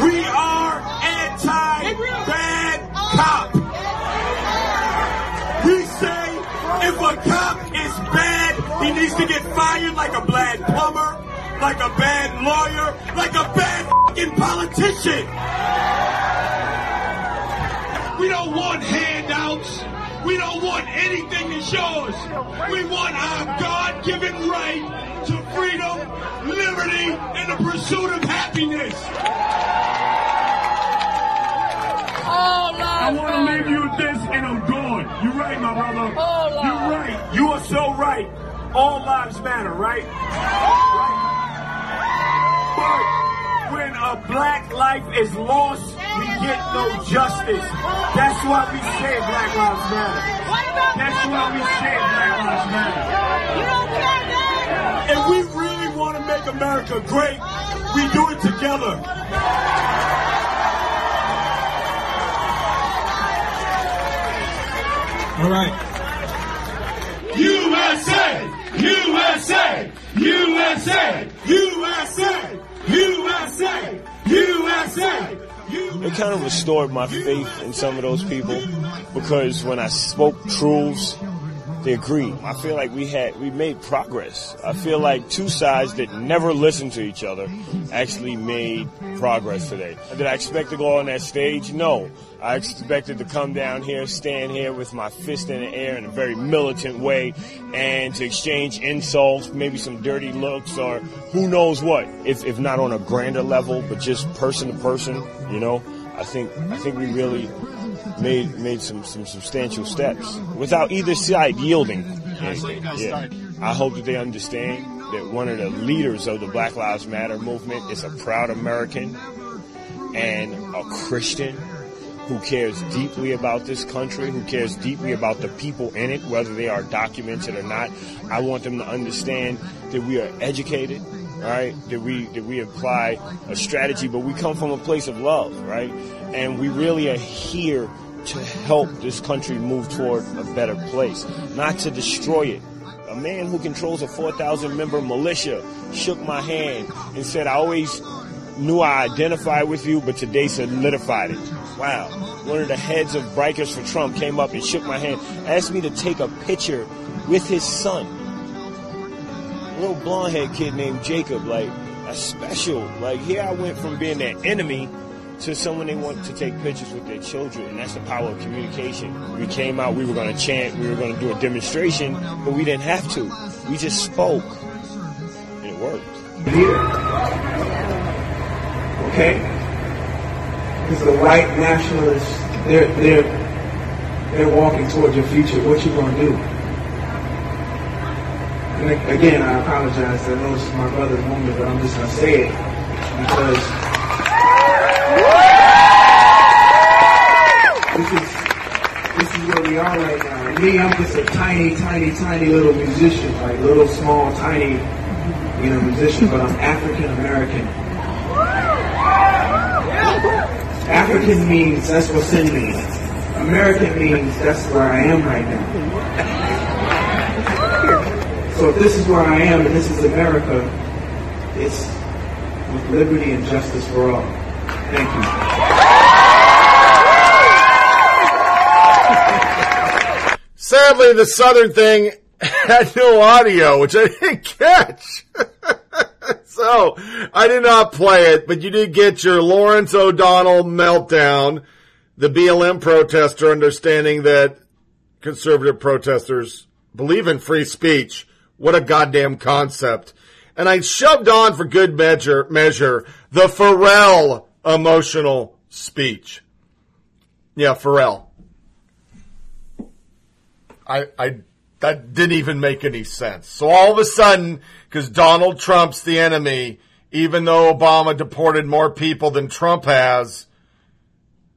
We are anti-bad cop. We say if a cop is bad, he needs to get fired like a bad plumber, like a bad lawyer, like a bad fucking politician. We don't want handouts. We don't want anything that's yours. We want our God-given right to freedom, liberty, and the pursuit of happiness. I want to leave you with this, and I'm gone. You're right, my brother. You're right. You are so right. All lives matter, right? But when a black life is lost, we get no justice. That's why we say Black Lives Matter. That's why we say Black Lives Matter. If we really want to make America great, we do it together. All right. USA! USA! USA! USA! USA! USA! It kind of restored my faith in some of those people, because when I spoke truths, they agreed. I feel like we made progress. I feel like two sides that never listened to each other actually made progress today. Did I expect to go on that stage? No. I expected to come down here, stand here with my fist in the air in a very militant way, and to exchange insults, maybe some dirty looks, or who knows what. If not on a grander level, but just person to person, you know, I think we really made some substantial steps without either side yielding. Yeah. I hope that they understand that one of the leaders of the Black Lives Matter movement is a proud American and a Christian who cares deeply about this country, who cares deeply about the people in it, whether they are documented or not. I want them to understand that we are educated, right? That we apply a strategy, but we come from a place of love, right? And we really are here to help this country move toward a better place, not to destroy it. A man who controls a 4,000-member militia shook my hand and said, "I always knew I identified with you, but today solidified it." Wow. One of the heads of Bikers for Trump came up and shook my hand, asked me to take a picture with his son. A little blonde-haired kid named Jacob, like, a special. Like, here I went from being their enemy to someone they want to take pictures with their children, and that's the power of communication. We came out, we were going to chant, we were going to do a demonstration, but we didn't have to. We just spoke, and it worked. Yeah. Okay? Because the white nationalists, they're walking towards your future. What you gonna do? And again, I apologize. I know this is my brother's moment, but I'm just gonna say it because this is where we are right now. Me, I'm just a tiny little musician, like little small tiny, you know, musician, but I'm African American. African means that's what's in me. American means that's where I am right now. So if this is where I am and this is America, it's with liberty and justice for all. Thank you. Sadly, the Southern thing had no audio, which I didn't catch. So, I did not play it, but you did get your Lawrence O'Donnell meltdown, the BLM protester understanding that conservative protesters believe in free speech. What a goddamn concept. And I shoved on for good measure the Pharrell emotional speech. Yeah, Pharrell. That didn't even make any sense. So all of a sudden, because Donald Trump's the enemy, even though Obama deported more people than Trump has,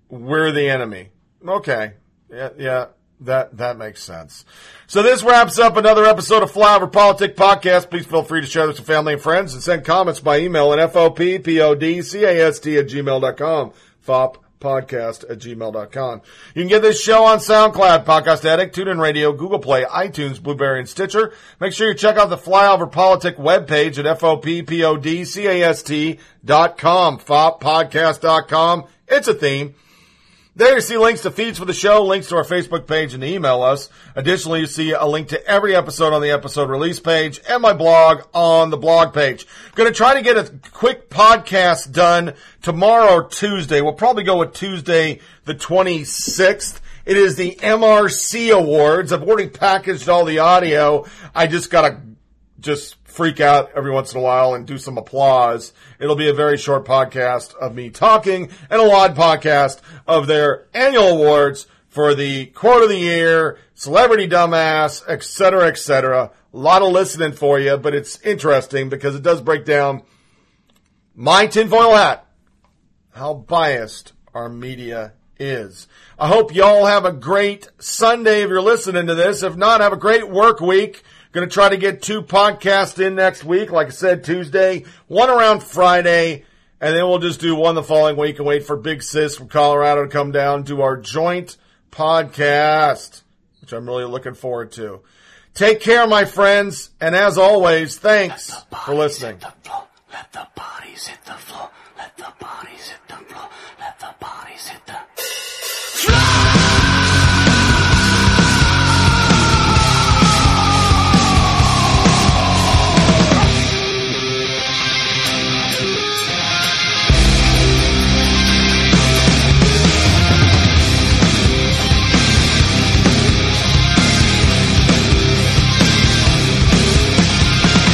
we're the enemy. Okay. Yeah, That makes sense. So this wraps up another episode of Flyover Politic Podcast. Please feel free to share this with family and friends and send comments by email at foppodcast@gmail.com. foppodcast@gmail.com. You can get this show on SoundCloud, Podcast Addict, TuneIn Radio, Google Play, iTunes, Blueberry, and Stitcher. Make sure you check out the Flyover Politic webpage at foppodcast.com, foppodcast.com. It's a theme. There you see links to feeds for the show, links to our Facebook page, and email us. Additionally, you see a link to every episode on the episode release page and my blog on the blog page. I'm going to try to get a quick podcast done tomorrow, Tuesday. We'll probably go with Tuesday the 26th. It is the MRC Awards. I've already packaged all the audio. I just got to just freak out every once in a while and do some applause. It'll be a very short podcast of me talking and a live podcast of their annual awards for the Quote of the Year, Celebrity Dumbass, et cetera, et cetera. A lot of listening for you, but it's interesting because it does break down my tinfoil hat, how biased our media is. I hope y'all have a great Sunday if you're listening to this. If not, have a great work week. Going to try to get two podcasts in next week. Like I said, Tuesday, one around Friday, and then we'll just do one the following week and wait for Big Sis from Colorado to come down and do our joint podcast, which I'm really looking forward to. Take care, my friends, and as always, thanks for listening. Let the bodies hit the floor.